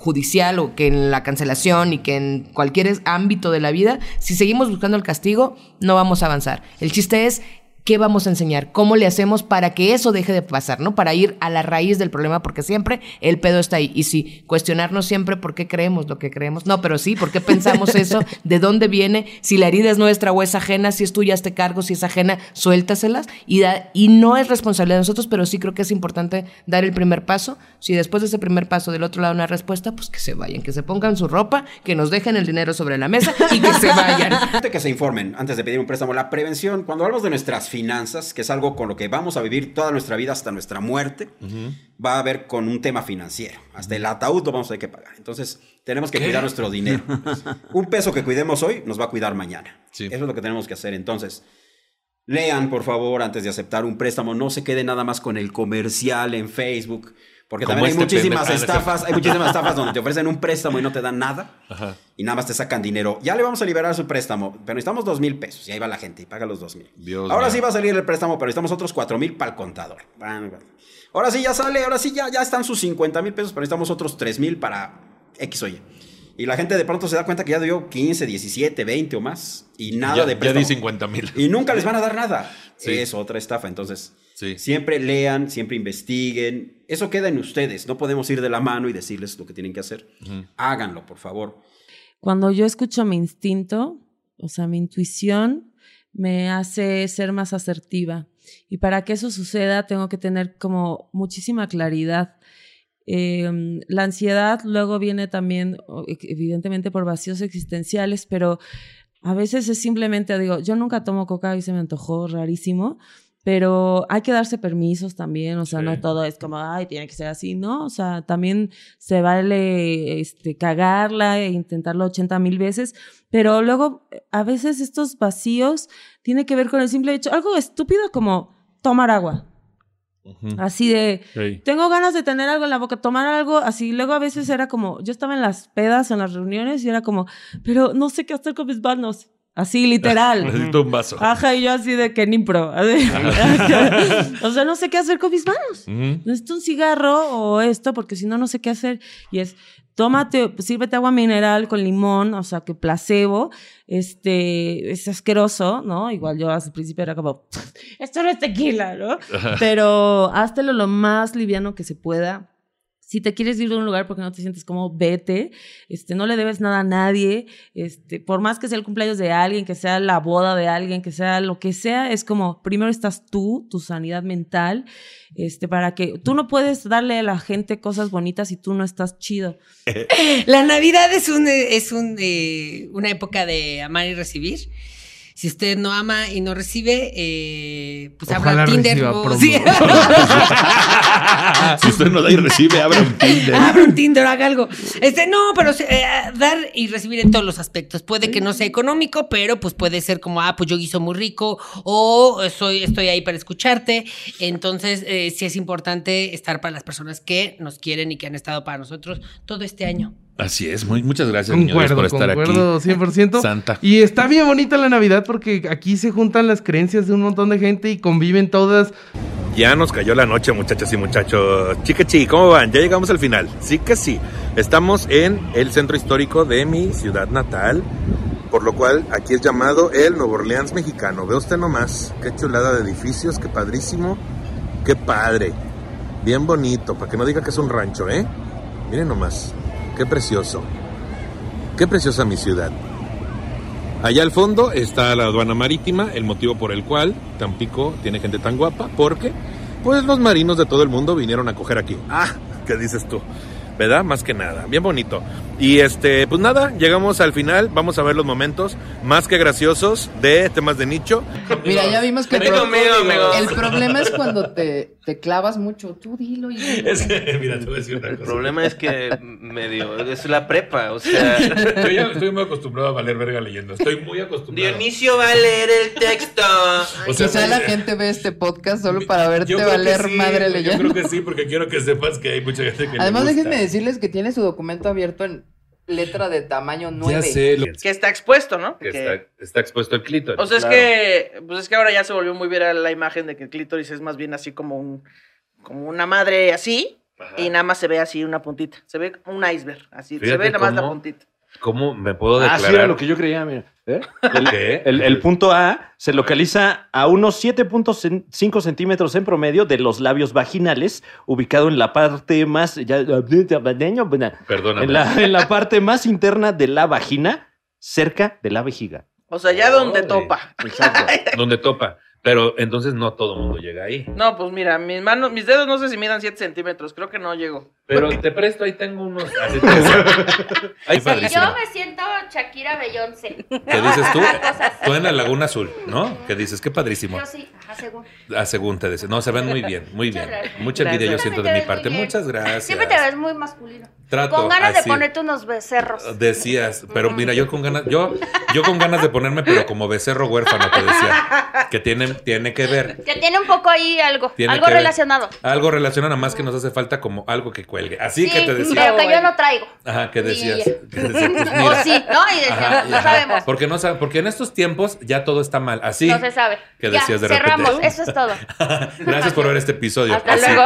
judicial o que en la cancelación y que en cualquier ámbito de la vida, si seguimos buscando el castigo, no vamos a avanzar. El chiste es ¿qué vamos a enseñar? ¿Cómo le hacemos para que eso deje de pasar, ¿no? Para ir a la raíz del problema, porque siempre el pedo está ahí. Y sí, cuestionarnos siempre por qué creemos lo que creemos. No, pero sí, ¿por qué pensamos eso? ¿De dónde viene? Si la herida es nuestra o es ajena, si es tuya, hazte cargo, si es ajena, suéltaselas. Y no es responsabilidad de nosotros, pero sí creo que es importante dar el primer paso. Si después de ese primer paso del otro lado una respuesta, pues que se vayan, que se pongan su ropa, que nos dejen el dinero sobre la mesa y que se vayan. Que se informen antes de pedir un préstamo. La prevención, cuando hablamos de nuestras finanzas, que es algo con lo que vamos a vivir toda nuestra vida hasta nuestra muerte, va a ver con un tema financiero. Hasta el ataúd lo vamos a tener que pagar. Entonces, tenemos que cuidar nuestro dinero. Un peso que cuidemos hoy nos va a cuidar mañana. Sí. Eso es lo que tenemos que hacer. Entonces, lean, por favor, antes de aceptar un préstamo. No se quede nada más con el comercial en Facebook, porque como también hay muchísimas estafas donde te ofrecen un préstamo y no te dan nada. Ajá. Y nada más te sacan dinero. Ya le vamos a liberar su préstamo, pero necesitamos 2,000 pesos. Y ahí va la gente y paga los 2,000. Ahora sí va a salir el préstamo, pero necesitamos otros 4,000 para el contador. Ahora sí ya sale, ahora sí ya están sus 50,000 pesos, pero necesitamos otros 3,000 para X o Y. Y la gente de pronto se da cuenta que ya dio 15, 17, 20 o más y nada de préstamo. Ya di 50,000. Y nunca les van a dar nada. Sí. Es otra estafa. Entonces, sí, siempre lean, siempre investiguen. Eso queda en ustedes. No podemos ir de la mano y decirles lo que tienen que hacer. Háganlo, por favor. Cuando yo escucho mi instinto, o sea, mi intuición, me hace ser más asertiva. Y para que eso suceda, tengo que tener como muchísima claridad. La ansiedad luego viene también evidentemente por vacíos existenciales, pero a veces es simplemente, digo, yo nunca tomo coca y se me antojó rarísimo, pero hay que darse permisos también, o sea, no todo es como, ay, tiene que ser así, ¿no? O sea, también se vale cagarla e intentarlo 80,000 veces, pero luego a veces estos vacíos tienen que ver con el simple hecho, algo estúpido como tomar agua. Así de, tengo ganas de tener algo en la boca, tomar algo, así. Luego a veces era como, yo estaba en las pedas, en las reuniones, y era como, pero no sé qué hacer con mis manos. Así, literal. Necesito un vaso. Ajá, y yo así de que nimpro. O sea, no sé qué hacer con mis manos. Necesito un cigarro o esto, porque si no, no sé qué hacer. Y es, tómate, sírvete agua mineral con limón, o sea, que placebo. Es asqueroso, ¿no? Igual yo al principio era como, esto no es tequila, ¿no? Pero háztelo lo más liviano que se pueda. Si te quieres ir de un lugar porque no te sientes cómodo, vete. No le debes nada a nadie. Por más que sea el cumpleaños de alguien, que sea la boda de alguien, que sea lo que sea, es como, primero estás tú, tu sanidad mental, para que... Tú no puedes darle a la gente cosas bonitas si tú no estás chido. La Navidad es una época de amar y recibir. Si usted no ama y no recibe, pues abra Tinder. ¿Sí? Si usted no da y recibe, abra un Tinder. Abra un Tinder, haga algo. No, pero dar y recibir en todos los aspectos. Puede que no sea económico, pero pues puede ser como, pues yo guiso muy rico o estoy ahí para escucharte. Entonces, sí es importante estar para las personas que nos quieren y que han estado para nosotros todo este año. Así es, muchas gracias, niños, por estar aquí. Concuerdo, 100%. Santa. Y está bien bonita la Navidad porque aquí se juntan las creencias de un montón de gente y conviven todas. Ya nos cayó la noche, muchachas y muchachos. Chiqui, ¿cómo van? Ya llegamos al final. Sí que sí. Estamos en el centro histórico de mi ciudad natal, por lo cual aquí es llamado el Nuevo Orleans mexicano. Ve usted nomás, qué chulada de edificios, qué padrísimo, qué padre. Bien bonito, para que no diga que es un rancho, ¿eh? Miren nomás. ¡Qué precioso! ¡Qué preciosa mi ciudad! Allá al fondo está la aduana marítima, el motivo por el cual Tampico tiene gente tan guapa, porque pues los marinos de todo el mundo vinieron a coger aquí. ¡Ah! ¿Qué dices tú? ¿Verdad? Más que nada. Bien bonito. Y pues nada, llegamos al final. Vamos a ver los momentos más que graciosos de temas de nicho. Mira, ya vimos que el problema es cuando te clavas mucho. Tú dilo. Mira, te voy a decir una cosa. El problema es que medio es la prepa, o sea. Yo ya estoy muy acostumbrado a valer verga leyendo. Estoy muy acostumbrado. Dionisio va a leer el texto. O sea, quizá la gente ve este podcast solo para verte valer madre leyendo. Yo creo que sí, porque quiero que sepas que hay mucha gente que además, le gusta. Déjenme decirles que tiene su documento abierto en letra de tamaño 9. Ya sé. Que está expuesto, ¿no? Está expuesto el clítoris. O sea, claro. es que ahora ya se volvió muy viral la imagen de que el clítoris es más bien así como una madre así. Ajá. Y nada más se ve así una puntita. Se ve un iceberg. Así. Fíjate, se ve nada más la puntita. ¿Cómo me puedo declarar? Ah, sí, era lo que yo creía, mira. ¿Eh? El punto A se localiza a unos 7.5 centímetros en promedio de los labios vaginales, ubicado en la parte más... Perdóname. En la parte más interna de la vagina, cerca de la vejiga. O sea, ya donde topa. Exacto, donde topa. Pero entonces no todo el mundo llega ahí. No, pues mira, mis manos, mis dedos no sé si midan 7 centímetros. Creo que no llego. Pero te presto, ahí tengo unos. Ahí yo me siento Shakira Beyoncé. ¿Qué dices tú? Tú en la Laguna Azul, ¿no? ¿Qué dices? Qué padrísimo. Yo sí, ajá, según. Ah, según te dices. No, se ven muy bien, muy bien. Mucha envidia yo siento de mi parte. Muchas gracias. Siempre te ves muy masculino. Trato, con ganas así de ponerte unos becerros. Decías, pero mira, yo con ganas, yo con ganas de ponerme, pero como becerro huérfano, te decía. Que tiene que ver. Que tiene un poco ahí algo. Algo relacionado. Algo relacionado, nada más que nos hace falta como algo que cuelgue. Así sí, que te decía. Pero que yo no traigo. Ajá, que decías. Pues mira. O sí, ¿no? Y decíamos, no sabemos. Porque no sabe, porque en estos tiempos ya todo está mal. Así. No se sabe. Que decías ya, de repente. Cerramos, eso es todo. Gracias por ver este episodio. Hasta luego.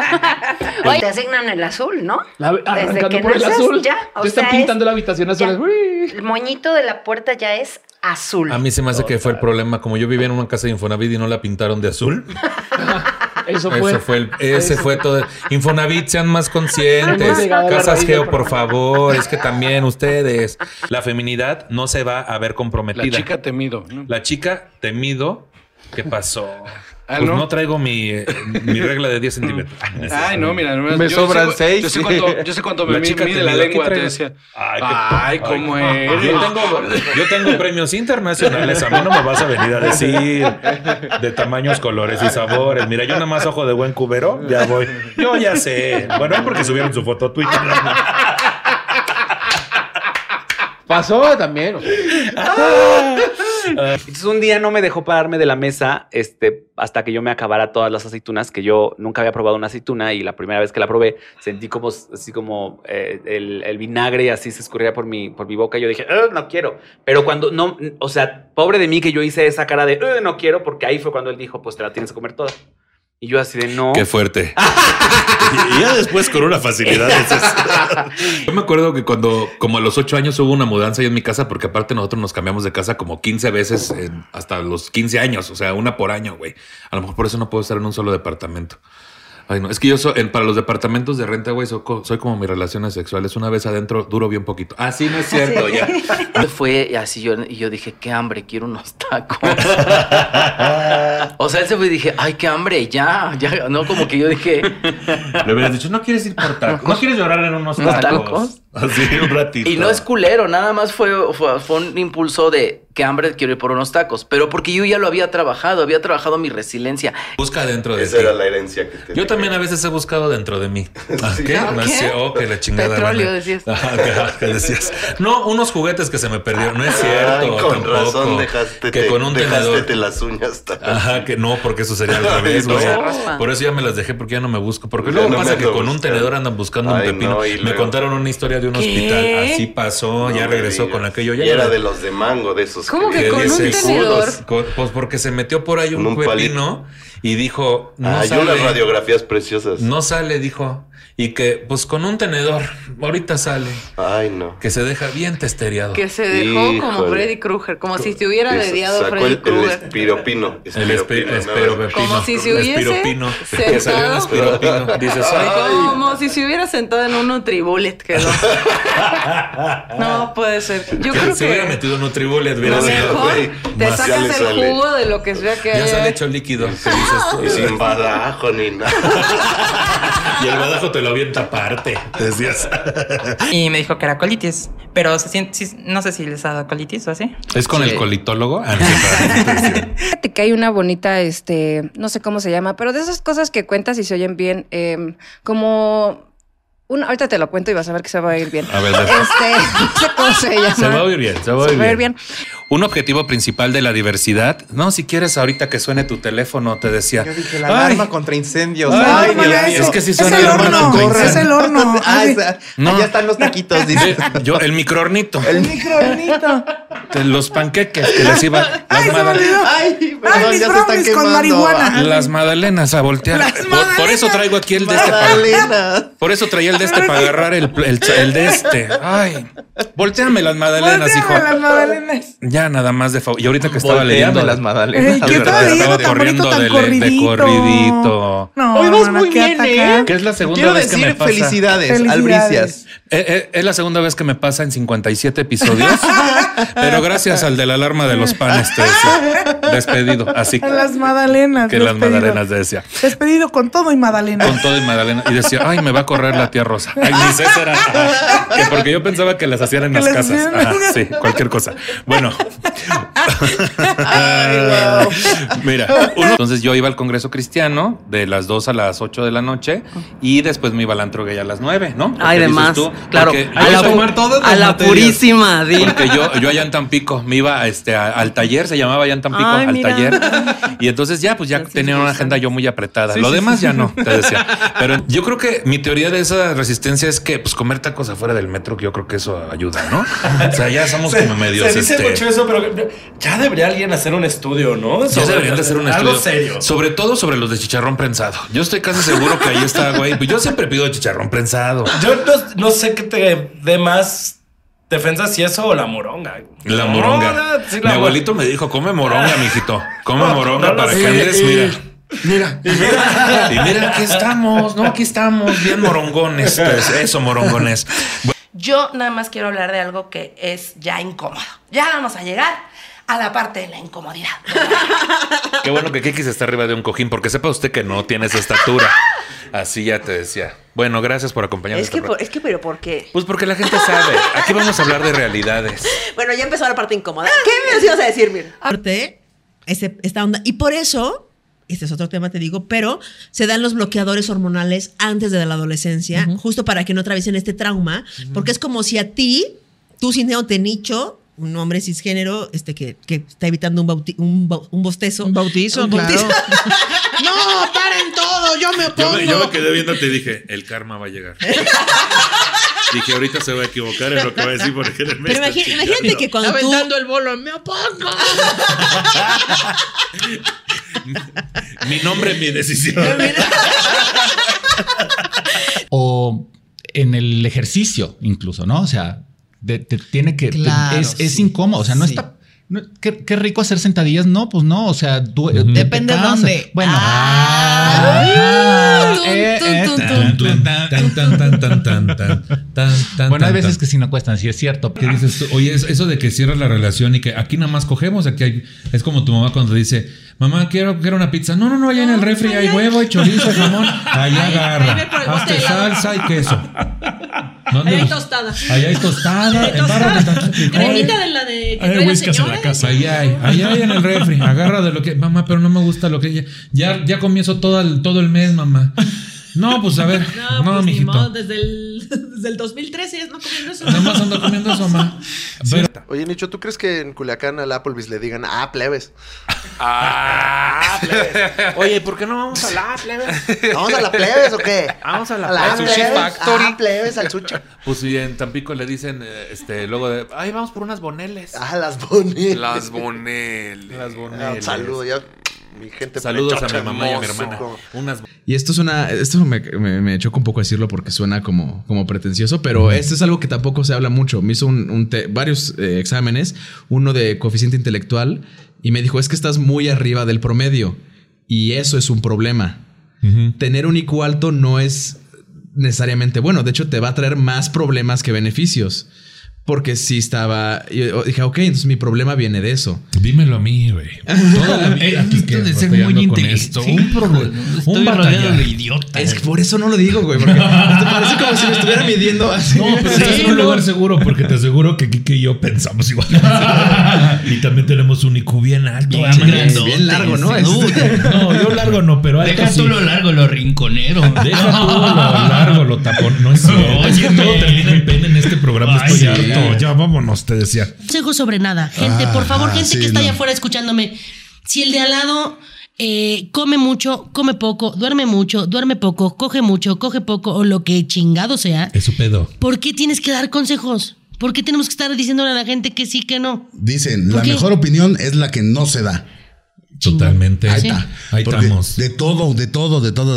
Hoy te asignan el azul, ¿no? Desde que el azul. Ya, o sea, están pintando la habitación azul. Ya. El moñito de la puerta ya es azul. A mí se me hace que fue el problema. Como yo vivía en una casa de Infonavit y no la pintaron de azul. Ese fue todo. Infonavit, sean más conscientes. Casas Geo, por favor. Es que también ustedes. La feminidad no se va a ver comprometida. La chica temido. ¿No? La chica temido. ¿Qué pasó? Ah, pues no traigo mi regla de 10 centímetros. Ay, no, mira. No, me sobran 6. Yo sé cuánto me mide la lengua. Te decía, ay, cómo es. Yo tengo premios internacionales. A mí no me vas a venir a decir de tamaños, colores y sabores. Mira, yo nada más ojo de buen cubero. Ya voy. Yo ya sé. Bueno, es porque subieron su foto a Twitter. Pasó también. O sea. Entonces un día no me dejó pararme de la mesa hasta que yo me acabara todas las aceitunas, que yo nunca había probado una aceituna, y la primera vez que la probé sentí como así como el vinagre así se escurría por mi boca, y yo dije, no quiero. Pero cuando no, o sea, pobre de mí que yo hice esa cara de no quiero, porque ahí fue cuando él dijo, pues te la tienes que comer toda. Y yo así de no. Qué fuerte. Y ya después con una facilidad. Yo me acuerdo que como a los 8 años hubo una mudanza ahí en mi casa, porque aparte nosotros nos cambiamos de casa como 15 veces hasta los 15 años. O sea, una por año, güey. A lo mejor por eso no puedo estar en un solo departamento. Ay, no. Es que yo para los departamentos de renta, güey, soy como mis relaciones sexuales. Una vez adentro duro bien poquito. Ah, sí, no es cierto, sí. Ya. Fue así y yo dije, qué hambre, quiero unos tacos. O sea, él se fue y dije, ay, qué hambre, ya, no, como que yo dije... Le hubieras dicho, no quieres ir por tacos, no quieres llorar en unos tacos. Así un ratito. Y no es culero, nada más fue un impulso de qué hambre, quiero ir por unos tacos. Pero porque yo ya lo había trabajado mi resiliencia. Busca dentro de ti. Esa era la herencia que tenía. Yo también a veces he buscado dentro de mí. Sí. ¿Qué? ¿Qué? Oh, que la chingada. Petróleo, decías. ¿Qué decías? No, unos juguetes que se me perdieron. No es cierto. Ay, con tampoco. Razón dejaste que con un tenedor te las uñas. También. Ajá, que no, porque eso sería al revés. No. O sea, por eso ya me las dejé, porque ya no me busco. Porque luego no pasa que con un tenedor andan buscando un pepino. No, me contaron una historia de un hospital. Así pasó, no, ya regresó con aquello. Ya y era de los de mango, de esos. ¿Cómo que con un tenedor? Pues porque se metió por ahí un pepino y dijo... No sale, unas radiografías preciosas. No sale, dijo. Y que, pues con un tenedor, ahorita sale. Ay, no. Que se deja bien testereado. Que se dejó como Freddy Krueger, como si se hubiera dediado Freddy Krueger. El espiropino. Como si se hubiese sentado. Dices, como si se hubiera sentado en un Nutribullet. No puede ser. Yo creo que se hubiera metido en un Nutribullet. Te sacas el jugo de lo que sea que haya. Ya se le echó líquido. Y sin badajo ni nada. Y el badajo te lo avienta aparte. Decías. Y me dijo que era colitis. Pero no sé si les ha dado colitis o así. ¿Es con el colitólogo? Fíjate que hay una bonita, no sé cómo se llama, pero de esas cosas que cuentas y se oyen bien, como... ahorita te lo cuento y vas a ver que se va a ir bien. A ver, no sé cómo se llama. Se va a ir bien, se va a ir bien. Un objetivo principal de la diversidad. No, si quieres ahorita que suene tu teléfono, te decía. Yo dije, la alarma contra incendios. Ay, mira, es que si suena la alarma contra incendios. Es el horno. Allá están los taquitos, dice. Yo, el microornito. Los panqueques que les iban. Las magdalenas a voltear. Por eso traigo aquí el de este para. Por eso traía el de este para agarrar el de este. Ay. Volteame las magdalenas, hijo. Las magdalenas. Ya nada más de favor. Y ahorita que estaba leyendo las magdalenas. Qué estaba corriendo de corridito. Hoy vas muy bien, ¿eh? Que es la segunda vez que me pasa. Felicidades, Albricias. Es la segunda vez que me pasa en 57 episodios. Pero gracias al de la alarma de los panes, te decía. Despedido. Así que las magdalenas. Que despedido. Las magdalenas decía. Despedido con todo y magdalena. Con todo y magdalena. Y decía, ay, me va a correr la tía Rosa. Ay, ni sé, será. Que porque yo pensaba que las hacían en las casas. Ajá, sí, cualquier cosa. Bueno. Ay, wow. Mira, entonces yo iba al Congreso Cristiano de las 2 a las 8 de la noche y después me iba al antro gay a las 9, ¿no? Porque ay, de más. Tú, claro, a la purísima. Di. Porque yo allá en Tampico me iba al taller, se llamaba allá en Tampico, ay, al mira. Taller. Y entonces ya, pues ya sí, tenía una agenda yo muy apretada. Sí, lo demás sí, ya no, te decía. Pero yo creo que mi teoría de esa resistencia es que pues comer tacos afuera del metro, que yo creo que eso ayuda, ¿no? O sea, ya somos como medios. Se dice mucho eso, pero ya debería alguien hacer un estudio, ¿no? Ya deberían hacer un estudio. Algo serio. Sobre todo sobre los de chicharrón prensado. Yo estoy casi seguro que ahí está, güey. Yo siempre pido chicharrón prensado. Yo no sé qué te dé más defensa, si eso o la moronga. La moronga. Mi abuelito me dijo, come moronga, mijito. Come moronga para que andes, mira. Mira, aquí estamos, ¿no? Aquí estamos bien morongones. Pues, eso, morongones. Yo nada más quiero hablar de algo que es ya incómodo. Ya vamos a llegar a la parte de la incomodidad. Qué bueno que Kiki se está arriba de un cojín, porque sepa usted que no tiene esa estatura. Así ya te decía. Bueno, gracias por acompañarnos. Pero ¿por qué? Pues porque la gente sabe. Aquí vamos a hablar de realidades. Bueno, ya empezó la parte incómoda. ¿Qué me ibas a decir, Mir? Esta onda. Y por eso, este es otro tema, te digo, pero se dan los bloqueadores hormonales antes de la adolescencia, justo para que no atraviesen este trauma, porque es como si a ti, tú sin neo te nicho, un hombre cisgénero que está evitando un bostezo. Un bautizo, claro. No, paren todo, yo me opongo. Yo me quedé viéndote y dije, el karma va a llegar. Dije, ahorita se va a equivocar en lo que va a decir porque me pero imagínate que cuando aventando el bolo, ¡me opongo! Mi nombre, mi decisión. O en el ejercicio incluso, ¿no? O sea, te tiene que... Claro, es incómodo, o sea, no está... No, qué rico hacer sentadillas, no, pues no, o sea... Depende de dónde. Bueno. Bueno, hay veces que sí no cuestan, sí es cierto. ¿Qué dices tú? Oye, eso de que cierras la relación y que aquí nada más cogemos, aquí hay... Es como tu mamá cuando dice, mamá, quiero una pizza. No, no, no, allá en el refri hay huevo y chorizo, jamón. Allá agarra. Hazte salsa y queso. Allá hay tostada. Allá hay tostada. Cremita de la de... Hay whiskas en la casa. Allá hay en el refri. Agarra de lo que... Mamá, pero no me gusta lo que... Ya comí eso todo el mes, mamá. No, pues a ver. No, pues, mijito. No, desde el 2013 no comiendo eso. Nada más ando comiendo eso, mamá. Pero... Oye, Nicho, ¿tú crees que en Culiacán al Applebee's le digan, plebes? Plebes. Oye, ¿por qué no vamos a la plebes? ¿Vamos a la plebes o qué? Vamos a la Sushi Factory. Plebes al sushi. Pues y en Tampico le dicen, luego de, ay, vamos por unas boneles. Las boneles. Las boneles. Saludos, ya. Mi gente. Saludos a mi mamá y a mi hermana. Y esto me choca un poco decirlo porque suena como pretencioso, pero esto es algo que tampoco se habla mucho. Me hizo varios exámenes, uno de coeficiente intelectual, y me dijo, es que estás muy arriba del promedio, y eso es un problema. Tener un IQ alto no es necesariamente bueno. De hecho, te va a traer más problemas que beneficios. Porque sí estaba... Yo dije, ok, entonces mi problema viene de eso. Dímelo a mí, güey. Toda la vida aquí que de ser muy inteligente. Sí, un batallero de idiota. Es que por eso no lo digo, güey. Porque te parece como si me estuviera midiendo así. No, pero sí, estás en un lugar seguro. Porque te aseguro que Kike y yo pensamos igual. Y también tenemos un IQ bien alto. Bien largo, ¿no? No, yo largo no, pero alto. Deja tú lo largo, lo rinconero. Deja tú lo largo, lo tapón. No es cierto. Todo termina en pena en este programa. Estoy harto. Ya vámonos, te decía. Consejo sobre nada. Gente, por favor, gente que está allá afuera escuchándome. Si el de al lado come mucho, come poco, duerme mucho, duerme poco, coge mucho, coge poco, o lo que chingado sea. Es su pedo. ¿Por qué tienes que dar consejos? ¿Por qué tenemos que estar diciéndole a la gente que sí, que no? Dicen, la mejor opinión es la que no se da. Totalmente. Ahí está. Ahí estamos. De todo.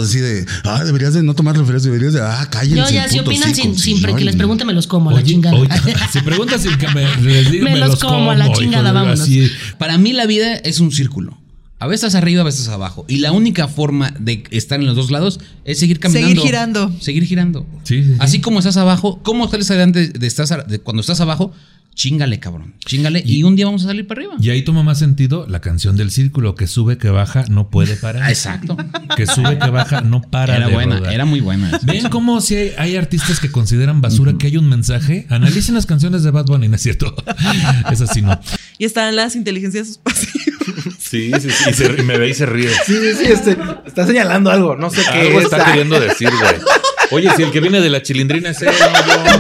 Así de, deberías de no tomar refresco, deberías de, cállense. Yo ya, si opinan sin que les pregunte, me los como a la chingada. Oye, si preguntas sin que les diga, me los como a la chingada, vámonos. Así. Para mí la vida es un círculo. A veces arriba, a veces abajo. Y la única forma de estar en los dos lados es seguir caminando. Seguir girando. Sí. Así como estás abajo, ¿cómo sales adelante de cuando estás abajo? Chíngale, cabrón. Chíngale y un día vamos a salir para arriba. Y ahí toma más sentido la canción del círculo, que sube, que baja, no puede parar. Exacto. Que sube, que baja, no para. Era buena, rodar. Era muy buena. Esa. Ven cómo si hay artistas que consideran basura que hay un mensaje. Analicen las canciones de Bad Bunny, ¿no es cierto? Es así, ¿no? Y están las inteligencias pasivas. Sí. Y me ve y se ríe. Sí. Está señalando algo. No sé qué. Algo está queriendo decir, güey. Oye, si el que viene de la Chilindrina es él,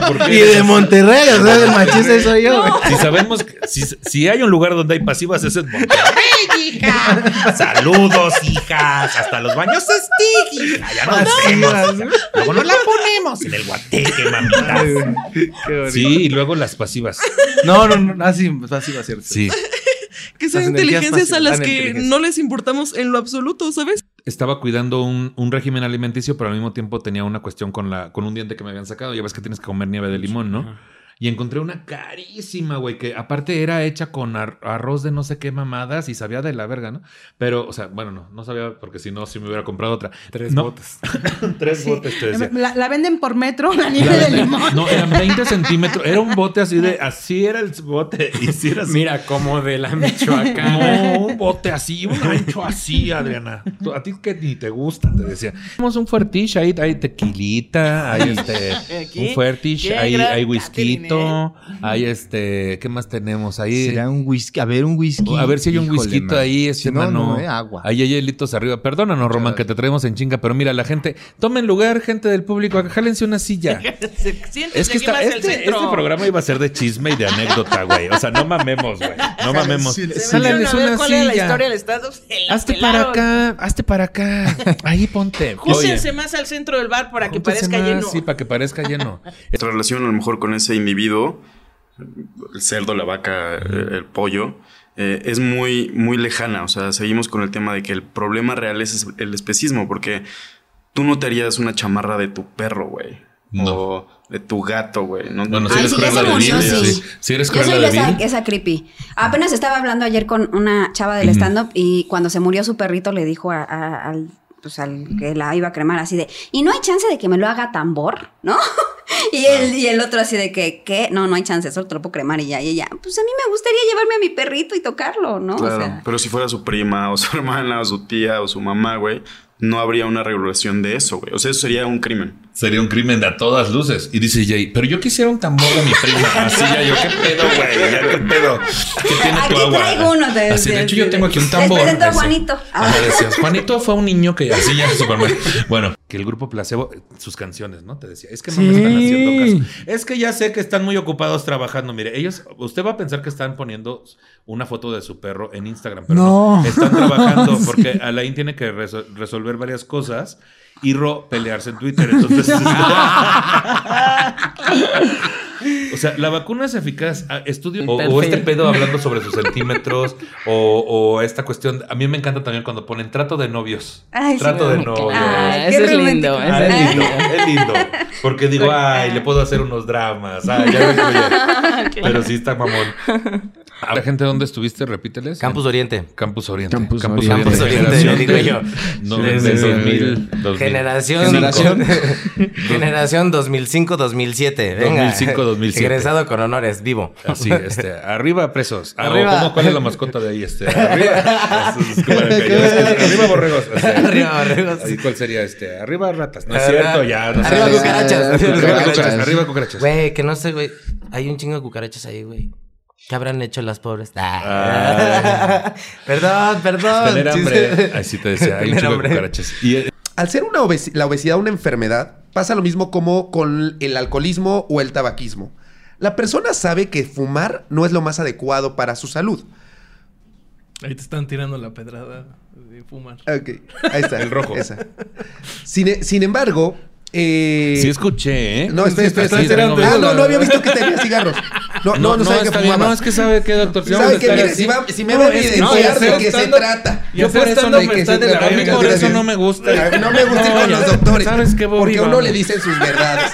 no, ¿por qué? Y de Monterrey, o sea, de machista soy yo. No. Si sabemos, si hay un lugar donde hay pasivas, es en Monterrey, hija. Saludos, hijas. Hasta los baños estigui, hija. Ya no hacemos. Luego no la ponemos en el guateque, mamitas. Qué sí, y luego las pasivas. No. Ah, sí, pasivas, cierto. Sí. Que son inteligencias a las que no les importamos en lo absoluto, ¿sabes? Estaba cuidando un régimen alimenticio, pero al mismo tiempo tenía una cuestión con un diente que me habían sacado. Ya ves que tienes que comer nieve de limón, ¿no? Y encontré una carísima, güey, que aparte era hecha con arroz de no sé qué mamadas y sabía de la verga, ¿no? Pero, o sea, bueno, no sabía porque si no, sí me hubiera comprado otra. Tres botes. Tres botes, te decía. La venden por metro, la nieve de limón. No, eran 20 centímetros. Era un bote así de... Así era el bote. Y si era así. Mira, como de la Michoacán. No, un bote así, un ancho así, Adriana. A ti que ni te gusta, te decía. Tenemos un fuertish, hay tequilita, hay un fuertish, hay whisky. Hay ¿qué más tenemos ahí? Será un whisky, a ver si hay un whisky ahí, no, agua. Ahí hay hielitos arriba. Perdónanos, Román, que te traemos en chinga, pero mira, la gente, tomen lugar, gente del público, jálense una silla. Es que este programa iba a ser de chisme y de anécdota, güey. O sea, no mamemos. Jálense una silla. Hazte para acá. Ahí ponte. Júsense más al centro del bar para que parezca lleno. Sí, para que parezca lleno. En relación a lo mejor con ese individuo, el cerdo, la vaca, el pollo, es muy, muy lejana. O sea, seguimos con el tema de que el problema real es el especismo, porque tú no te harías una chamarra de tu perro, güey. No. O de tu gato, güey. No, si eres cruel de vida. Si eres cruel de vida. Esa creepy. Apenas estaba hablando ayer con una chava del stand-up y cuando se murió su perrito le dijo al que la iba a cremar así de, ¿y no hay chance de que me lo haga tambor? ¿No? Y el otro así de que, ¿qué? No hay chance, solo te lo puedo cremar y ya. Y ella, pues a mí me gustaría llevarme a mi perrito y tocarlo, ¿no? Claro, o sea, pero si fuera su prima o su hermana o su tía o su mamá, güey, no habría una regulación de eso, güey. O sea, eso sería un crimen. Sería un crimen de a todas luces. Y dice Jay, pero yo quisiera un tambor a mi prima. Así ya yo, ¿qué pedo, güey? Ya, ¿qué pedo? ¿Qué tiene tu agua? Aquí traigo uno. Así, de hecho, yo tengo aquí un tambor. Les presento a Juanito. Decías, Juanito fue un niño que así ya es súper mal. Bueno, que el grupo Placebo, sus canciones, ¿no? Te decía, es que no me están haciendo caso. Es que ya sé que están muy ocupados trabajando. Mire, ellos, usted va a pensar que están poniendo una foto de su perro en Instagram. Pero no. Están trabajando porque Alain tiene que resolver varias cosas. Y pelearse en Twitter. Entonces, o sea, la vacuna es eficaz. Estudio o este pedo hablando sobre sus centímetros o esta cuestión. A mí me encanta también cuando ponen trato de novios. Ay, trato de novios. Eso es lindo. Es lindo. Porque digo, le puedo hacer unos dramas. Ya pero sí está mamón. A la gente, ¿dónde estuviste? Repíteles. Campus Oriente. Generación 2005-2007. Venga. 2005-2007. Egresado con honores, vivo. Así, arriba presos. Arriba. ¿Cuál es la mascota de ahí? Arriba. Arriba borregos. Arriba borregos. ¿Cuál sería Arriba ratas. No es cierto, ya. Arriba cucarachas. Arriba cucarachas. Güey, que no sé, güey. Hay un chingo de cucarachas ahí, güey. ¿Qué habrán hecho las pobres? Perdón. Tener hambre. Así te decía. Hay un chingo de cucarachas. Al ser la obesidad una enfermedad, pasa lo mismo como con el alcoholismo o el tabaquismo. La persona sabe que fumar no es lo más adecuado para su salud. Ahí te están tirando la pedrada de fumar. Ok, ahí está. El rojo. Esa. Sin embargo, Sí escuché, ¿eh? No, no había visto que tenía cigarros. No sabía que fumaba. No, es que sabe que, doctor, sabe que, mire, si me va a evidenciar de qué se trata. Yo por eso no me gusta. No me gusta ir con los doctores. Porque uno le dicen sus verdades.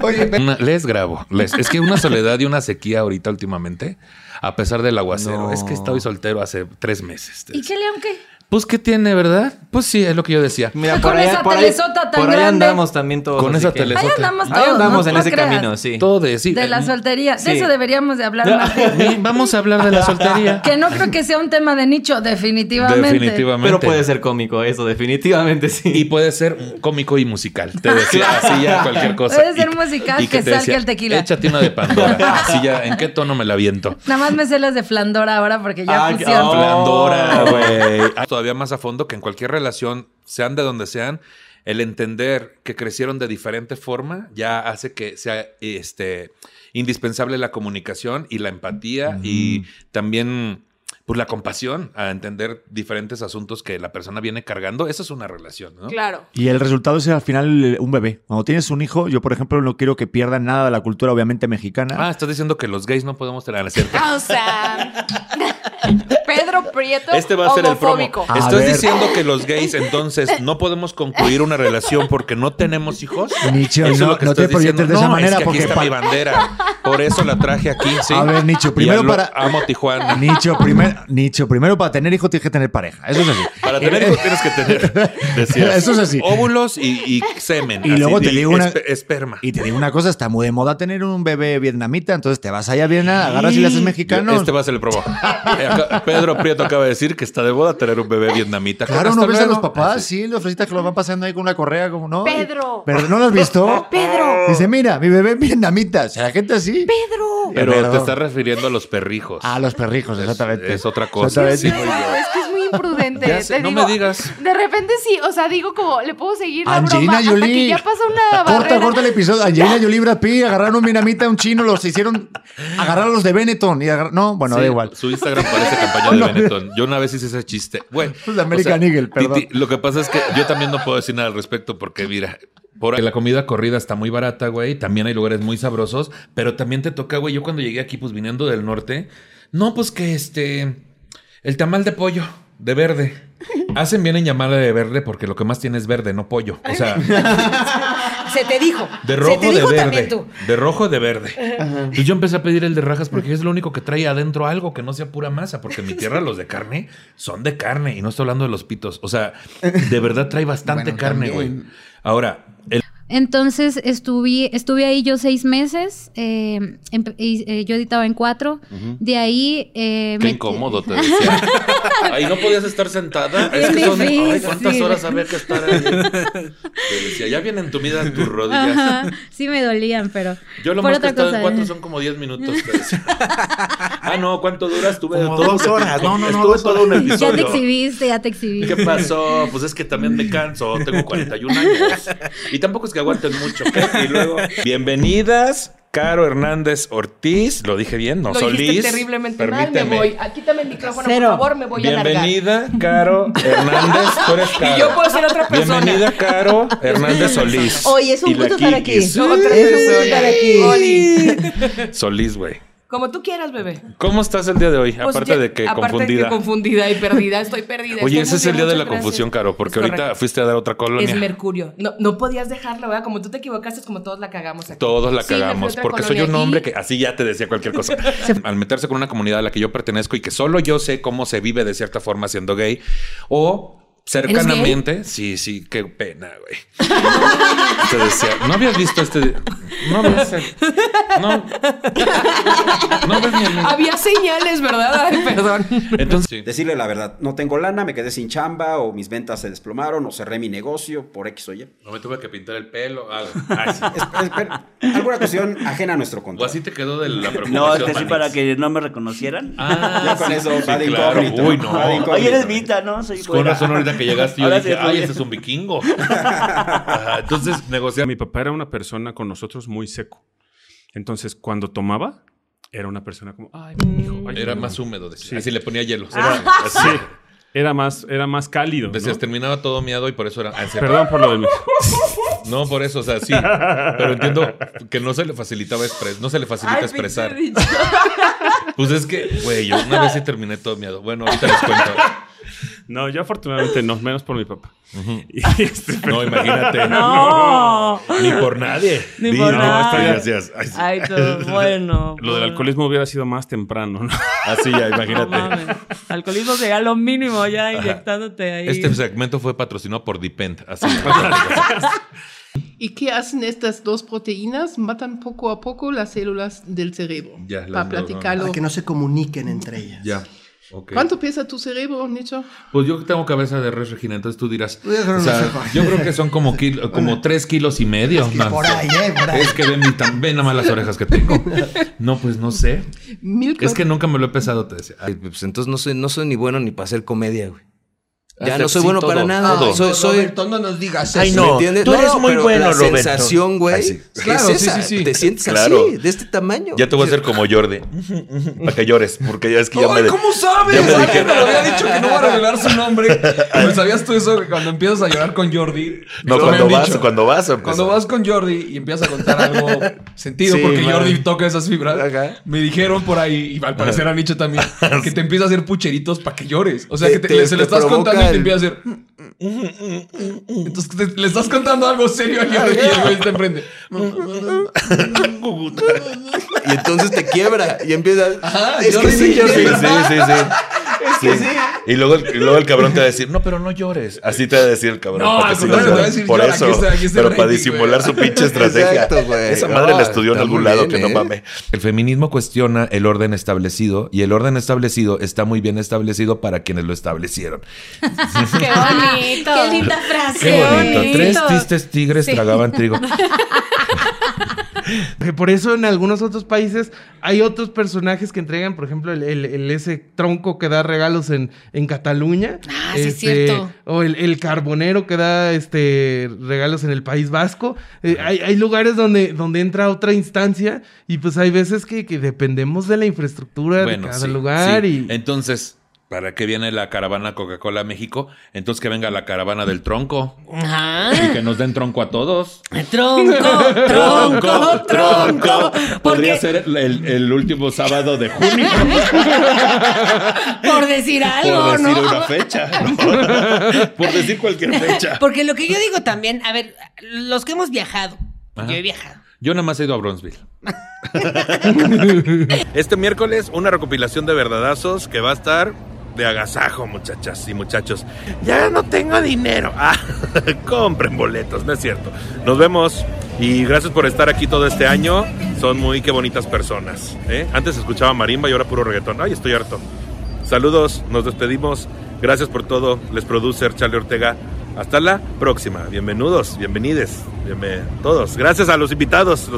Oye, les grabo. Es que una soledad y una sequía ahorita últimamente, a pesar del aguacero. Es que estoy soltero hace 3 meses. ¿Y qué león qué? Pues, ¿qué tiene, verdad? Pues sí, es lo que yo decía. Mira, con esa telesota tan grande. Por ahí andamos también todos. Con esa telesota. Ahí andamos todos. Ahí andamos en ese camino, sí. Todo de sí. De la soltería. De eso deberíamos de hablar más. Vamos a hablar de la soltería. Que no creo que sea un tema de nicho, definitivamente. Definitivamente. Pero puede ser cómico eso, definitivamente sí. Y puede ser cómico y musical. Te decía, así ya cualquier cosa. Puede ser musical que salga el tequila. Échate una de Pandora. Así ya, ¿en qué tono me la viento? Nada más me sé las de Flandora ahora porque ya fusionan. Flandora, güey. Todavía más a fondo, que en cualquier relación, sean de donde sean, el entender que crecieron de diferente forma ya hace que sea indispensable la comunicación y la empatía y también pues la compasión a entender diferentes asuntos que la persona viene cargando. Eso es una relación, ¿no? Claro. Y el resultado es al final un bebé. Cuando tienes un hijo, yo por ejemplo no quiero que pierdan nada de la cultura obviamente mexicana. Ah, estás diciendo que los gays no podemos tener la cierta. O sea... Pedro Prieto, este va a ser el promo. ¿Estás diciendo que los gays entonces no podemos concluir una relación porque no tenemos hijos? Nicho, no te proyectes de esa manera. Es que porque aquí está mi bandera. Por eso la traje aquí, ¿sí? A ver, Nicho, primero para... Amo Tijuana. Nicho, primero para tener hijos tienes que tener pareja. Eso es así. Para tener hijos tienes que tener... Decías, eso es así. Óvulos y semen. Y así, luego te digo una... Esperma. Y te digo una cosa, está muy de moda tener un bebé vietnamita, entonces te vas allá a Vietnam, agarras y le haces mexicano. Este va a ser el promo. Pedro Prieto acaba de decir que está de moda tener un bebé vietnamita. Claro, ¿no ves a los papás? Sí, los fresitas que lo van pasando ahí con una correa, como no. Pedro. Pero ¿no lo has visto? Pedro. Dice, mira, mi bebé vietnamita. O sea, la gente así. Pedro. Pero te estás refiriendo a los perrijos. A los perrijos, exactamente. Es otra cosa. Dios mío, es que es muy imprudente. Ya sé, no me digas. De repente sí, o sea, digo como, le puedo seguir la Angelina broma Jolie. Hasta que ya pasa una barrera. Corta el episodio. Angelina Jolie, Brad Pitt, agarraron un vietnamita, un chino, los hicieron agarrar los de Benetton. No, bueno, sí, da igual. Su Instagram parece campaña de Benetton. Yo una vez hice ese chiste. Bueno, pues American Eagle, perdón. Lo que pasa es que yo también no puedo decir nada al respecto porque, mira... Porque la comida corrida está muy barata, güey. También hay lugares muy sabrosos. Pero también te toca, güey. Yo cuando llegué aquí, pues viniendo del norte. No, pues que el tamal de pollo, de verde. Hacen bien en llamarle de verde porque lo que más tiene es verde, no pollo. O sea... Se te dijo. De rojo, se te dijo de verde. Tú. De rojo, de verde. Entonces yo empecé a pedir el de rajas porque es lo único que trae adentro algo que no sea pura masa. Porque en mi tierra los de carne son de carne. Y no estoy hablando de los pitos. O sea, de verdad trae bastante carne, güey. Ahora... Entonces estuve ahí yo 6 meses, yo editaba en 4, de ahí... Qué incómodo te decía. Ahí no podías estar sentada. Es que son, ay, ¿cuántas horas había que estar ahí? Te decía, ya vienen tumidas tus rodillas. Ajá. Sí me dolían, pero... Yo lo más que he estado en 4 son como 10 minutos. Ah, no, ¿cuánto dura? Estuve como 2 horas. No, estuve todo un episodio. Ya te exhibiste. ¿Qué pasó? Pues es que también me canso, tengo 41 años. Y tampoco es que aguanten mucho. Y luego, bienvenidas, Caro Hernández Ortiz. Lo dije bien, no, Solís. Lo dijiste terriblemente mal, me voy. Quítame el micrófono, por favor, me voy a largar. Bienvenida, Caro Hernández. Tú eres Caro. Y yo puedo ser otra persona. Bienvenida, Caro Hernández Solís. Oye, es un gusto estar aquí. Sí, Solís, güey. Como tú quieras, bebé. ¿Cómo estás el día de hoy? Pues aparte de que confundida y perdida. Estoy perdida. Oye, ese es el día de la confusión, Caro, porque ahorita fuiste a dar otra colonia. Es Mercurio. No podías dejarlo, ¿verdad? Como tú te equivocaste, es como todos la cagamos aquí. Todos la cagamos, porque soy un hombre que así ya te decía cualquier cosa. Al meterse con una comunidad a la que yo pertenezco y que solo yo sé cómo se vive de cierta forma siendo gay o... Cercanamente, sí, qué pena, güey. Te decía, ¿no habías visto este? No ves ni... Había señales, ¿verdad? Ay, perdón. Entonces, decirle la verdad, no tengo lana, me quedé sin chamba o mis ventas se desplomaron o cerré mi negocio por X o Y. No me tuve que pintar el pelo. Alguna cuestión ajena a nuestro control. ¿O así te quedó de la preocupación? No, es decir, para que no me reconocieran. Ah, ya con eso, va de incógnito. Uy, no. Ahí eres Vita, ¿no? Soy buena. Con razón ahorita que llegaste yo dije, ay, ese es un vikingo. Ajá, entonces negocié. Mi papá era una persona con nosotros muy seco. Entonces, cuando tomaba, era una persona como, ay, mi hijo. Ay, era más húmedo. Así le ponía hielo. Era, así. Era más cálido. Decías, ¿no? Terminaba todo miado y por eso era... Perdón por lo de mí. No, por eso, o sea, sí. Pero entiendo que no se le facilitaba expresar. No se le facilita expresar. Pues es que, güey, yo una vez sí terminé todo miado. Bueno, ahorita les cuento. No, yo afortunadamente no, menos por mi papá. Uh-huh. No, imagínate. No. Ni por nadie. Ni por nadie. Gracias. Ay, todo bueno. Lo del alcoholismo hubiera sido más temprano, ¿no? Así ya, imagínate. No mames. Alcoholismo sería lo mínimo ya inyectándote ahí. Este segmento fue patrocinado por Depend. Así. ¿Y qué hacen estas dos proteínas? Matan poco a poco las células del cerebro. Ya, para platicarlo. Para que no se comuniquen entre ellas. Ya. Okay. ¿Cuánto pesa tu cerebro, Nicho? Pues yo tengo cabeza de res Regina, entonces tú dirás. O sea, yo creo que son como 3,5 kilos. Es que por ahí, por ahí. Es que ven nada más las orejas que tengo. No, pues no sé. Es que nunca me lo he pesado, te decía. Pues entonces no soy ni bueno ni para hacer comedia, güey. Ya no soy bueno para nada. Todo. Roberto, no nos digas eso. Ay, no. ¿Me entiendes? Tú eres muy bueno, Roberto. La sensación, güey. Sí. Claro, ¿qué es esa? Sí. Te sientes así, de este tamaño. Ya te voy a hacer como Jordi. Para que llores, porque ya es que ya me... ¿Cómo sabes? Ya me dije... me lo había dicho que no va a revelar su nombre. ¿Me sabías tú eso? Que cuando empiezas a llorar con Jordi... No, cuando vas con Jordi y empiezas a contar algo sentido, sí, porque Jordi toca esas fibras. Ajá. Me dijeron por ahí, y al parecer a Nicho también, que te empieza a hacer pucheritos para que llores. O sea, que se lo estás contando... Te empieza a hacer. Entonces le estás contando algo serio a Jordi y el güey está enfrente. Y entonces te quiebra y empiezas. Ajá, es que sí, Jordi. Sí. Es que sí. Y luego el cabrón te va a decir, no, pero no llores. Así te va a decir el cabrón. No, al contrario, te va a decir, por eso. Pero para disimular su pinche estrategia. Exacto, güey. Esa madre la estudió en algún lado, que no mames. El feminismo cuestiona el orden establecido y el orden establecido está muy bien establecido para quienes lo establecieron. ¡Qué bonito! ¡Qué linda frase! ¡Qué bonito! Tres tristes tigres tragaban trigo. Por eso en algunos otros países hay otros personajes que entregan, por ejemplo, ese tronco que da regalos en Cataluña. Ah, sí, es cierto. O el carbonero que da regalos en el País Vasco. Hay lugares donde entra otra instancia y pues hay veces que dependemos de la infraestructura de cada lugar. Sí. Y... entonces... ¿para qué viene la caravana Coca-Cola a México? Entonces que venga la caravana del tronco. Ajá. Y que nos den tronco a todos. ¡Tronco! Podría ser el último sábado de junio. Por decir algo, ¿no? Por decir una fecha. ¿No? Por decir cualquier fecha. Porque lo que yo digo también... A ver, los que hemos viajado... Ajá. Yo he viajado. Yo nada más he ido a Bronzeville. Este miércoles una recopilación de verdadazos que va a estar... de agasajo, muchachas y muchachos. Ya no tengo dinero. Ah, compren boletos, no es cierto. Nos vemos y gracias por estar aquí todo este año. Son muy qué bonitas personas, ¿eh? Antes escuchaba marimba y ahora puro reggaetón. Ay, estoy harto. Saludos, nos despedimos. Gracias por todo. Les producer Charlie Ortega. Hasta la próxima. Bienvenidos, bienvenides, todos. Gracias a los invitados,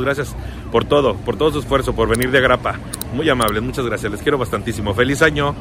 gracias por todo, su esfuerzo, por venir de Agrapa. Muy amables, muchas gracias. Les quiero bastantísimo. ¡Feliz año!